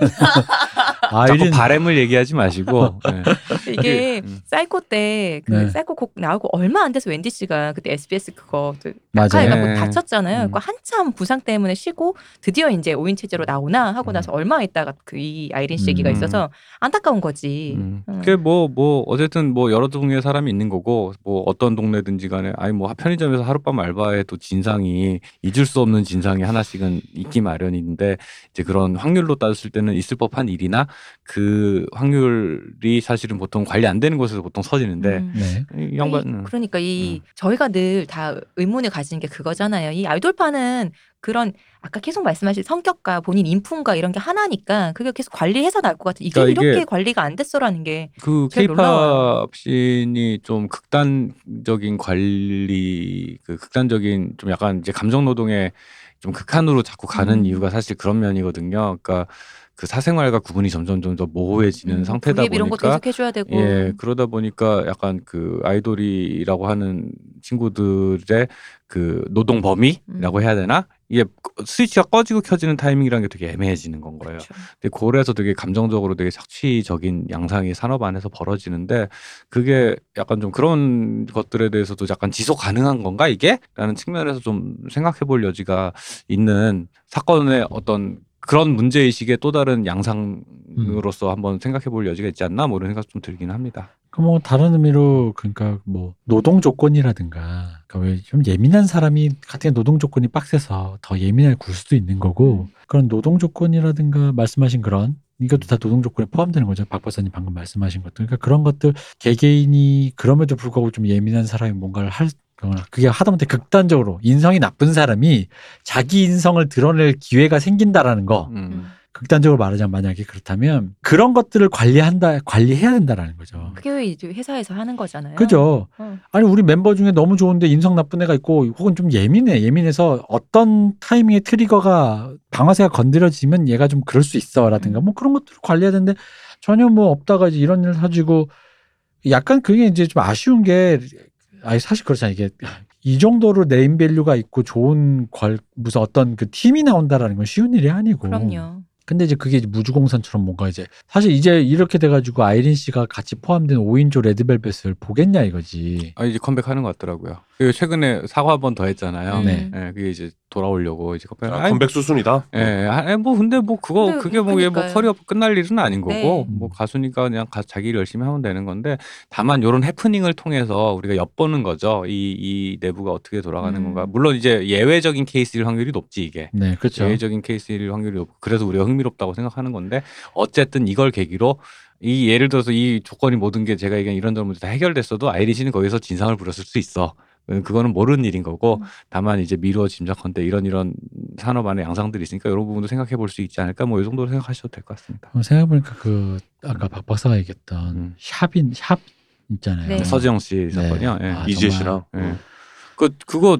아이린... 자꾸 바램을 얘기하지 마시고 네. 이게 음. 사이코 때 그 네. 사이코 곡 나오고 얼마 안 돼서 웬디 씨가 그때 에스비에스 그거 낙하해가 네. 다쳤잖아요. 음. 그러니까 한참 부상 때문에 쉬고 드디어 이제 오인 체제로 나오나 하고 음. 나서 얼마 있다가 그 이 아이린 씨 얘기가 음. 있어서 안타까운 거지. 음. 음. 그게 뭐 뭐 어쨌든 뭐 여러 종류의 사람이 있는 거고 뭐 어떤 동네든지 간에 아니 뭐 편의점에서 하룻밤 알바해도 진상이 잊을 수 없는 진상이 하나씩은 있기 마련인데 이제 그런 확률로 따졌을 때는 있을 법한 일이나 그 확률이 사실은 보통 관리 안 되는 곳에서 보통 서지는데 음. 네. 양반 이, 그러니까 이 음. 저희가 늘 다 의문을 가진 게 그거잖아요. 이 아이돌파는 그런 아까 계속 말씀하신 성격과 본인 인품과 이런 게 하나니까 그게 계속 관리해서 나올 것 같은 이게 그러니까 이렇게 이게 관리가 안 됐어라는 게 그 케이팝 씬이 좀 극단적인 관리 그 극단적인 좀 약간 이제 감정 노동에 좀 극한으로 자꾸 가는 음. 이유가 사실 그런 면이거든요. 그러니까 그 사생활과 구분이 점점 좀 더 모호해지는 음, 상태다 보니까 이런 것도 해줘야 되고 예 그러다 보니까 약간 그 아이돌이라고 하는 친구들의 그 노동 범위라고 해야 되나 이게 스위치가 꺼지고 켜지는 타이밍이라는 게 되게 애매해지는 건 거예요. 그렇죠. 근데 그래서 되게 감정적으로 되게 착취적인 양상이 산업 안에서 벌어지는데 그게 약간 좀 그런 것들에 대해서도 약간 지속 가능한 건가 이게? 라는 측면에서 좀 생각해볼 여지가 있는 사건의 어떤 그런 문제의식의 또 다른 양상으로서 음. 한번 생각해볼 여지가 있지 않나 뭐 이런 생각 좀 들긴 합니다. 그럼 뭐 다른 의미로 그러니까 뭐 노동 조건이라든가 그러니까 왜 좀 예민한 사람이 같은 노동 조건이 빡세서 더 예민할 굴 수도 있는 거고 그런 노동 조건이라든가 말씀하신 그런 이것도 다 노동 조건에 포함되는 거죠. 박 박사님 방금 말씀하신 것들 그러니까 그런 것들 개개인이 그럼에도 불구하고 좀 예민한 사람이 뭔가를 할 그게 하다못해 극단적으로 인성이 나쁜 사람이 자기 인성을 드러낼 기회가 생긴다라는 거 음. 극단적으로 말하자면 만약에 그렇다면 그런 것들을 관리한다, 관리해야 된다라는 거죠. 그게 이제 회사에서 하는 거잖아요. 그죠. 어. 아니 우리 멤버 중에 너무 좋은데 인성 나쁜 애가 있고 혹은 좀 예민해. 예민해서 어떤 타이밍에 트리거가 방아쇠가 건드려지면 얘가 좀 그럴 수 있어라든가 뭐 그런 것들을 관리해야 되는데 전혀 뭐 없다가 이제 이런 일을 사지고 약간 그게 이제 좀 아쉬운 게 아니 사실 그렇잖아요. 이게 이 정도로 네임밸류가 있고 좋은 걸 무슨 어떤 그 팀이 나온다라는 건 쉬운 일이 아니고. 그럼요. 근데 이제 그게 이제 무주공산처럼 뭔가 이제 사실 이제 이렇게 돼가지고 아이린 씨가 같이 포함된 오 인조 레드벨벳을 보겠냐 이거지. 아 이제 컴백하는 것 같더라고요. 최근에 사과 한 번 더 했잖아요. 네. 네. 그게 이제 돌아오려고 이제 컴백. 아, 컴백 수순이다. 예. 네. 아, 뭐 근데 뭐 그거 근데, 그게 뭐, 뭐 커리어 끝날 일은 아닌 거고 네. 뭐 가수니까 그냥 가, 자기를 열심히 하면 되는 건데 다만 이런 해프닝을 통해서 우리가 엿보는 거죠. 이, 이 내부가 어떻게 돌아가는 음. 건가. 물론 이제 예외적인 케이스일 확률이 높지 이게. 네, 그렇죠. 예외적인 케이스일 확률이 높고 그래서 우리가 흥미롭다고 생각하는 건데 어쨌든 이걸 계기로. 이 예를 들어서 이 조건이 모든 게 제가 얘기한 이런저런 문제 다 해결됐어도 아이린 씨는 거기서 진상을 부렸을 수 있어. 그거는 모르는 일인 거고 음. 다만 이제 미루어 짐작컨대 이런 이런 산업 안에 양상들이 있으니까 이런 부분도 생각해 볼 수 있지 않을까 뭐 이 정도로 생각하셔도 될 것 같습니다. 생각해보니까 그 아까 박 박사가 얘기했던 음. 샵인 샵 있잖아요. 네. 서지영 씨 사건이요. 네. 네. 아, 이재 씨랑. 네. 그 그거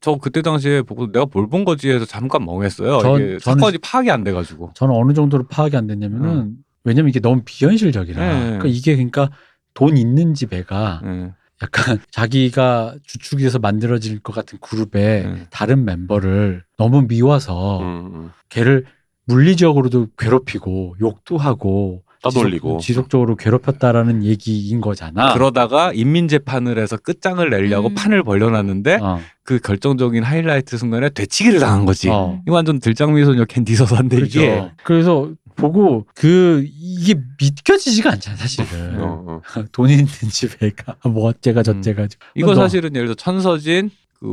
저 그때 당시에 보고 내가 뭘 본 거지 해서 잠깐 멍했어요. 전, 이게 사건이 파악이 안 돼가지고. 저는 어느 정도로 파악이 안 됐냐면은. 음. 왜냐면 이게 너무 비현실적이라. 네. 그러니까 이게 그러니까 돈 있는 집 애가 네. 약간 자기가 주축이 돼서 만들어질 것 같은 그룹의 네. 다른 멤버를 너무 미워서 음, 음. 걔를 물리적으로도 괴롭히고 욕도 하고 떠돌리고 지속, 지속적으로 괴롭혔다라는 얘기인 거잖아. 그러다가 인민재판을 해서 끝장을 내려고 음. 판을 벌려놨는데 어. 그 결정적인 하이라이트 순간에 되치기를 당한 거지. 어. 이거 완전 들장미소녀 캔디 서사인데 그렇죠. 이게. 그래서 보고 그 이게 믿겨지지가 않잖아 사실은. 어, 어. 돈 있는 집 애가 뭐 어째가 저째가. 음. 이거 너. 사실은 예를 들어 천서진 그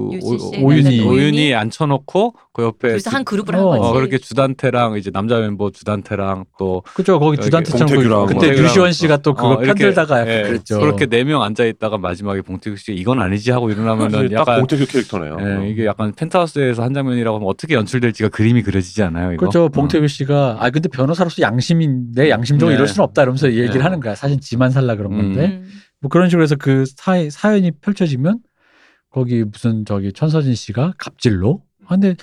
오윤희 오윤희 앉혀놓고 그 옆에 그래서 한 그룹을 한 거지. 어, 그렇게 주단태랑 이제 남자 멤버 주단태랑 또 그죠 거기 주단태 창고 그때 류시원 씨가 또 그거 어, 편들다가 약간 예, 그랬죠. 그렇게 네 명 앉아 있다가 마지막에 봉태규 씨 이건 아니지 하고 일어나면은 약간 봉태규 캐릭터네요. 예, 이게 약간 펜트하우스에서 한 장면이라고 하면 어떻게 연출될지가 그림이 그려지지 않아요. 이거? 그렇죠. 봉태규 씨가 아 근데 변호사로서 양심이 내 양심적으로 네. 이럴 수는 없다 이러면서 얘기를 네. 하는 거야. 사실 지만 살라 그런 건데 음. 뭐 그런 식으로 해서 그 사연, 사연이 펼쳐지면. 거기 무슨 저기 천서진 씨가 갑질로. 아, 근데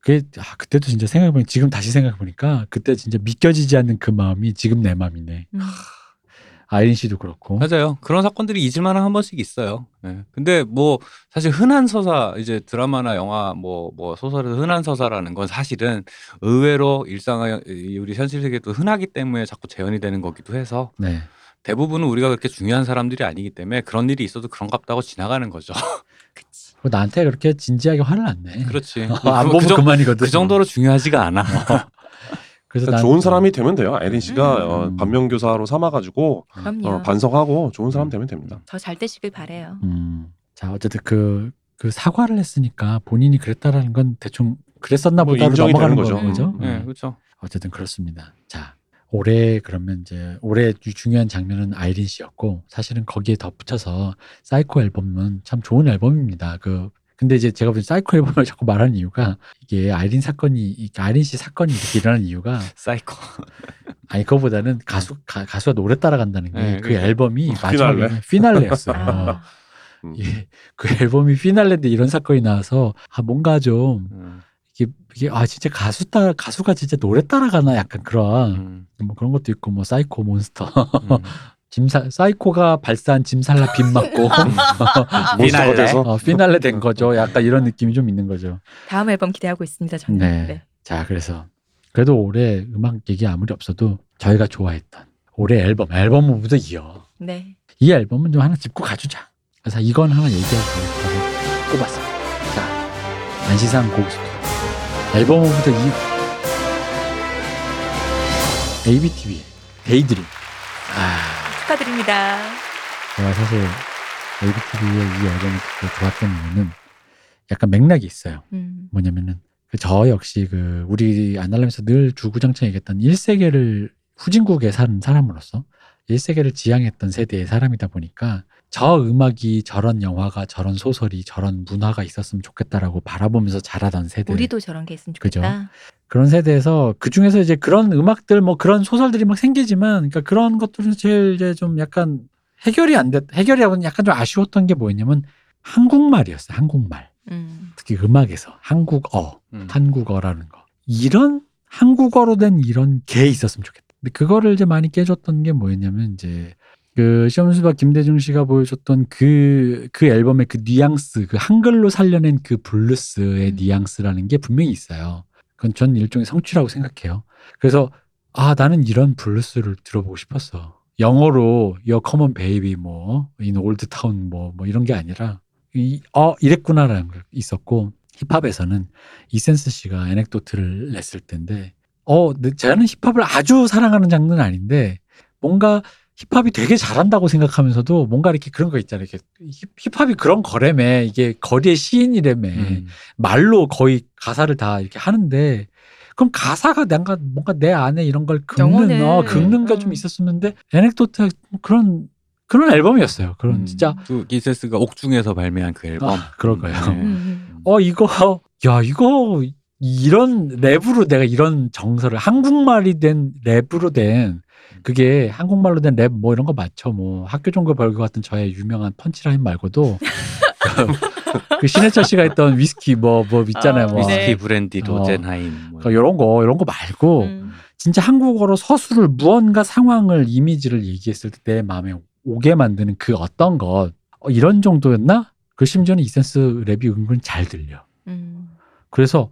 그게 아, 그때도 진짜 생각해보니 지금 다시 생각해보니까 그때 진짜 믿겨지지 않는 그 마음이 지금 내 마음이네. 음. 아이린 씨도 그렇고. 맞아요. 그런 사건들이 잊을만한 한 번씩 있어요. 네. 근데 뭐 사실 흔한 서사 이제 드라마나 영화 뭐, 뭐 소설에서 흔한 서사라는 건 사실은 의외로 일상의 우리 현실 세계도 흔하기 때문에 자꾸 재현이 되는 거기도 해서. 네. 대부분은 우리가 그렇게 중요한 사람들이 아니기 때문에 그런 일이 있어도 그런갑다고 지나가는 거죠. 그치. 나한테 그렇게 진지하게 화를 안 내. 그렇지. 어, 안 보면 그 그만이거든. 그 정도로 중요하지가 않아. 그래서 그러니까 좋은 사람이 되면 돼요. 아이린 씨가 음. 어, 반면교사로 삼아가지고 어, 반성하고 좋은 사람 되면 됩니다. 더 잘 되시길 바래요. 음. 자 어쨌든 그, 그 사과를 했으니까 본인이 그랬다라는 건 대충 그랬었나 뭐 보다로 넘어가는 거죠. 거죠? 음. 거죠? 음. 네, 그렇죠. 어쨌든 그렇습니다. 자. 올해 그러면 이제 올해 중요한 장면은 아이린 씨였고 사실은 거기에 덧붙여서 사이코 앨범은 참 좋은 앨범입니다. 그 근데 이제 제가 보면 사이코 앨범을 자꾸 말하는 이유가 이게 아이린 사건이 아이린 씨 사건이 이렇게 일어난 이유가 사이코 아니 그거보다는 가수 가, 가수가 노래 따라간다는 게 그 앨범이 마지막에 피날레였어요. 예, 그 앨범이 피날레인데 이런 사건이 나와서 아 뭔가 좀 음. 이게, 이게 아 진짜 가수 따라 가수가 진짜 노래 따라가나 약간 그런 음. 뭐 그런 것도 있고 뭐 사이코 몬스터 음. 짐사 사이코가 발사한 짐살라 빗 맞고 피날레 돼서 어, 피날레 된 거죠. 약간 이런 느낌이 좀 있는 거죠. 다음 앨범 기대하고 있습니다. 저는. 네. 네. 자 그래서 그래도 올해 음악 얘기 아무리 없어도 저희가 좋아했던 올해 앨범 앨범부터 이어. 네. 이 앨범은 좀 하나 짚고 가주자. 그래서 이건 하나 얘기하고 꼽았습니다. 자 안시상 곡. 앨범 오브더 이브 에이비티비의 데이드림 아. 축하드립니다. 제가 사실 에이비티비의 이 앨범을 좋았던 이유는 약간 맥락이 있어요. 음. 뭐냐면은 저 역시 그 우리 안달람에서 늘 주구장창 얘기했던 일 세계를 후진국에 사는 사람으로서 일 세계를 지향했던 세대의 사람이다 보니까 저 음악이 저런 영화가 저런 소설이 저런 문화가 있었으면 좋겠다라고 바라보면서 자라던 세대. 우리도 저런 게 있으면 좋겠다. 그죠? 그런 세대에서 그중에서 이제 그런 음악들 뭐 그런 소설들이 막 생기지만 그러니까 그런 것들은 제일 이제 좀 약간 해결이 안 됐, 해결이라고는 약간 좀 아쉬웠던 게 뭐였냐면 한국말이었어요. 한국말. 음. 특히 음악에서 한국어, 음. 한국어라는 거. 이런 한국어로 된 이런 게 있었으면 좋겠다. 근데 그거를 이제 많이 깨줬던 게 뭐였냐면 이제 그 시험수박 김대중 씨가 보여줬던 그, 그 앨범의 그 뉘앙스, 그 한글로 살려낸 그 블루스의 음. 뉘앙스라는 게 분명히 있어요. 그건 전 일종의 성취라고 생각해요. 그래서 아 나는 이런 블루스를 들어보고 싶었어. 영어로 your common baby 뭐 in old town 뭐, 뭐 이런 게 아니라 이, 어 이랬구나라는 게 있었고 힙합에서는 이센스 씨가 에넥도트를 냈을 텐데 어 저는 힙합을 아주 사랑하는 장르는 아닌데 뭔가 힙합이 되게 잘한다고 생각하면서도 뭔가 이렇게 그런 거 있잖아요. 이렇게 힙합이 그런 거래매 이게 거리의 시인이래매 음. 말로 거의 가사를 다 이렇게 하는데 그럼 가사가 뭔가, 뭔가 내 안에 이런 걸 긁는 어, 긁는 게 좀 음. 있었었는데 에넥도트 그런 그런 앨범이었어요. 그런 음. 진짜 이세스가 옥중에서 발매한 그 앨범 아, 그럴 거예요. 네. 음. 어 이거 야 이거 이런 랩으로 내가 이런 정서를 한국말이 된 랩으로 된 그게 한국말로 된 랩 뭐 이런 거 맞죠? 뭐 학교 종교 별거 같은 저의 유명한 펀치라인 말고도 그 신해철 씨가 했던 위스키 뭐뭐 뭐 있잖아요. 어, 뭐. 위스키 브랜디 로젠하임 어, 그러니까 이런 거 이런 거 말고 음. 진짜 한국어로 서술을 무언가 상황을 이미지를 얘기했을 때 내 마음에 오게 만드는 그 어떤 것 어, 이런 정도였나? 그 심지어는 이센스 랩이 은근 잘 들려. 음. 그래서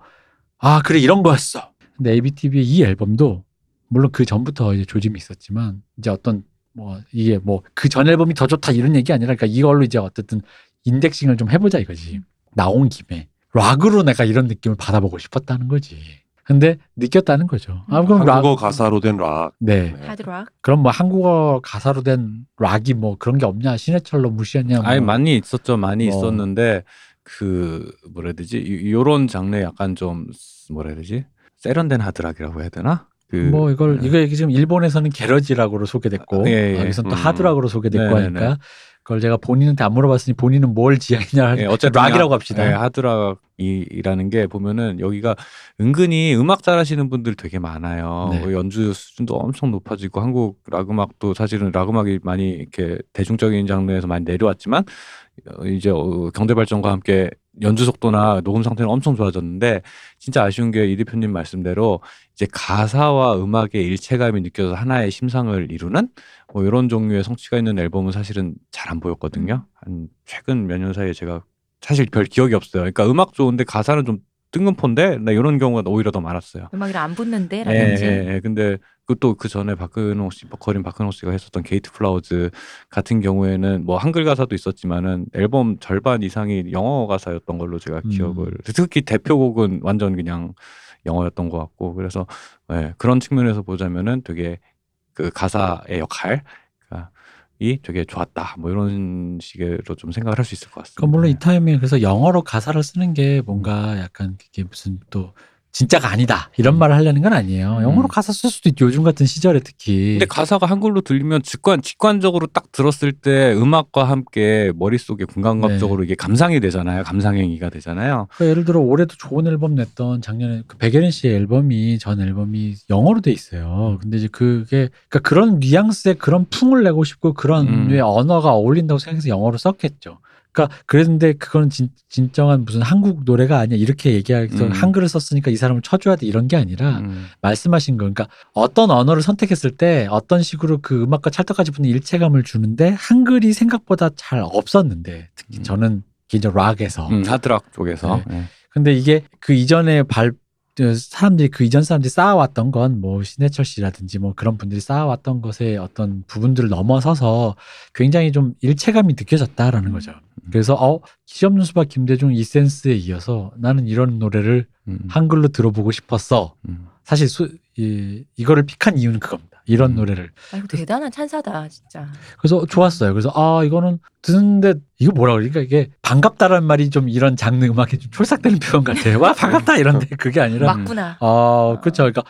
아 그래 이런 거였어. 근데 에이비티비의 이 앨범도 물론 그 전부터 이제 조짐이 있었지만 이제 어떤 뭐 이게 뭐 그 전 앨범이 더 좋다 이런 얘기 아니라 그러니까 이걸로 이제 어쨌든 인덱싱을 좀 해보자 이거지. 나온 김에 락으로 내가 이런 느낌을 받아보고 싶었다는 거지. 근데 느꼈다는 거죠. 아, 그럼 한국어 락, 가사로 된 락. 네. 하드 락. 그럼 뭐 한국어 가사로 된 락이 뭐 그런 게 없냐? 신해철로 무시했냐? 뭐. 아니 많이 있었죠. 많이 뭐. 있었는데 그 뭐라 해야 되지? 이런 장르 약간 좀 뭐라 해야 되지? 세련된 하드 락이라고 해야 되나? 그, 뭐 이걸 네. 이거 지금 일본에서는 게러지락으로 소개됐고 아, 예, 예. 여기서는 또 음. 하드락으로 소개됐고 네, 하니까 네, 네. 그걸 제가 본인한테 안 물어봤으니 본인은 뭘 지향이냐 네, 어쨌든 락이라고 합시다. 네, 하드락이라는 게 보면은 여기가 은근히 음악 잘하시는 분들 되게 많아요. 네. 연주 수준도 엄청 높아지고 한국 락 음악도 사실은 락 음악이 많이 이렇게 대중적인 장르에서 많이 내려왔지만 이제 경제 발전과 함께 연주 속도나 녹음 상태는 엄청 좋아졌는데 진짜 아쉬운 게 이 대표님 말씀대로 이제 가사와 음악의 일체감이 느껴져서 하나의 심상을 이루는 뭐 이런 종류의 성취가 있는 앨범은 사실은 잘 안 보였거든요. 한 최근 몇 년 사이에 제가 사실 별 기억이 없어요. 그러니까 음악 좋은데 가사는 좀 뜬금포인데 나 이런 경우가 오히려 더 많았어요. 음악이랑 안 붙는데 라든지. 예, 예, 예. 근데 또 그 전에 박근홍 씨, 거린 박근홍 씨가 했었던 게이트 플라워즈 같은 경우에는 뭐 한글 가사도 있었지만은 앨범 절반 이상이 영어 가사였던 걸로 제가 음. 기억을 특히 대표곡은 완전 그냥 영어였던 것 같고 그래서 예, 그런 측면에서 보자면은 되게 그 가사의 역할. 이 되게 좋았다 뭐 이런 식으로 좀 생각을 할 수 있을 것 같습니다. 그럼 물론 이 타이밍에 그래서 영어로 가사를 쓰는 게 뭔가 약간 그게 무슨 또 진짜가 아니다 이런 음. 말을 하려는 건 아니에요. 영어로 음. 가사 쓸 수도 있죠. 요즘 같은 시절에 특히. 근데 가사가 한글로 들리면 직관 직관적으로 딱 들었을 때 음악과 함께 머릿속에 공감각적으로 네. 이게 감상이 되잖아요. 감상행위가 되잖아요. 그러니까 예를 들어 올해도 좋은 앨범 냈던 작년에 그 백예린 씨의 앨범이 전 앨범이 영어로 돼 있어요. 근데 이제 그게 그러니까 그런 뉘앙스에 그런 풍을 내고 싶고 그런 음. 류의 언어가 어울린다고 생각해서 영어로 썼겠죠. 그러니까 그랬는데 그건 진, 진정한 무슨 한국 노래가 아니야 이렇게 얘기해서 음. 한글을 썼으니까 이 사람을 쳐줘야 돼 이런 게 아니라 음. 말씀하신 거 그러니까 어떤 언어를 선택했을 때 어떤 식으로 그 음악과 찰떡같이 붙는 일체감을 주는데 한글이 생각보다 잘 없었는데 특히 음. 저는 개인적으로 락에서 음, 하드락 쪽에서 네. 네. 근데 이게 그 이전에 발 사람들이 그 이전 사람들이 쌓아왔던 건 뭐 신해철 씨라든지 뭐 그런 분들이 쌓아왔던 것의 어떤 부분들을 넘어서서 굉장히 좀 일체감이 느껴졌다라는 거죠. 그래서 어 시험 눈수박 김대중 이센스에 이어서 나는 이런 노래를 음. 한글로 들어보고 싶었어. 음. 사실 수, 이, 이거를 픽한 이유는 그겁니다. 이런 음. 노래를. 아 이거 대단한 찬사다 진짜. 그래서 좋았어요. 그래서 아 이거는 듣는데 이거 뭐라 그러니까 이게 반갑다라는 말이 좀 이런 장르 음악에 좀 촐싹대는 표현 같아요. 와 반갑다 이런데 그게 아니라. 맞구나. 어 그렇죠. 그러니까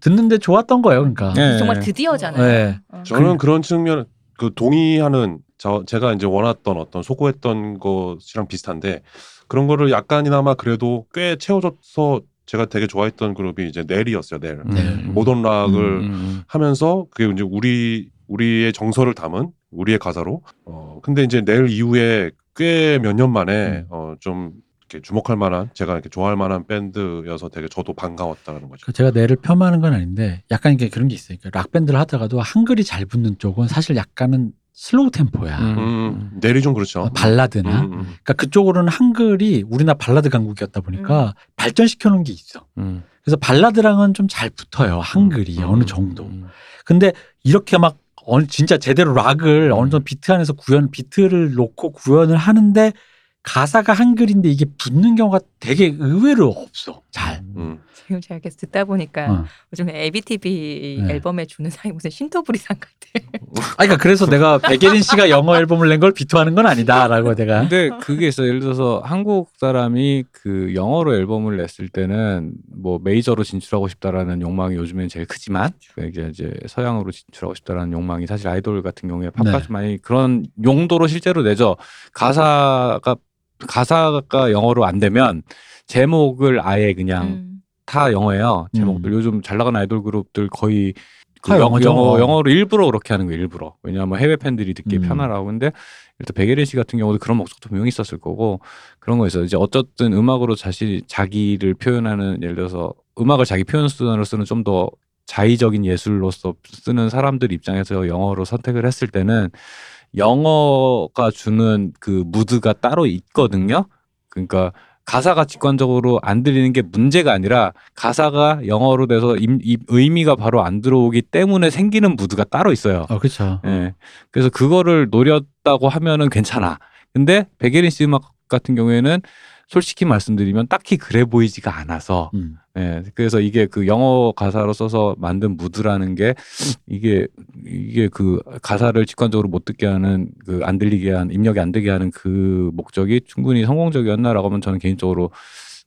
듣는데 좋았던 거예요. 그러니까 네. 정말 드디어잖아요. 네. 저는 그런 측면 그 동의하는. 저 제가 이제 원했던 어떤 소구했던 것이랑 비슷한데 그런 거를 약간이나마 그래도 꽤 채워줘서 제가 되게 좋아했던 그룹이 이제 넬이었어요. 넬. 네. 모던 락을 음, 음. 하면서 그게 이제 우리 우리의 정서를 담은 우리의 가사로. 어 근데 이제 넬 이후에 꽤 몇 년 만에 음. 어 좀 이렇게 주목할 만한 제가 이렇게 좋아할 만한 밴드여서 되게 저도 반가웠다는 거죠. 제가 넬을 폄하하는 건 아닌데 약간 이게 그런 게 있어요. 그러니까 락 밴드를 하다가도 한글이 잘 붙는 쪽은 사실 약간은 슬로우 템포야. 음, 음. 넬이 좀 그렇죠. 발라드나. 음, 음. 그러니까 그쪽으로는 한글이 우리나라 발라드 강국이었다 보니까 음. 발전시켜 놓은 게 있어. 음. 그래서 발라드랑은 좀 잘 붙어요. 한글이 음, 어느 정도. 음. 근데 이렇게 막 어느 진짜 제대로 락을 어느 정도 비트 안에서 구현 비트를 놓고 구현을 하는데 가사가 한글인데 이게 붙는 경우가 되게 의외로 없어. 잘. 음. 지금 제가 계속 듣다 보니까 어. 요즘 에이비티비 네. 앨범에 주는 상이 무슨 신토부리상 같아. 아, 그러니까 그래서 내가 백예린 씨가 영어 앨범을 낸 걸 비토하는 건 아니다라고 내가. 근데 그게 있어. 예를 들어서 한국 사람이 그 영어로 앨범을 냈을 때는 뭐 메이저로 진출하고 싶다라는 욕망이 요즘엔 제일 크지만 이제 이제 서양으로 진출하고 싶다라는 욕망이 사실 아이돌 같은 경우에 팝 가수 네. 많이 그런 용도로 실제로 내죠. 가사가 가사가 영어로 안 되면 제목을 아예 그냥 음. 다 영어예요. 제목들 음. 요즘 잘 나가는 아이돌 그룹들 거의 그 영어, 영어, 영어로 일부러 그렇게 하는 거예요. 일부러. 왜냐하면 해외 팬들이 듣기 음. 편하라고. 근데 일단 백예린 씨 같은 경우도 그런 목적도 분명히 있었을 거고 그런 거 있어요. 이제 어쨌든 음악으로 자신 자기를 표현하는 예를 들어서 음악을 자기 표현 수단으로 쓰는 좀 더 자의적인 예술로서 쓰는 사람들 입장에서 영어로 선택을 했을 때는 영어가 주는 그 무드가 따로 있거든요. 그러니까 가사가 직관적으로 안 들리는 게 문제가 아니라 가사가 영어로 돼서 임, 임, 의미가 바로 안 들어오기 때문에 생기는 무드가 따로 있어요. 아, 그렇죠. 예. 그래서 그거를 노렸다고 하면은 괜찮아. 근데 백예린 씨 음악 같은 경우에는 솔직히 말씀드리면 딱히 그래 보이지가 않아서 음. 예, 그래서 이게 그 영어 가사로 써서 만든 무드라는 게 이게 이게 그 가사를 직관적으로 못 듣게 하는 그 안 들리게 한 입력이 안 되게 하는 그 목적이 충분히 성공적이었나라고 하면 저는 개인적으로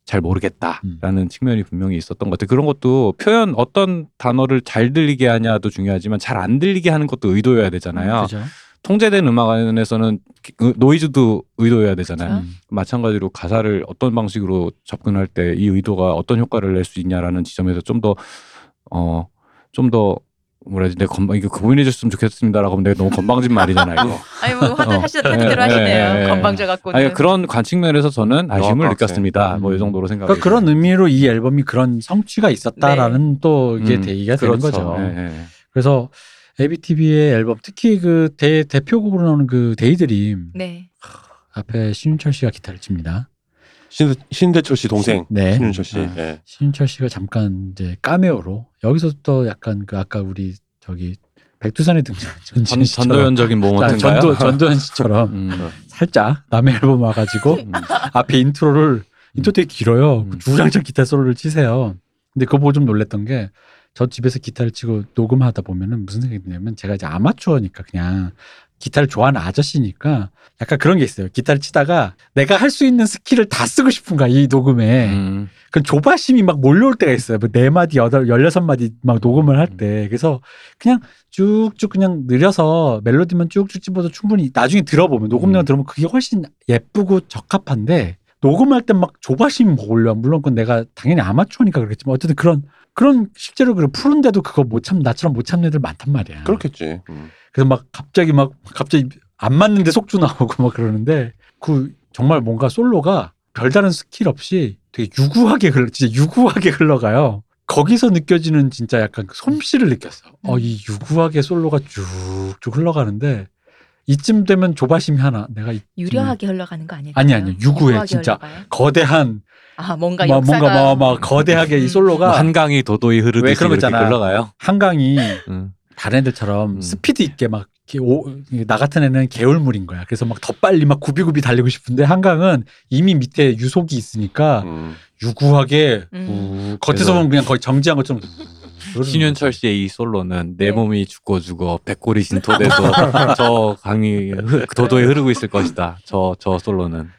잘 모르겠다라는 음. 측면이 분명히 있었던 것 같아요. 그런 것도 표현 어떤 단어를 잘 들리게 하냐도 중요하지만 잘 안 들리게 하는 것도 의도여야 되잖아요. 그죠. 통제된 음악 안에서는 노이즈도 의도해야 되잖아요. 그렇죠? 마찬가지로 가사를 어떤 방식으로 접근할 때 이 의도가 어떤 효과를 낼 수 있냐라는 지점에서 좀 더 어 좀 더 뭐라 해야 되지? 내가 건방 이거 고민해줬으면 좋겠습니다라고 하면 내가 너무 건방진 말이잖아 이거. 아니 뭐 하다 하시다 하는 대로 하시네요. 건방져 갖고. 아니 그런 관측면에서 저는 아쉬움을 느꼈습니다. 뭐 이 정도로 생각. 그러니까 그런 의미로 이 앨범이 그런 성취가 있었다라는 네. 또 이게 음, 대의가 되는 그렇죠. 거죠. 네, 네. 그래서. 에이비티비의 앨범 특히 그 대, 대표곡으로 나오는 그 데이드림 네. 하, 앞에 신윤철 씨가 기타를 칩니다. 신, 신대철 씨 동생 신, 네. 신윤철 씨. 아, 네. 신윤철 씨가 잠깐 이제 카메오로 여기서부터 약간 그 아까 우리 저기 백두산에 등장한 전, 전도연적인 모먼트인가요? 전도, 전도연 씨처럼 음. 살짝 남의 앨범 와가지고 음. 앞에 인트로를 인트로 되게 길어요. 음. 주구장창 기타 소리를 치세요. 근데 그거 보고 좀 놀랬던 게 저 집에서 기타를 치고 녹음하다 보면은 무슨 생각이 드냐면 제가 이제 아마추어니까 그냥 기타를 좋아하는 아저씨니까 약간 그런 게 있어요. 기타를 치다가 내가 할 수 있는 스킬을 다 쓰고 싶은가 이 녹음에 음. 그 조바심이 막 몰려올 때가 있어요. 뭐 네 마디 여덟 열여섯 마디 막 녹음을 할 때 그래서 그냥 쭉쭉 그냥 느려서 멜로디만 쭉쭉 집어서 충분히 나중에 들어보면 녹음량 음. 들어보면 그게 훨씬 예쁘고 적합한데 녹음할 때 막 조바심이 몰려. 물론 그건 내가 당연히 아마추어니까 그렇겠지만 어쨌든 그런 그런 실제로 그런 푸른데도 그거 못 참 나처럼 못 참는 애들 많단 말이야. 그렇겠지. 음. 그래서 막 갑자기 막 갑자기 안 맞는데 속주 나오고 막 그러는데 그 정말 뭔가 솔로가 별다른 스킬 없이 되게 유구하게 흘러 진짜 유구하게 흘러가요. 거기서 느껴지는 진짜 약간 솜씨를 느꼈어. 어, 이 유구하게 솔로가 쭉쭉 흘러가는데 이쯤 되면 조바심이 하나. 내가 유려하게 흘러가는 거 아니에요? 아니 아니 유구해 진짜 흘러가요? 거대한. 아 뭔가 막, 역사가 뭔가 막, 막 거대하게 이 솔로가 한강이 도도히 흐르듯이 그런 이렇게 흘러가요. 한강이 음. 다른 애들처럼 음. 스피드 있게 막 나 같은 애는 개울물인 거야. 그래서 막 더 빨리 막 구비구비 달리고 싶은데 한강은 이미 밑에 유속이 있으니까 음. 유구하게 음. 우, 겉에서 보면 그냥 거의 정지한 것처럼. 신윤철 씨의 이 솔로는 내 네. 몸이 죽고 죽어 백골이 진토돼서 저 강이 도도에 흐르고 있을 것이다. 저 저 솔로는.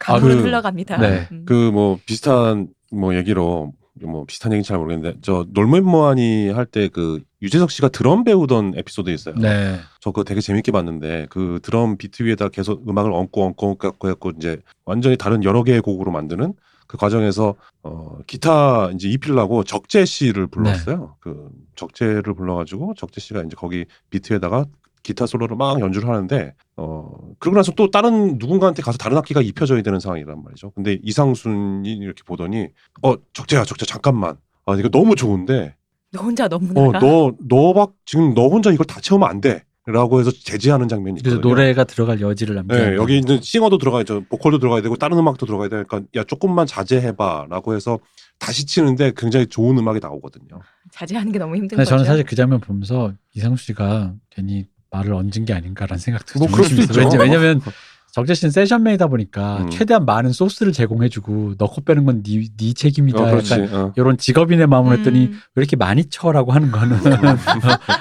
강으로 아, 그, 흘러갑니다. 네. 음. 그 뭐 비슷한 뭐 얘기로 뭐 비슷한 얘기는 잘 모르겠는데 저 놀면뭐하니 할 때 그 유재석 씨가 드럼 배우던 에피소드 있어요. 네. 저 그거 되게 재밌게 봤는데 그 드럼 비트 위에다 계속 음악을 얹고 얹고 갖고 이제 완전히 다른 여러 개의 곡으로 만드는 그 과정에서 어, 기타 이제 입히려고 적재 씨를 불렀어요. 네. 그 적재를 불러가지고 적재 씨가 이제 거기 비트에다가 기타 솔로를 막 연주를 하는데 어 그러고 나서 또 다른 누군가한테 가서 다른 악기가 입혀져야 되는 상황이란 말이죠. 근데 이상순이 이렇게 보더니 어 적재야 적재 잠깐만 아 이거 너무 좋은데 너 혼자 너무 나가? 어, 너 너 막 지금 너 혼자 이걸 다 채우면 안 돼. 라고 해서 제지하는 장면이 있거든요. 그래서 노래가 들어갈 여지를 남겨야 네, 여기 있는 싱어도 들어가야 되고 보컬도 들어가야 되고 다른 음악도 들어가야 되니까 야 조금만 자제해봐 라고 해서 다시 치는데 굉장히 좋은 음악이 나오거든요. 자제하는 게 너무 힘든 거죠. 저는 사실 그 장면 보면서 이상수 씨가 괜히 말을 얹은 게 아닌가라는 생각도 뭐 좀 있어요. 왜냐면 정재 씨는 세션맨이다 보니까 음. 최대한 많은 소스를 제공해주고 넣고 빼는 건 네, 네 책임이다. 어, 약간 어. 이런 직업인의 마음을 음. 했더니 왜 이렇게 많이 쳐라고 하는 거는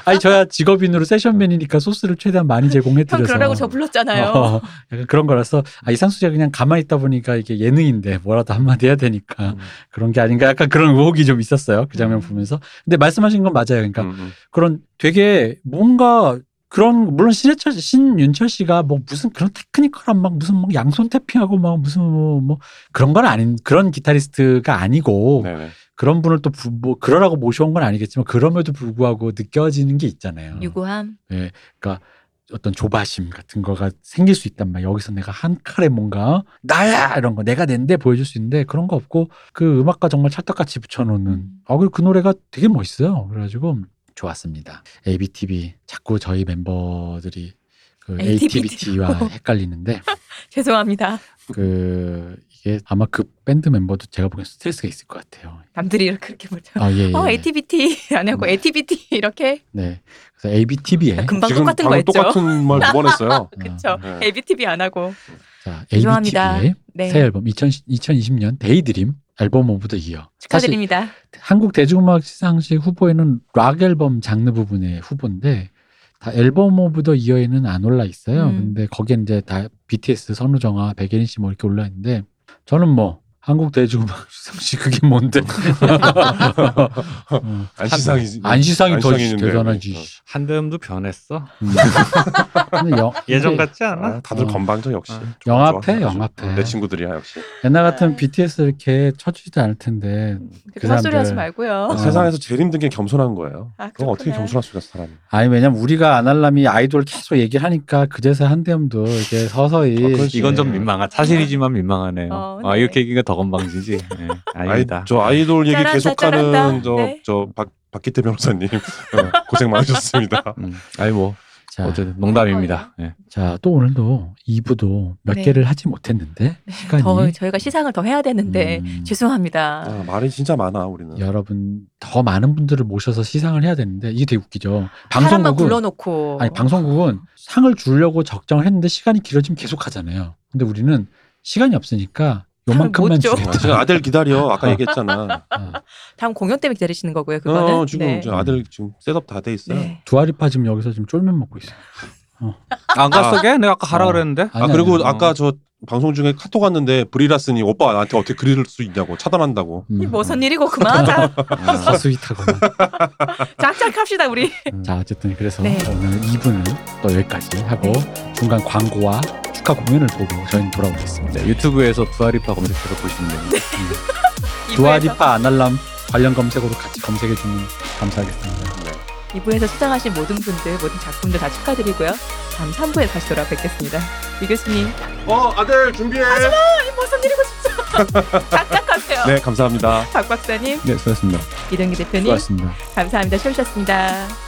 아니 저야 직업인으로 세션맨이니까 소스를 최대한 많이 제공해드려서 그러라고 저 불렀잖아요. 어, 약간 그런 거라서 아, 이상수 씨가 그냥 가만히 있다 보니까 이게 예능인데 뭐라도 한마디 해야 되니까 음. 그런 게 아닌가 약간 그런 의혹이 좀 있었어요. 그 장면 음. 보면서. 근데 말씀하신 건 맞아요. 그러니까 음. 그런 되게 뭔가 그런 물론 신해철, 신윤철 씨가 뭐 무슨 그런 테크니컬한 막 무슨 막 양손 태핑하고 막 무슨 뭐, 뭐 그런 건 아닌 그런 기타리스트가 아니고 네네. 그런 분을 또 뭐 그러라고 모셔온 건 아니겠지만 그럼에도 불구하고 느껴지는 게 있잖아요. 유구함. 네, 그러니까 어떤 조바심 같은 거가 생길 수 있단 말이야. 여기서 내가 한 칼에 뭔가 나야 이런 거 내가 낸데 보여줄 수 있는데 그런 거 없고 그 음악과 정말 찰떡같이 붙여놓는. 아 그리고 그 노래가 되게 멋있어요. 그래가지고. 좋았습니다. 에이비티비 자꾸 저희 멤버들이 그 에이티비티와 헷갈리는데 죄송합니다. 그 이게 아마 그 밴드 멤버도 제가 보기엔 스트레스가 있을 것 같아요. 남들이 이렇게 이렇게 보죠. 아, 예, 예. 어 에이티비티 안 하고 네. 에이티비티 이렇게. 네. 그래서 에이비티비에 금방 똑같은 거 했죠. 똑같은 말 두 번 했어요. 그렇죠. 네. 에이비티비 안 하고. 자, 에이비티비의 네. 새 앨범 이천이십 년 데이드림. 앨범 오브 더 이어. 축하드립니다. 한국 대중음악 시상식 후보에는 락 앨범 장르 부분의 후보인데 다 앨범 오브 더 이어에는 안 올라 있어요. 음. 근데 거기에 이제 다 비티에스, 선우정아, 백예린 씨 뭐 이렇게 올라 있는데 저는 뭐 한국 대중음악 시상식 그게 뭔데? 어, 안시상이 안시상이 더 대단하지. 한대음도 변했어. 음. 근데 여, 예전 같지 않아? 아, 다들 어, 건방져 역시. 아, 영화패 영화패. 내 친구들이야 역시. 옛날 같은 비티에스 이렇게 쳐주지도 않을 텐데. 그 헛소리 하지 말고요. 어. 세상에서 제일 힘든 게 겸손한 거예요. 아, 그럼 어떻게 겸손할 수가 있어 사람이? 아니 왜냐면 우리가 안할람이 아이돌 계속 얘기를 하니까 그제서야 한대음도 이렇게 서서히. 아, 이건 좀 민망한 사실이지만 민망하네요. 어, 네. 아 이렇게 얘기가 더 건방지지. 네, 아닙니다. 아이, 저 아이돌 얘기 계속하는 저 저 박 박기태 변호사님 고생 많으셨습니다. 음, 아이 뭐 자, 어쨌든 농담입니다. 네. 자, 또 오늘도 이 부도 몇 네. 개를 하지 못했는데 네, 시간이 더 저희가 시상을 더 해야 되는데 음, 죄송합니다. 아, 말이 진짜 많아 우리는. 여러분 더 많은 분들을 모셔서 시상을 해야 되는데 이게 되게 웃기죠. 방송국은 불러놓고 아니 방송국은 상을 주려고 적정을 했는데 시간이 길어지면 계속 하잖아요. 근데 우리는 시간이 없으니까. 요만큼만 주겠다. 아델 기다려. 아까 얘기했잖아. 어. 다음 공연 때문에 기다리시는 거고요. 그거는. 어, 지금 네. 아델 지금 셋업 다 돼 있어요. 네. 두아리파 지금 여기서 지금 쫄면 먹고 있어요. 어. 안 갔어? 걔? 아, 내가 아까 가라 어. 그랬는데. 아니, 아 그리고 아니, 아니. 아까 저 방송 중에 카톡 왔는데 브리라스니 오빠 나한테 어떻게 그릴 수 있냐고 차단한다고. 음. 무슨 일이고 그만하자. 아, 스윗하구만. 짝짝합시다 우리. 음. 자 어쨌든 그래서 네. 오늘 이 부는 또 여기까지 하고 네. 중간 광고와 축하 공연을 보고 저희는 돌아오겠습니다. 네, 유튜브에서 두아리파 검색해서 보시면 됩니다. 네. 두아리파 안알람 관련 검색으로 같이 검색해 주면 감사하겠습니다. 네. 이 부에서 수상하신 모든 분들 모든 작품들 다 축하드리고요. 다음 삼 부에 다시 돌아뵙겠습니다. 이 교수님. 어 아들 준비해. 하지마 무슨 일이고 진짜. 짝짝하세요. 네 감사합니다. 박 박사님. 네 수고하셨습니다. 이동기 대표님. 수고하셨습니다. 감사합니다. 쉬우셨습니다.